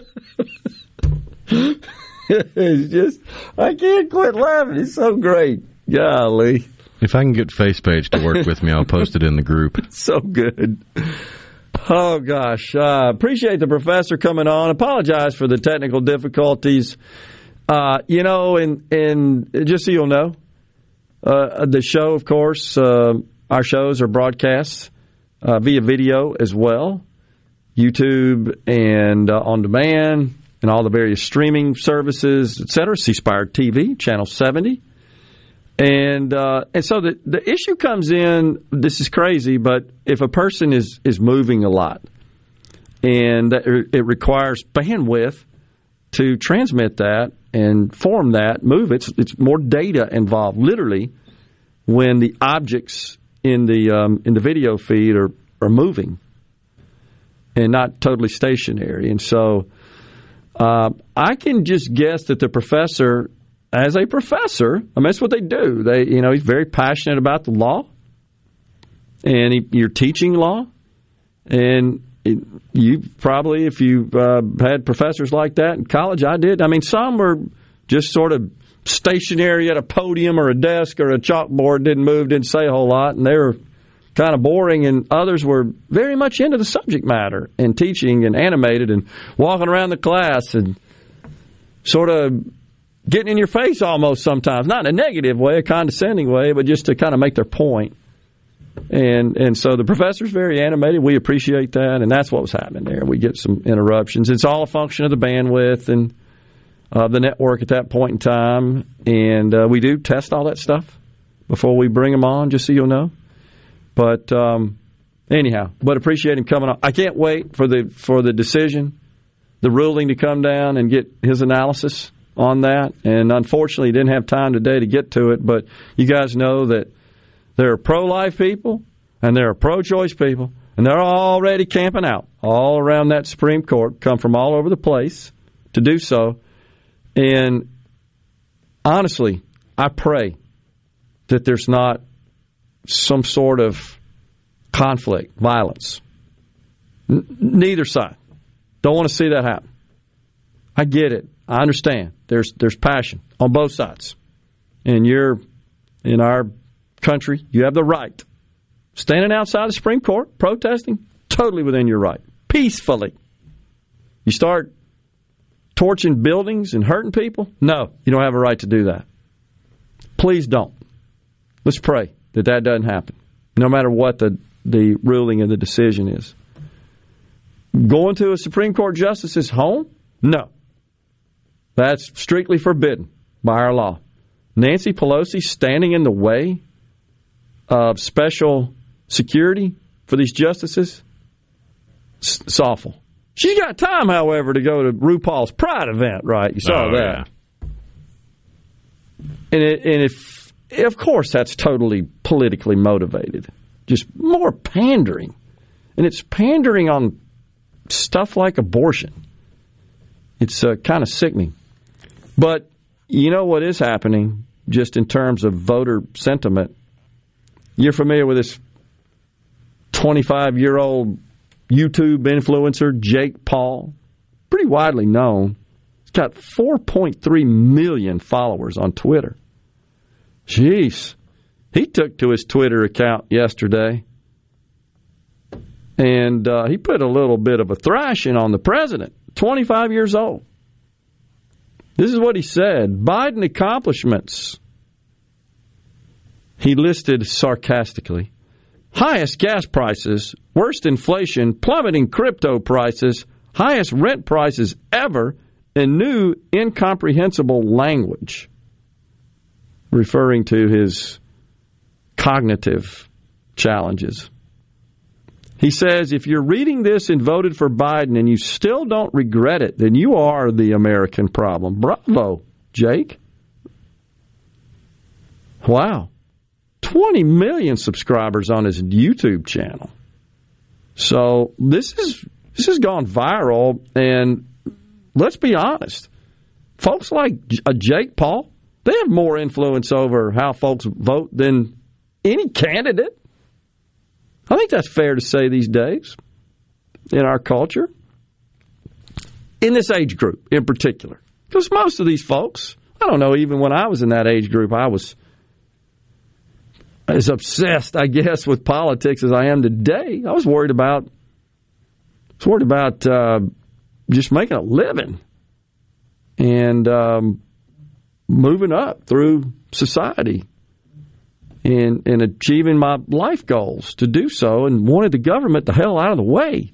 It's just, I can't quit laughing. It's so great. Golly. If I can get FacePage to work with me, I'll post it in the group. It's so good. Oh, gosh. Uh, appreciate the professor coming on. Apologize for the technical difficulties. Uh, you know, and, and just so you'll know, uh, the show, of course, uh, our shows are broadcast uh, via video as well, YouTube and uh, on demand, and all the various streaming services, et cetera, C-Spire T V, Channel seventy. And uh, and so the, the issue comes in, this is crazy, but if a person is, is moving a lot and it requires bandwidth to transmit that and form that, move it, it's, it's more data involved, literally, when the objects in the um, in the video feed are, are moving and not totally stationary. And so... Uh, I can just guess that the professor, as a professor, I mean, that's what they do. They, you know, he's very passionate about the law, and he, you're teaching law, and it, you probably, if you uh, had professors like that in college, I did. I mean, some were just sort of stationary at a podium or a desk or a chalkboard, didn't move, didn't say a whole lot, and they were kind of boring, and others were very much into the subject matter and teaching and animated and walking around the class and sort of getting in your face almost sometimes, not in a negative way, a condescending way, but just to kind of make their point. And and so the professor's very animated. We appreciate that, and that's what was happening there. We get some interruptions. It's all a function of the bandwidth and uh, the network at that point in time, and uh, we do test all that stuff before we bring them on, just so you'll know. But um, anyhow, but appreciate him coming on. I can't wait for the for the decision, the ruling to come down and get his analysis on that. And unfortunately, didn't have time today to get to it. But you guys know that there are pro-life people and there are pro-choice people, and they're already camping out all around that Supreme Court, come from all over the place to do so. And honestly, I pray that there's not some sort of conflict, violence. N- neither side. Don't want to see that happen. I get it. I understand. There's there's passion on both sides. and you're in our country, you have the right. Standing outside the Supreme Court, protesting, totally within your right, peacefully. You start torching buildings and hurting people? No, you don't have a right to do that. Please don't. Let's pray that that doesn't happen, no matter what the, the ruling and the decision is. Going to a Supreme Court justice's home? No. That's strictly forbidden by our law. Nancy Pelosi standing in the way of special security for these justices? It's awful. She got time, however, to go to RuPaul's Pride event, right? You saw oh, that. Yeah. And, it, and if, of course, that's totally politically motivated. Just more pandering. And it's pandering on stuff like abortion. It's uh, kind of sickening. But you know what is happening, just in terms of voter sentiment? You're familiar with this twenty-five-year-old YouTube influencer, Jake Paul, pretty widely known. He's got four point three million followers on Twitter. Jeez. He took to his Twitter account yesterday, and uh, he put a little bit of a thrashing on the president, twenty-five years old. This is what he said. Biden accomplishments. He listed sarcastically. Highest gas prices, worst inflation, plummeting crypto prices, highest rent prices ever, and new incomprehensible language. Referring to his cognitive challenges. He says, if you're reading this and voted for Biden and you still don't regret it, then you are the American problem. Bravo, Jake. Wow. twenty million subscribers on his YouTube channel. So this is this has gone viral, and let's be honest. Folks like a Jake Paul, they have more influence over how folks vote than any candidate. I think that's fair to say these days in our culture, in this age group in particular. Because most of these folks, I don't know, even when I was in that age group, I was as obsessed, I guess, with politics as I am today. I was worried about, I was worried about uh, just making a living and um, moving up through society. In, in achieving my life goals to do so, and wanted the government the hell out of the way.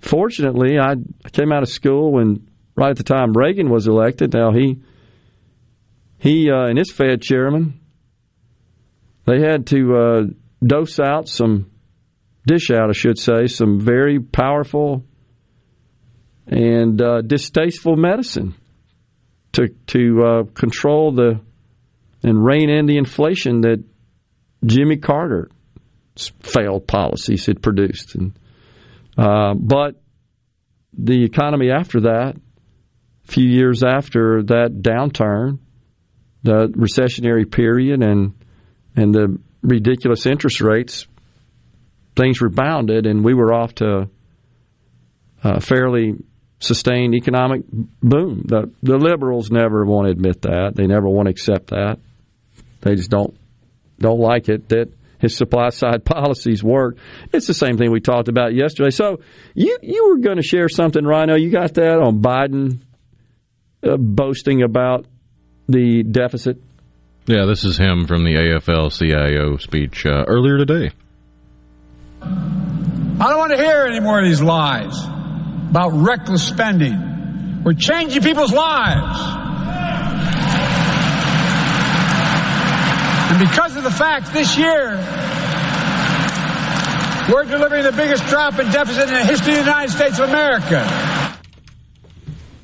Fortunately, I, I came out of school when right at the time Reagan was elected. Now, he he uh, and his Fed chairman, they had to uh, dose out some, dish out, I should say, some very powerful and uh, distasteful medicine to, to uh, control the and rein in the inflation that Jimmy Carter's failed policies had produced. And, uh, but the economy after that, a few years after that downturn, the recessionary period and and the ridiculous interest rates, things rebounded, and we were off to a fairly sustained economic boom. The, the liberals never want to admit that. They never want to accept that. They just don't don't like it that his supply-side policies work. It's the same thing we talked about yesterday. So you, you were going to share something, Rhino. You got that on Biden uh, boasting about the deficit? Yeah, this is him from the A F L C I O speech uh, earlier today. I don't want to hear any more of these lies about reckless spending. We're changing people's lives. And because of the fact this year, we're delivering the biggest drop in deficit in the history of the United States of America.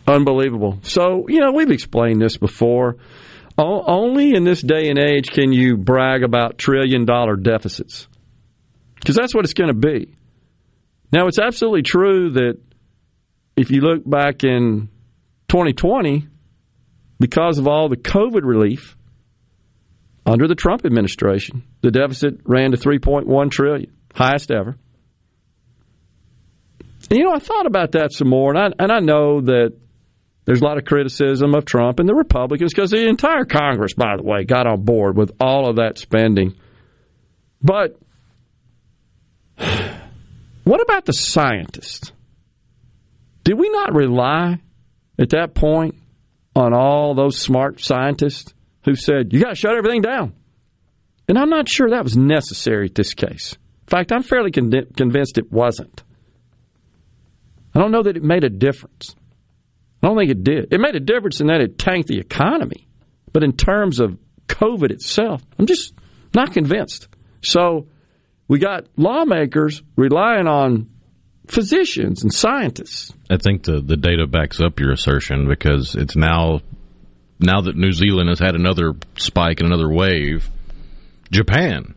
Unbelievable. So, you know, we've explained this before. O- only in this day and age can you brag about trillion-dollar deficits. Because that's what it's going to be. Now, it's absolutely true that if you look back in twenty twenty, because of all the COVID relief, under the Trump administration, the deficit ran to three point one trillion dollars, highest ever. And, you know, I thought about that some more, and I, and I know that There's a lot of criticism of Trump and the Republicans because the entire Congress, by the way, got on board with all of that spending. But what about the scientists? Did we not rely at that point on all those smart scientists who said, you got to shut everything down? And I'm not sure that was necessary at this case. In fact, I'm fairly con- convinced it wasn't. I don't know that it made a difference. I don't think it did. It made a difference in that it tanked the economy. But in terms of COVID itself, I'm just not convinced. So we got lawmakers relying on physicians and scientists. I think the, the data backs up your assertion, because it's now, now that New Zealand has had another spike and another wave, Japan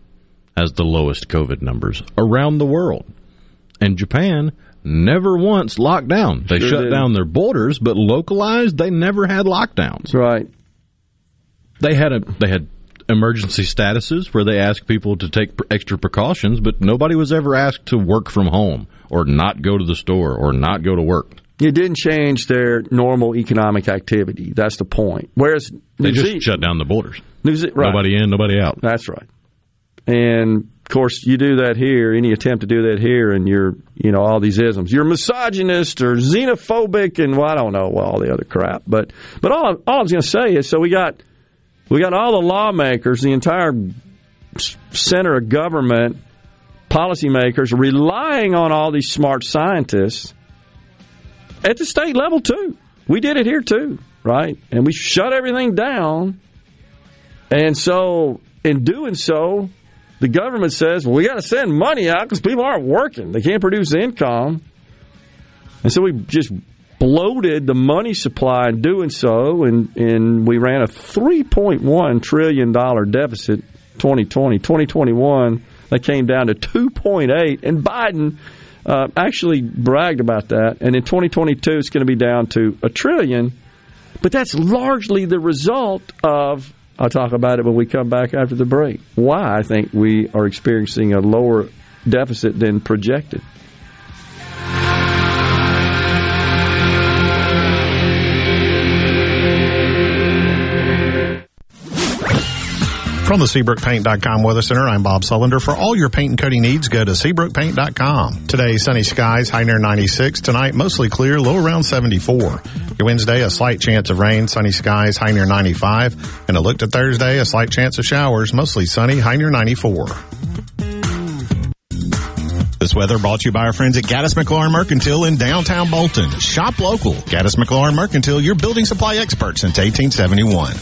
has the lowest COVID numbers around the world. And Japan never once locked down. They sure shut did. down their borders, but localized, they never had lockdowns. Right. They had a, they had emergency statuses where they asked people to take extra precautions, but nobody was ever asked to work from home or not go to the store or not go to work. It didn't change their normal economic activity. That's the point. Whereas New They just Ze- shut down the borders. New Ze- right. Nobody in, nobody out. That's right. And of course, you do that here, any attempt to do that here, and you're, you know, all these isms. You're misogynist or xenophobic and, well, I don't know, well, all the other crap. But but all, all I was going to say is, so we got we got all the lawmakers, the entire center of government, policymakers, relying on all these smart scientists at the state level, too. We did it here, too, right? And we shut everything down. And so, in doing so, the government says, well, we got to send money out because people aren't working. They can't produce income. And so we just bloated the money supply in doing so, and, and we ran a three point one trillion dollars deficit twenty twenty. twenty twenty-one, that came down to two point eight, and Biden uh, actually bragged about that. And in twenty twenty-two, it's going to be down to a trillion, but that's largely the result of... I'll talk about it when we come back after the break. Why I think we are experiencing a lower deficit than projected. From the Seabrook Paint dot com Weather Center, I'm Bob Sullender. For all your paint and coating needs, go to Seabrook Paint dot com. Today, sunny skies, high near ninety-six. Tonight, mostly clear, low around seventy-four. Your Wednesday, a slight chance of rain, sunny skies, high near ninety-five. And a look to Thursday, a slight chance of showers, mostly sunny, high near ninety-four. This weather brought to you by our friends at Gaddis McLaurin Mercantile in downtown Bolton. Shop local. Gaddis McLaurin Mercantile, your building supply expert since eighteen seventy-one.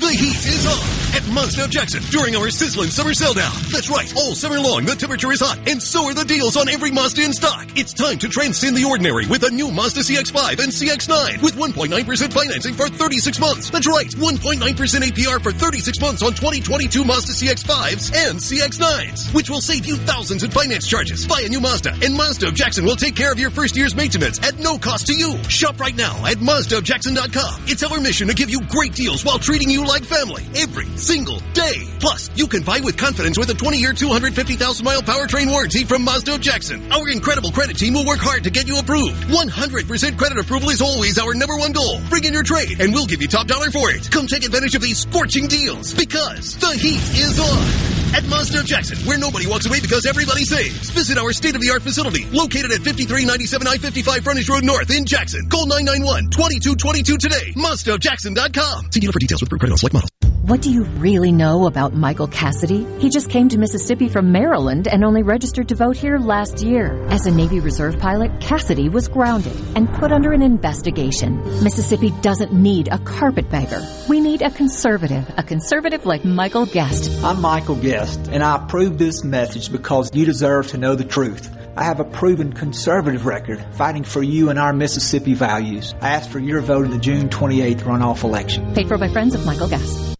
The heat is on at Monsell Jackson during our sizzling summer sell-down. That's right, all summer long the temperature is hot, and so are the deals on every Mazda in stock. It's time to transcend the ordinary with a new Mazda C X five and C X nine with one point nine percent financing for thirty-six months. That's right, one point nine percent A P R for thirty-six months on twenty twenty-two Mazda C X fives and C X nines, which will save you thousands in finance charges. Buy a new Mazda, and Mazda Jackson will take care of your first year's maintenance at no cost to you. Shop right now at Mazda Jackson dot com. It's our mission to give you great deals while treating you like family every single day. Plus, you can buy with confidence with a twenty-year, two hundred fifty thousand mile powertrain warranty from Mazda of Jackson. Our incredible credit team will work hard to get you approved. one hundred percent credit approval is always our number one goal. Bring in your trade, and we'll give you top dollar for it. Come take advantage of these scorching deals, because the heat is on at Mazda of Jackson, where nobody walks away because everybody saves. Visit our state-of-the-art facility located at fifty-three ninety-seven I fifty-five Frontage Road North in Jackson. Call nine nine one, two two two two today. Mazda of Jackson dot com. See dealer for details with approved credit on select models. What do you really know about Michael Cassidy? He just came to Mississippi from Maryland and only registered to vote here last year. As a Navy Reserve pilot, Cassidy was grounded and put under an investigation. Mississippi doesn't need a carpetbagger. We need a conservative, a conservative like Michael Guest. I'm Michael Guest, and I approve this message because you deserve to know the truth. I have a proven conservative record fighting for you and our Mississippi values. I ask for your vote in the June twenty-eighth runoff election. Paid for by friends of Michael Guest.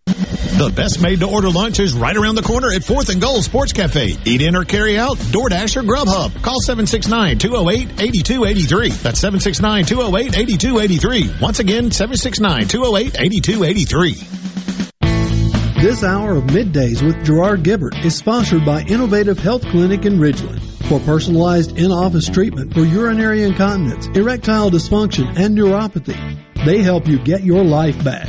The best made-to-order lunch is right around the corner at fourth and Gold Sports Cafe. Eat in or carry out, DoorDash or Grubhub. Call seven six nine, two oh eight, eight two eight three. That's seven six nine, two oh eight, eight two eight three. Once again, seven six nine, two oh eight, eight two eight three. This hour of Middays with Gerard Gilbert is sponsored by Innovative Health Clinic in Ridgeland. For personalized in-office treatment for urinary incontinence, erectile dysfunction, and neuropathy, They help you get your life back.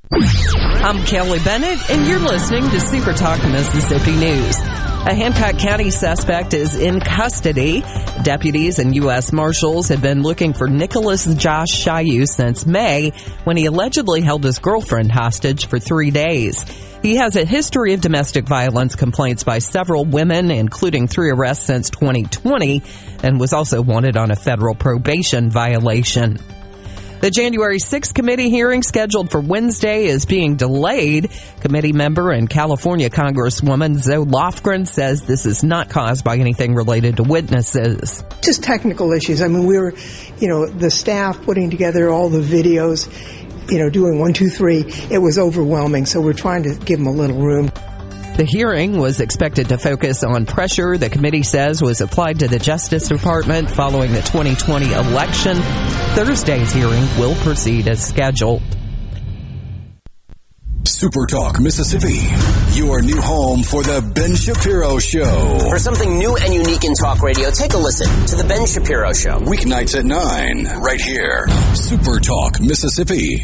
I'm Kelly Bennett, and you're listening to Super Talk Mississippi News. A Hancock County suspect is in custody. Deputies and U S Marshals have been looking for Nicholas Josh Shayu since May, when he allegedly held his girlfriend hostage for three days. He has a history of domestic violence complaints by several women, including three arrests since twenty twenty, and was also wanted on a federal probation violation. The January sixth committee hearing scheduled for Wednesday is being delayed. Committee member and California Congresswoman Zoe Lofgren says this is not caused by anything related to witnesses. Just technical issues. I mean, we were, you know, the staff putting together all the videos, you know, doing one, two, three. It was overwhelming, so we're trying to give them a little room. The hearing was expected to focus on pressure the committee says was applied to the Justice Department following the twenty twenty election. Thursday's hearing will proceed as scheduled. Super Talk Mississippi, your new home for the Ben Shapiro Show. For something new and unique in talk radio, take a listen to the Ben Shapiro Show. Weeknights at nine, right here. Super Talk Mississippi.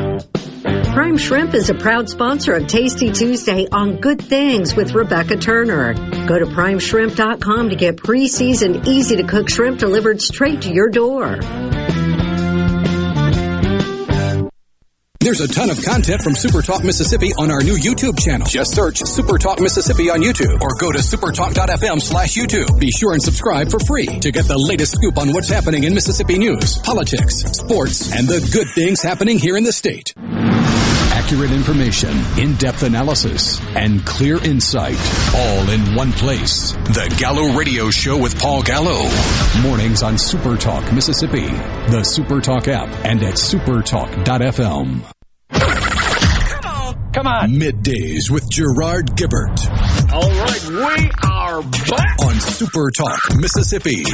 Prime Shrimp is a proud sponsor of Tasty Tuesday on Good Things with Rebecca Turner. Go to prime shrimp dot com to get pre-seasoned, easy-to-cook shrimp delivered straight to your door. There's a ton of content from Super Talk Mississippi on our new YouTube channel. Just search Super Talk Mississippi on YouTube or go to supertalk dot f m slash YouTube. Be sure and subscribe for free to get the latest scoop on what's happening in Mississippi news, politics, sports, and the good things happening here in the state. Accurate information, in-depth analysis, and clear insight, all in one place. The Gallo Radio Show with Paul Gallo. Mornings on Super Talk Mississippi, the Super Talk app, and at supertalk dot f m. Come on. Come on. Middays with Gerard Gilbert. All right, we are back on Super Talk Mississippi.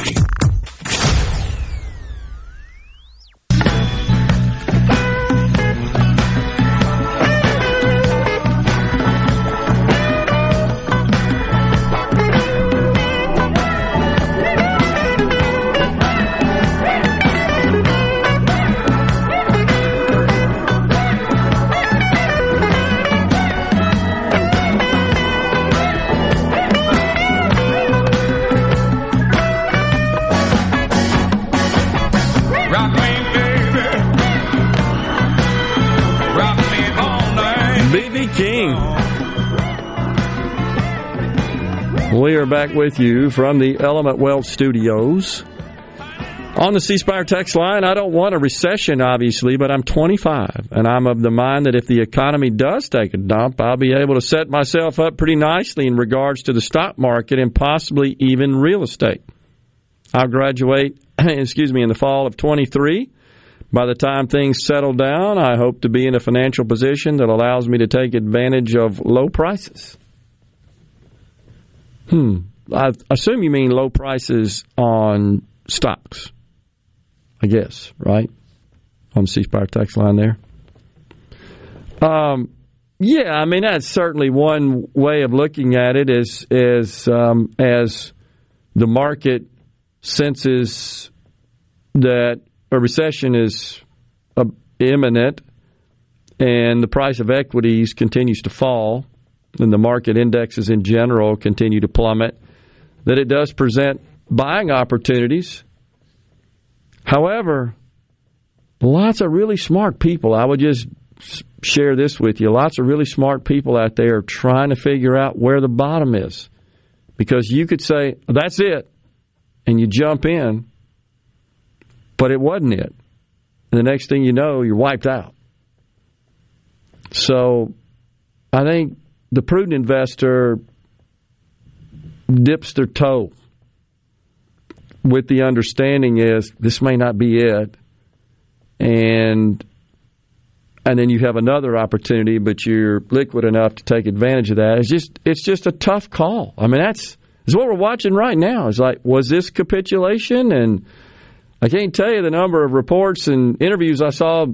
We are back with you from the Element Wealth Studios. On the ceasefire text line, I don't want a recession, obviously, but I'm twenty-five, and I'm of the mind that if the economy does take a dump, I'll be able to set myself up pretty nicely in regards to the stock market and possibly even real estate. I'll graduate, excuse me, in the fall of twenty-three. By the time things settle down, I hope to be in a financial position that allows me to take advantage of low prices. Hmm. I assume you mean low prices on stocks, I guess, right? On the ceasefire text line there. Um, yeah, I mean, that's certainly one way of looking at it is, is um, as the market senses that a recession is uh, imminent and the price of equities continues to fall, and the market indexes in general continue to plummet, that it does present buying opportunities. However, lots of really smart people. I would just share this with you. Lots of really smart people out there trying to figure out where the bottom is. Because you could say, that's it, and you jump in, but it wasn't it. And the next thing you know, you're wiped out. So I think the prudent investor dips their toe with the understanding is this may not be it. And and then you have another opportunity, but you're liquid enough to take advantage of that. It's just it's just a tough call. I mean, that's, that's what we're watching right now. It's like, was this capitulation? And I can't tell you the number of reports and interviews I saw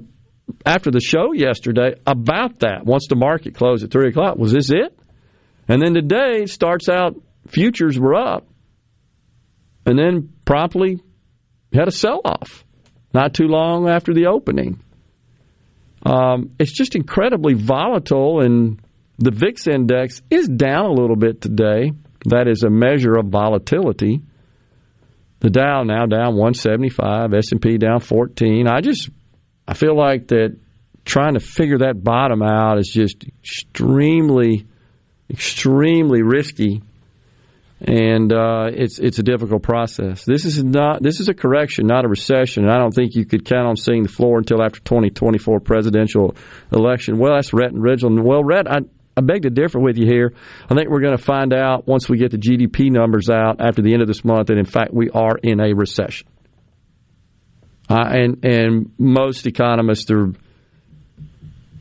after the show yesterday about that. Once the market closed at three o'clock, was this it? And then today it starts out, futures were up, and then promptly had a sell-off not too long after the opening. Um, it's just incredibly volatile, and the V I X index is down a little bit today. That is a measure of volatility. The Dow now down one seventy-five, S and P down fourteen. I just I feel like that trying to figure that bottom out is just extremely, extremely risky. And uh, it's it's a difficult process. This is not this is a correction, not a recession. And I don't think you could count on seeing the floor until after twenty twenty-four presidential election. Well, that's Rhett and Reginald. Well, Rhett, I, I beg to differ with you here. I think we're going to find out once we get the G D P numbers out after the end of this month that, in fact, we are in a recession. Uh, and and most economists are,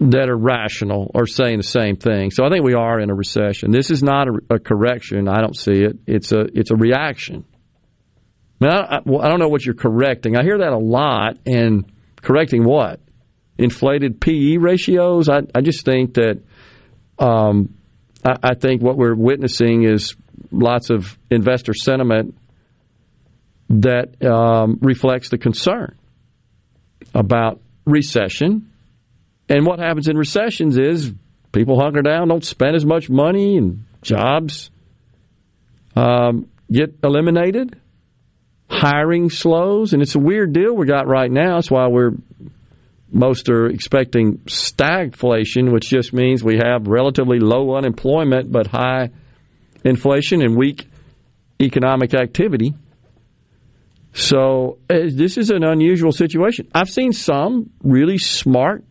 that are rational are saying the same thing. So I think we are in a recession. This is not a, a correction. I don't see it. It's a it's a reaction. I, mean, I, I, well, I don't know what you're correcting. I hear that a lot. And correcting what? Inflated P E ratios? I, I just think that um, I, I think what we're witnessing is lots of investor sentiment that um, reflects the concern about recession. And what happens in recessions is people hunker down, don't spend as much money, and jobs um, get eliminated. Hiring slows, and it's a weird deal we got right now. That's why we're most are expecting stagflation, which just means we have relatively low unemployment but high inflation and weak economic activity. So uh, this is an unusual situation. I've seen some really smart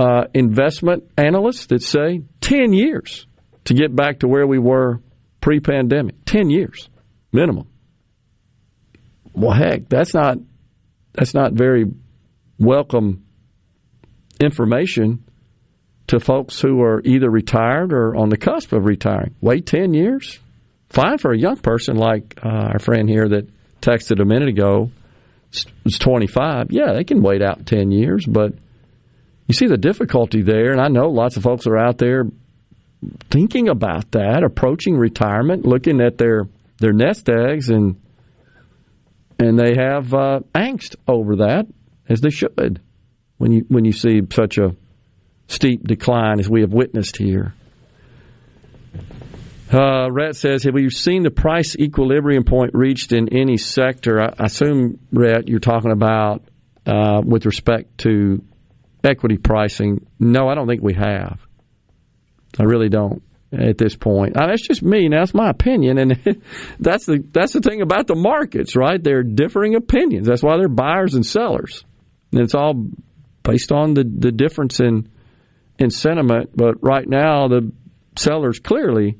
Uh, investment analysts that say ten years to get back to where we were pre-pandemic. ten years minimum. Well, heck, that's not that's not very welcome information to folks who are either retired or on the cusp of retiring. Wait ten years? Fine for a young person like uh, our friend here that texted a minute ago, was twenty-five. Yeah, they can wait out ten years, but you see the difficulty there, and I know lots of folks are out there thinking about that, approaching retirement, looking at their, their nest eggs, and and they have uh, angst over that, as they should, when you when you see such a steep decline as we have witnessed here. Uh, Rhett says, have you seen the price equilibrium point reached in any sector? I assume, Rhett, you're talking about uh, with respect to equity pricing. No, I don't think we have. I really don't at this point. Now, that's just me. Now, that's my opinion, and that's the that's the thing about the markets, right? They're differing opinions. That's why they're buyers and sellers. And it's all based on the, the difference in in sentiment. But right now, the sellers clearly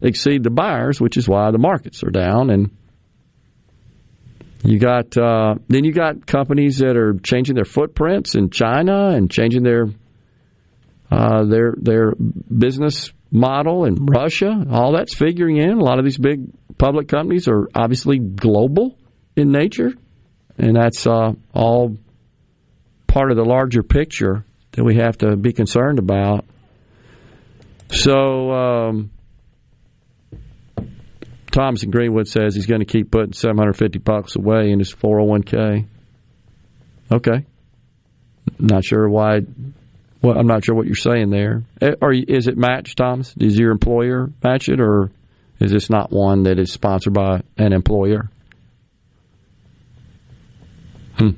exceed the buyers, which is why the markets are down. And You got uh, then you got companies that are changing their footprints in China and changing their uh, their their business model in Russia. All that's figuring in. A lot of these big public companies are obviously global in nature, and that's uh, all part of the larger picture that we have to be concerned about. So. Um, Thomas in Greenwood says he's going to keep putting seven hundred fifty bucks away in his four oh one k. Okay. Not sure why. Well, I'm not sure what you're saying there. Or is it matched, Thomas? Does your employer match it, or is this not one that is sponsored by an employer? Hmm.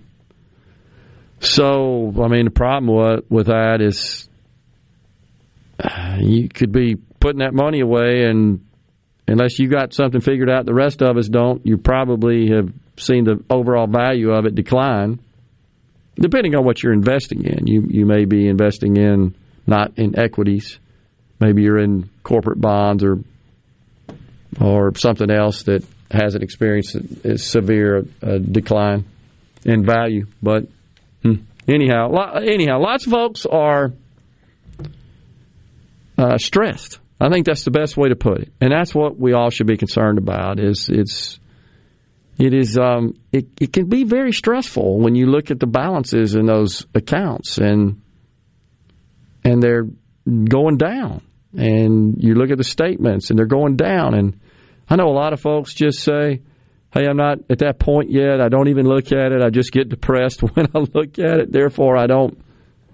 So, I mean, the problem with that is you could be putting that money away, and unless you got something figured out the rest of us don't, you probably have seen the overall value of it decline, depending on what you're investing in. You you may be investing in, not in equities. Maybe you're in corporate bonds or or something else that hasn't experienced a severe uh, decline in value. But anyhow, lo- anyhow, lots of folks are uh, stressed. I think that's the best way to put it, and that's what we all should be concerned about. Is it's it is um, it it can be very stressful when you look at the balances in those accounts, and and they're going down, and you look at the statements, and they're going down. And I know a lot of folks just say, hey, I'm not at that point yet. I don't even look at it. I just get depressed when I look at it. Therefore, I don't,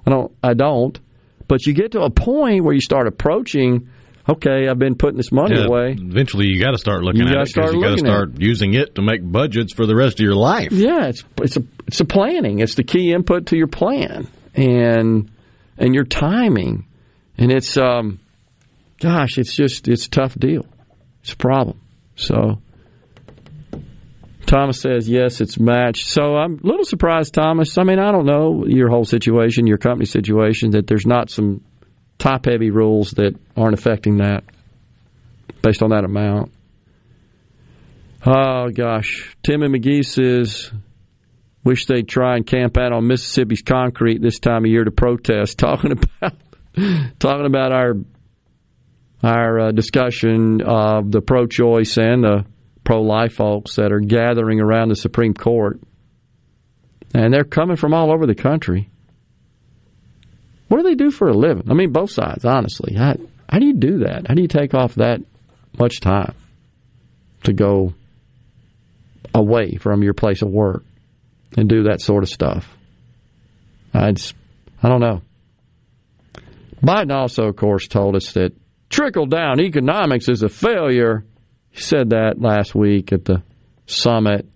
I don't, I don't. But you get to a point where you start approaching, okay, I've been putting this money yeah, away. Eventually, you got to start looking you at it because you got to start it. using it to make budgets for the rest of your life. Yeah, it's it's a it's a planning. It's the key input to your plan and and your timing. And it's um, gosh, it's just it's a tough deal. It's a problem. So. Thomas says, yes, it's matched. So I'm a little surprised, Thomas. I mean, I don't know your whole situation, your company situation, that there's not some top-heavy rules that aren't affecting that based on that amount. Oh, gosh. Tim and McGee says, wish they'd try and camp out on Mississippi's concrete this time of year to protest. Talking about talking about our, our uh, discussion of the pro-choice and the pro-life folks that are gathering around the Supreme Court, and they're coming from all over the country. What do they do for a living? I mean, both sides, honestly. How, how do you do that? How do you take off that much time to go away from your place of work and do that sort of stuff? I, just, I don't know. Biden also, of course, told us that trickle-down economics is a failure. He said that last week at the summit,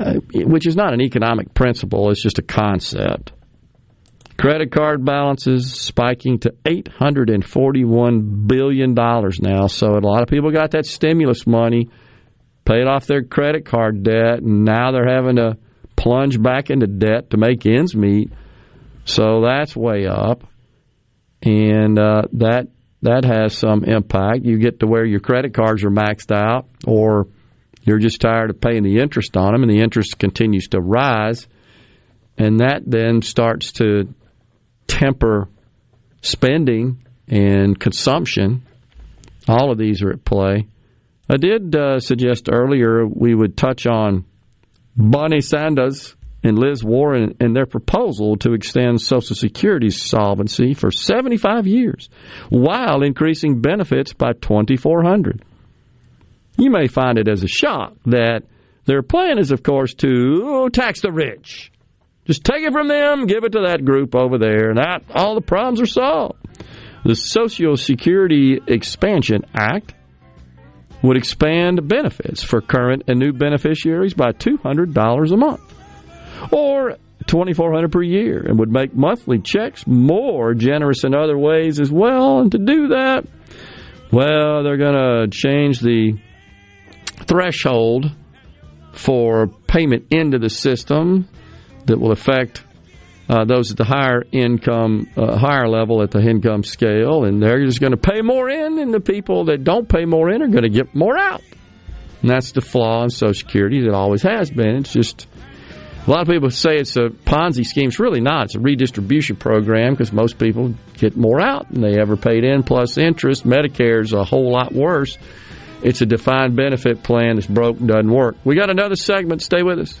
uh, which is not an economic principle. It's just a concept. Credit card balances spiking to eight hundred forty-one billion dollars now. So a lot of people got that stimulus money, paid off their credit card debt, and now they're having to plunge back into debt to make ends meet. So that's way up. And uh, that That has some impact. You get to where your credit cards are maxed out, or you're just tired of paying the interest on them, and the interest continues to rise, and that then starts to temper spending and consumption. All of these are at play. I did uh, suggest earlier we would touch on Bernie Sanders and Liz Warren and their proposal to extend Social Security's solvency for seventy-five years while increasing benefits by twenty-four hundred. You may find it as a shock that their plan is, of course, to tax the rich. Just take it from them, give it to that group over there, and that, all the problems are solved. The Social Security Expansion Act would expand benefits for current and new beneficiaries by two hundred dollars a month, or twenty-four hundred dollars per year, and would make monthly checks more generous in other ways as well. And to do that, well, they're going to change the threshold for payment into the system that will affect uh, those at the higher income, uh, higher level at the income scale, and they're just going to pay more in, and the people that don't pay more in are going to get more out. And that's the flaw in Social Security that always has been. It's just... A lot of people say it's a Ponzi scheme. It's really not. It's a redistribution program because most people get more out than they ever paid in, plus interest. Medicare's a whole lot worse. It's a defined benefit plan that's broke and doesn't work. We got another segment. Stay with us.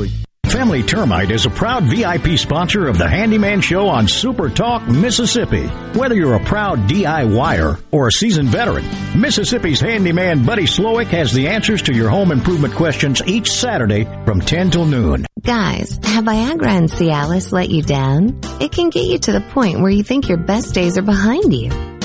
Family Termite is a proud V I P sponsor of the Handyman Show on Super Talk Mississippi. Whether you're a proud DIYer or a seasoned veteran, Mississippi's handyman Buddy Slowick has the answers to your home improvement questions each Saturday from ten till noon. Guys, have Viagra and Cialis let you down? It can get you to the point where you think your best days are behind you.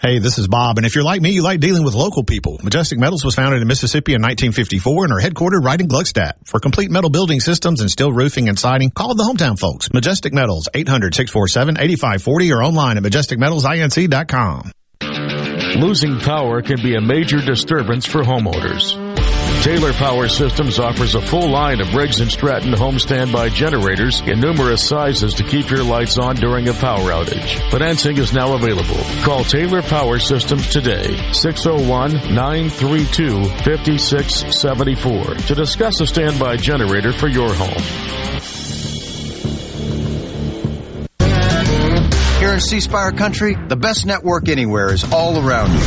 Hey, this is Bob, and if you're like me, you like dealing with local people. Majestic Metals was founded in Mississippi in nineteen fifty-four and are headquartered right in Gluckstadt. For complete metal building systems and steel roofing and siding, call the hometown folks. Majestic Metals, eight hundred, six four seven, eight five four zero or online at majestic metals inc dot com. Losing power can be a major disturbance for homeowners. Taylor Power Systems offers a full line of Briggs and Stratton home standby generators in numerous sizes to keep your lights on during a power outage. Financing is now available. Call Taylor Power Systems today, six oh one, nine three two, five six seven four, to discuss a standby generator for your home. Here in C-Spire Country, the best network anywhere is all around you.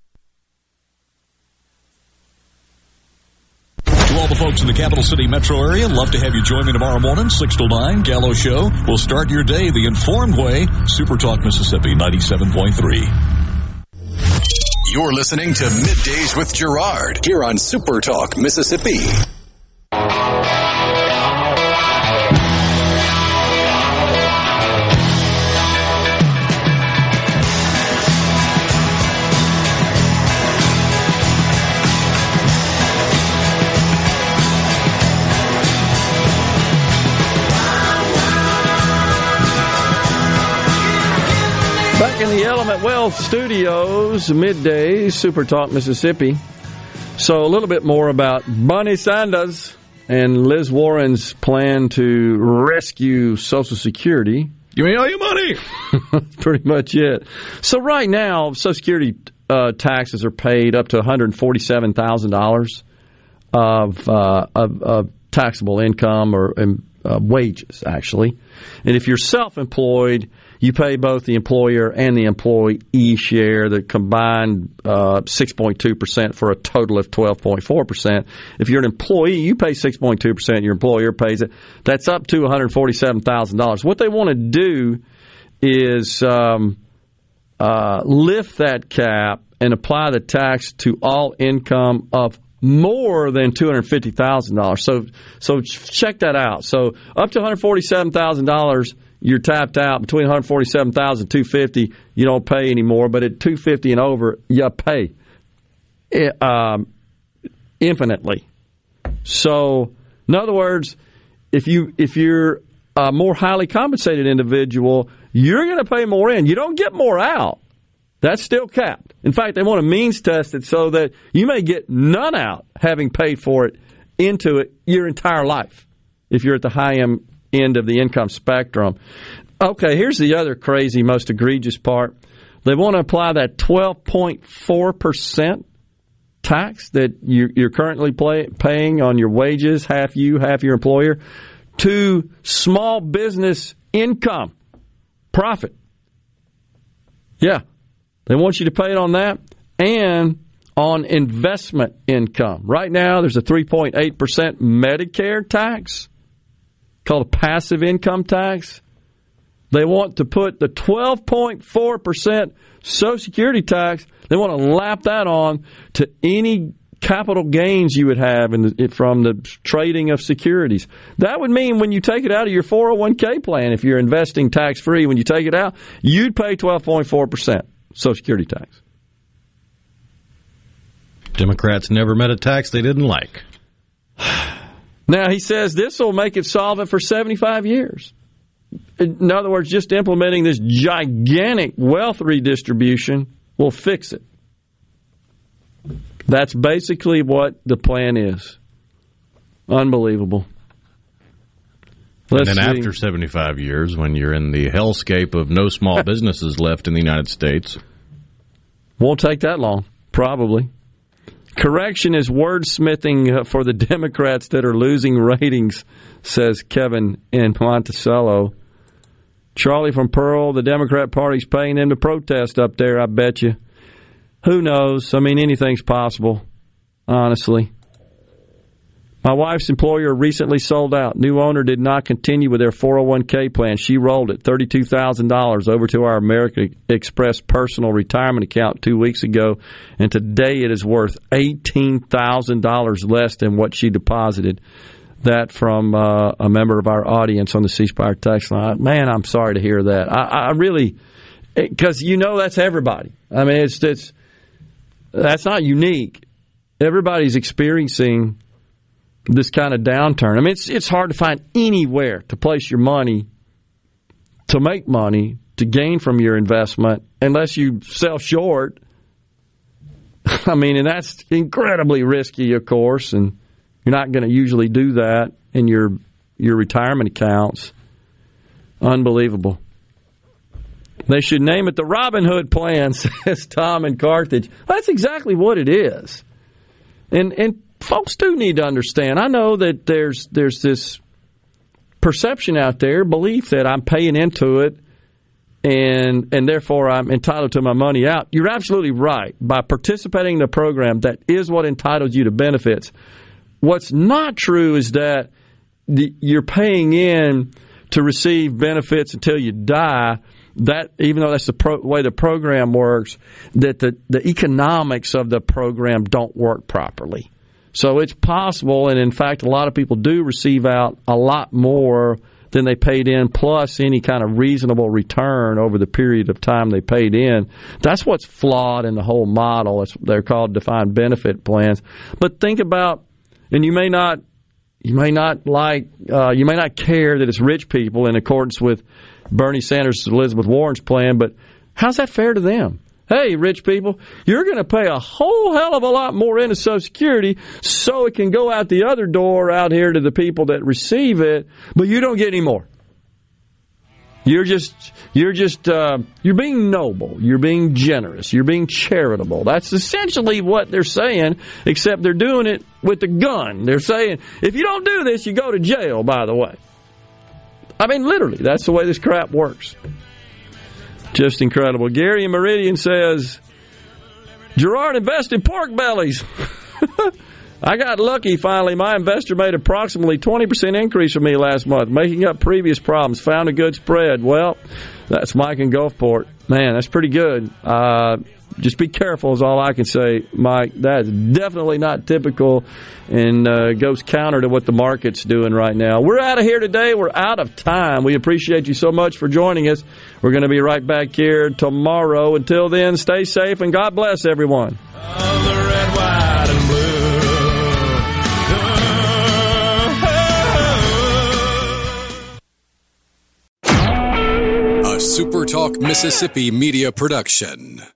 To all the folks in the Capital City metro area, love to have you join me tomorrow morning, six till nine, Gallo Show. We'll start your day the informed way. Super Talk Mississippi ninety-seven point three. You're listening to Middays with Gerard here on Super Talk Mississippi. Back in the Element Wealth Studios, midday, Super Talk Mississippi. So a little bit more about Bernie Sanders and Liz Warren's plan to rescue Social Security. Give me all your money! Pretty much it. So right now, Social Security uh, taxes are paid up to one hundred forty-seven thousand dollars of, uh, of, of taxable income or uh, wages, actually. And if you're self-employed, you pay both the employer and the employee share, the combined uh, six point two percent for a total of twelve point four percent. If you're an employee, you pay six point two percent. Your employer pays it. That's up to one hundred forty-seven thousand dollars. What they want to do is um, uh, lift that cap and apply the tax to all income of more than two hundred fifty thousand dollars. So so check that out. So up to one hundred forty-seven thousand dollars, you're tapped out. Between one hundred forty-seven thousand dollars and two hundred fifty thousand dollars, you don't pay anymore. But at two hundred fifty thousand dollars and over, you pay it, um, infinitely. So in other words, if you if you're a more highly compensated individual, you're going to pay more in. You don't get more out. That's still capped. In fact, they want to means test it so that you may get none out, having paid for it, into it your entire life, if you're at the high end of the income spectrum. Okay, here's the other crazy, most egregious part. They want to apply that twelve point four percent tax that you're currently pay, paying on your wages, half you, half your employer, to small business income, profit. Yeah. They want you to pay it on that and on investment income. Right now, there's a three point eight percent Medicare tax called a passive income tax. They want to put the twelve point four percent Social Security tax, they want to lap that on to any capital gains you would have in the, from the trading of securities. That would mean when you take it out of your four oh one k plan, if you're investing tax-free, when you take it out, you'd pay twelve point four percent Social Security tax. Democrats never met a tax they didn't like. Now, he says this will make it solvent for seventy-five years. In other words, just implementing this gigantic wealth redistribution will fix it. That's basically what the plan is. Unbelievable. Let's and then see. After seventy-five years, when you're in the hellscape of no small businesses left in the United States. Won't take that long, probably. Correction is wordsmithing for the Democrats that are losing ratings, says Kevin in Monticello. Charlie from Pearl, the Democrat Party's paying them to protest up there, I bet you. Who knows? I mean, anything's possible, honestly. My wife's employer recently sold out. New owner did not continue with their four oh one k plan. She rolled it, thirty-two thousand dollars over to our American Express personal retirement account two weeks ago, and today it is worth eighteen thousand dollars less than what she deposited. That from uh, a member of our audience on the C Spire text line. Man, I'm sorry to hear that. I, I really, because you know that's everybody. I mean, it's it's that's not unique. Everybody's experiencing this kind of downturn. I mean, it's it's hard to find anywhere to place your money, to make money, to gain from your investment, unless you sell short. I mean, and that's incredibly risky, of course, and you're not going to usually do that in your your retirement accounts. Unbelievable. They should name it the Robin Hood plan, says Tom in Carthage. That's exactly what it is. And and folks do need to understand. I know that there's there's this perception out there, belief that I'm paying into it and and therefore I'm entitled to my money out. You're absolutely right. By participating in the program, that is what entitles you to benefits. What's not true is that the, you're paying in to receive benefits until you die. That, even though that's the pro, way the program works, that the, the economics of the program don't work properly. So it's possible, and in fact, a lot of people do receive out a lot more than they paid in, plus any kind of reasonable return over the period of time they paid in. That's what's flawed in the whole model. It's, they're called defined benefit plans. But think about, and you may not, you may not like, uh, you may not care that it's rich people in accordance with Bernie Sanders' Elizabeth Warren's plan, but how's that fair to them? Hey, rich people, you're going to pay a whole hell of a lot more into Social Security so it can go out the other door out here to the people that receive it, but you don't get any more. You're just, you're just, uh, you're being noble. You're being generous. You're being charitable. That's essentially what they're saying, except they're doing it with a gun. They're saying, if you don't do this, you go to jail, by the way. I mean, literally, that's the way this crap works. Just incredible. Gary in Meridian says, Gerard, invest in pork bellies. I got lucky finally. My investor made approximately twenty percent increase from me last month, making up previous problems, found a good spread. Well, that's Mike in Gulfport. Man, that's pretty good. Uh, just be careful is all I can say, Mike. That's definitely not typical and uh, goes counter to what the market's doing right now. We're out of here today. We're out of time. We appreciate you so much for joining us. We're going to be right back here tomorrow. Until then, stay safe and God bless everyone. All the red, white, and blue. Super Talk Mississippi media production.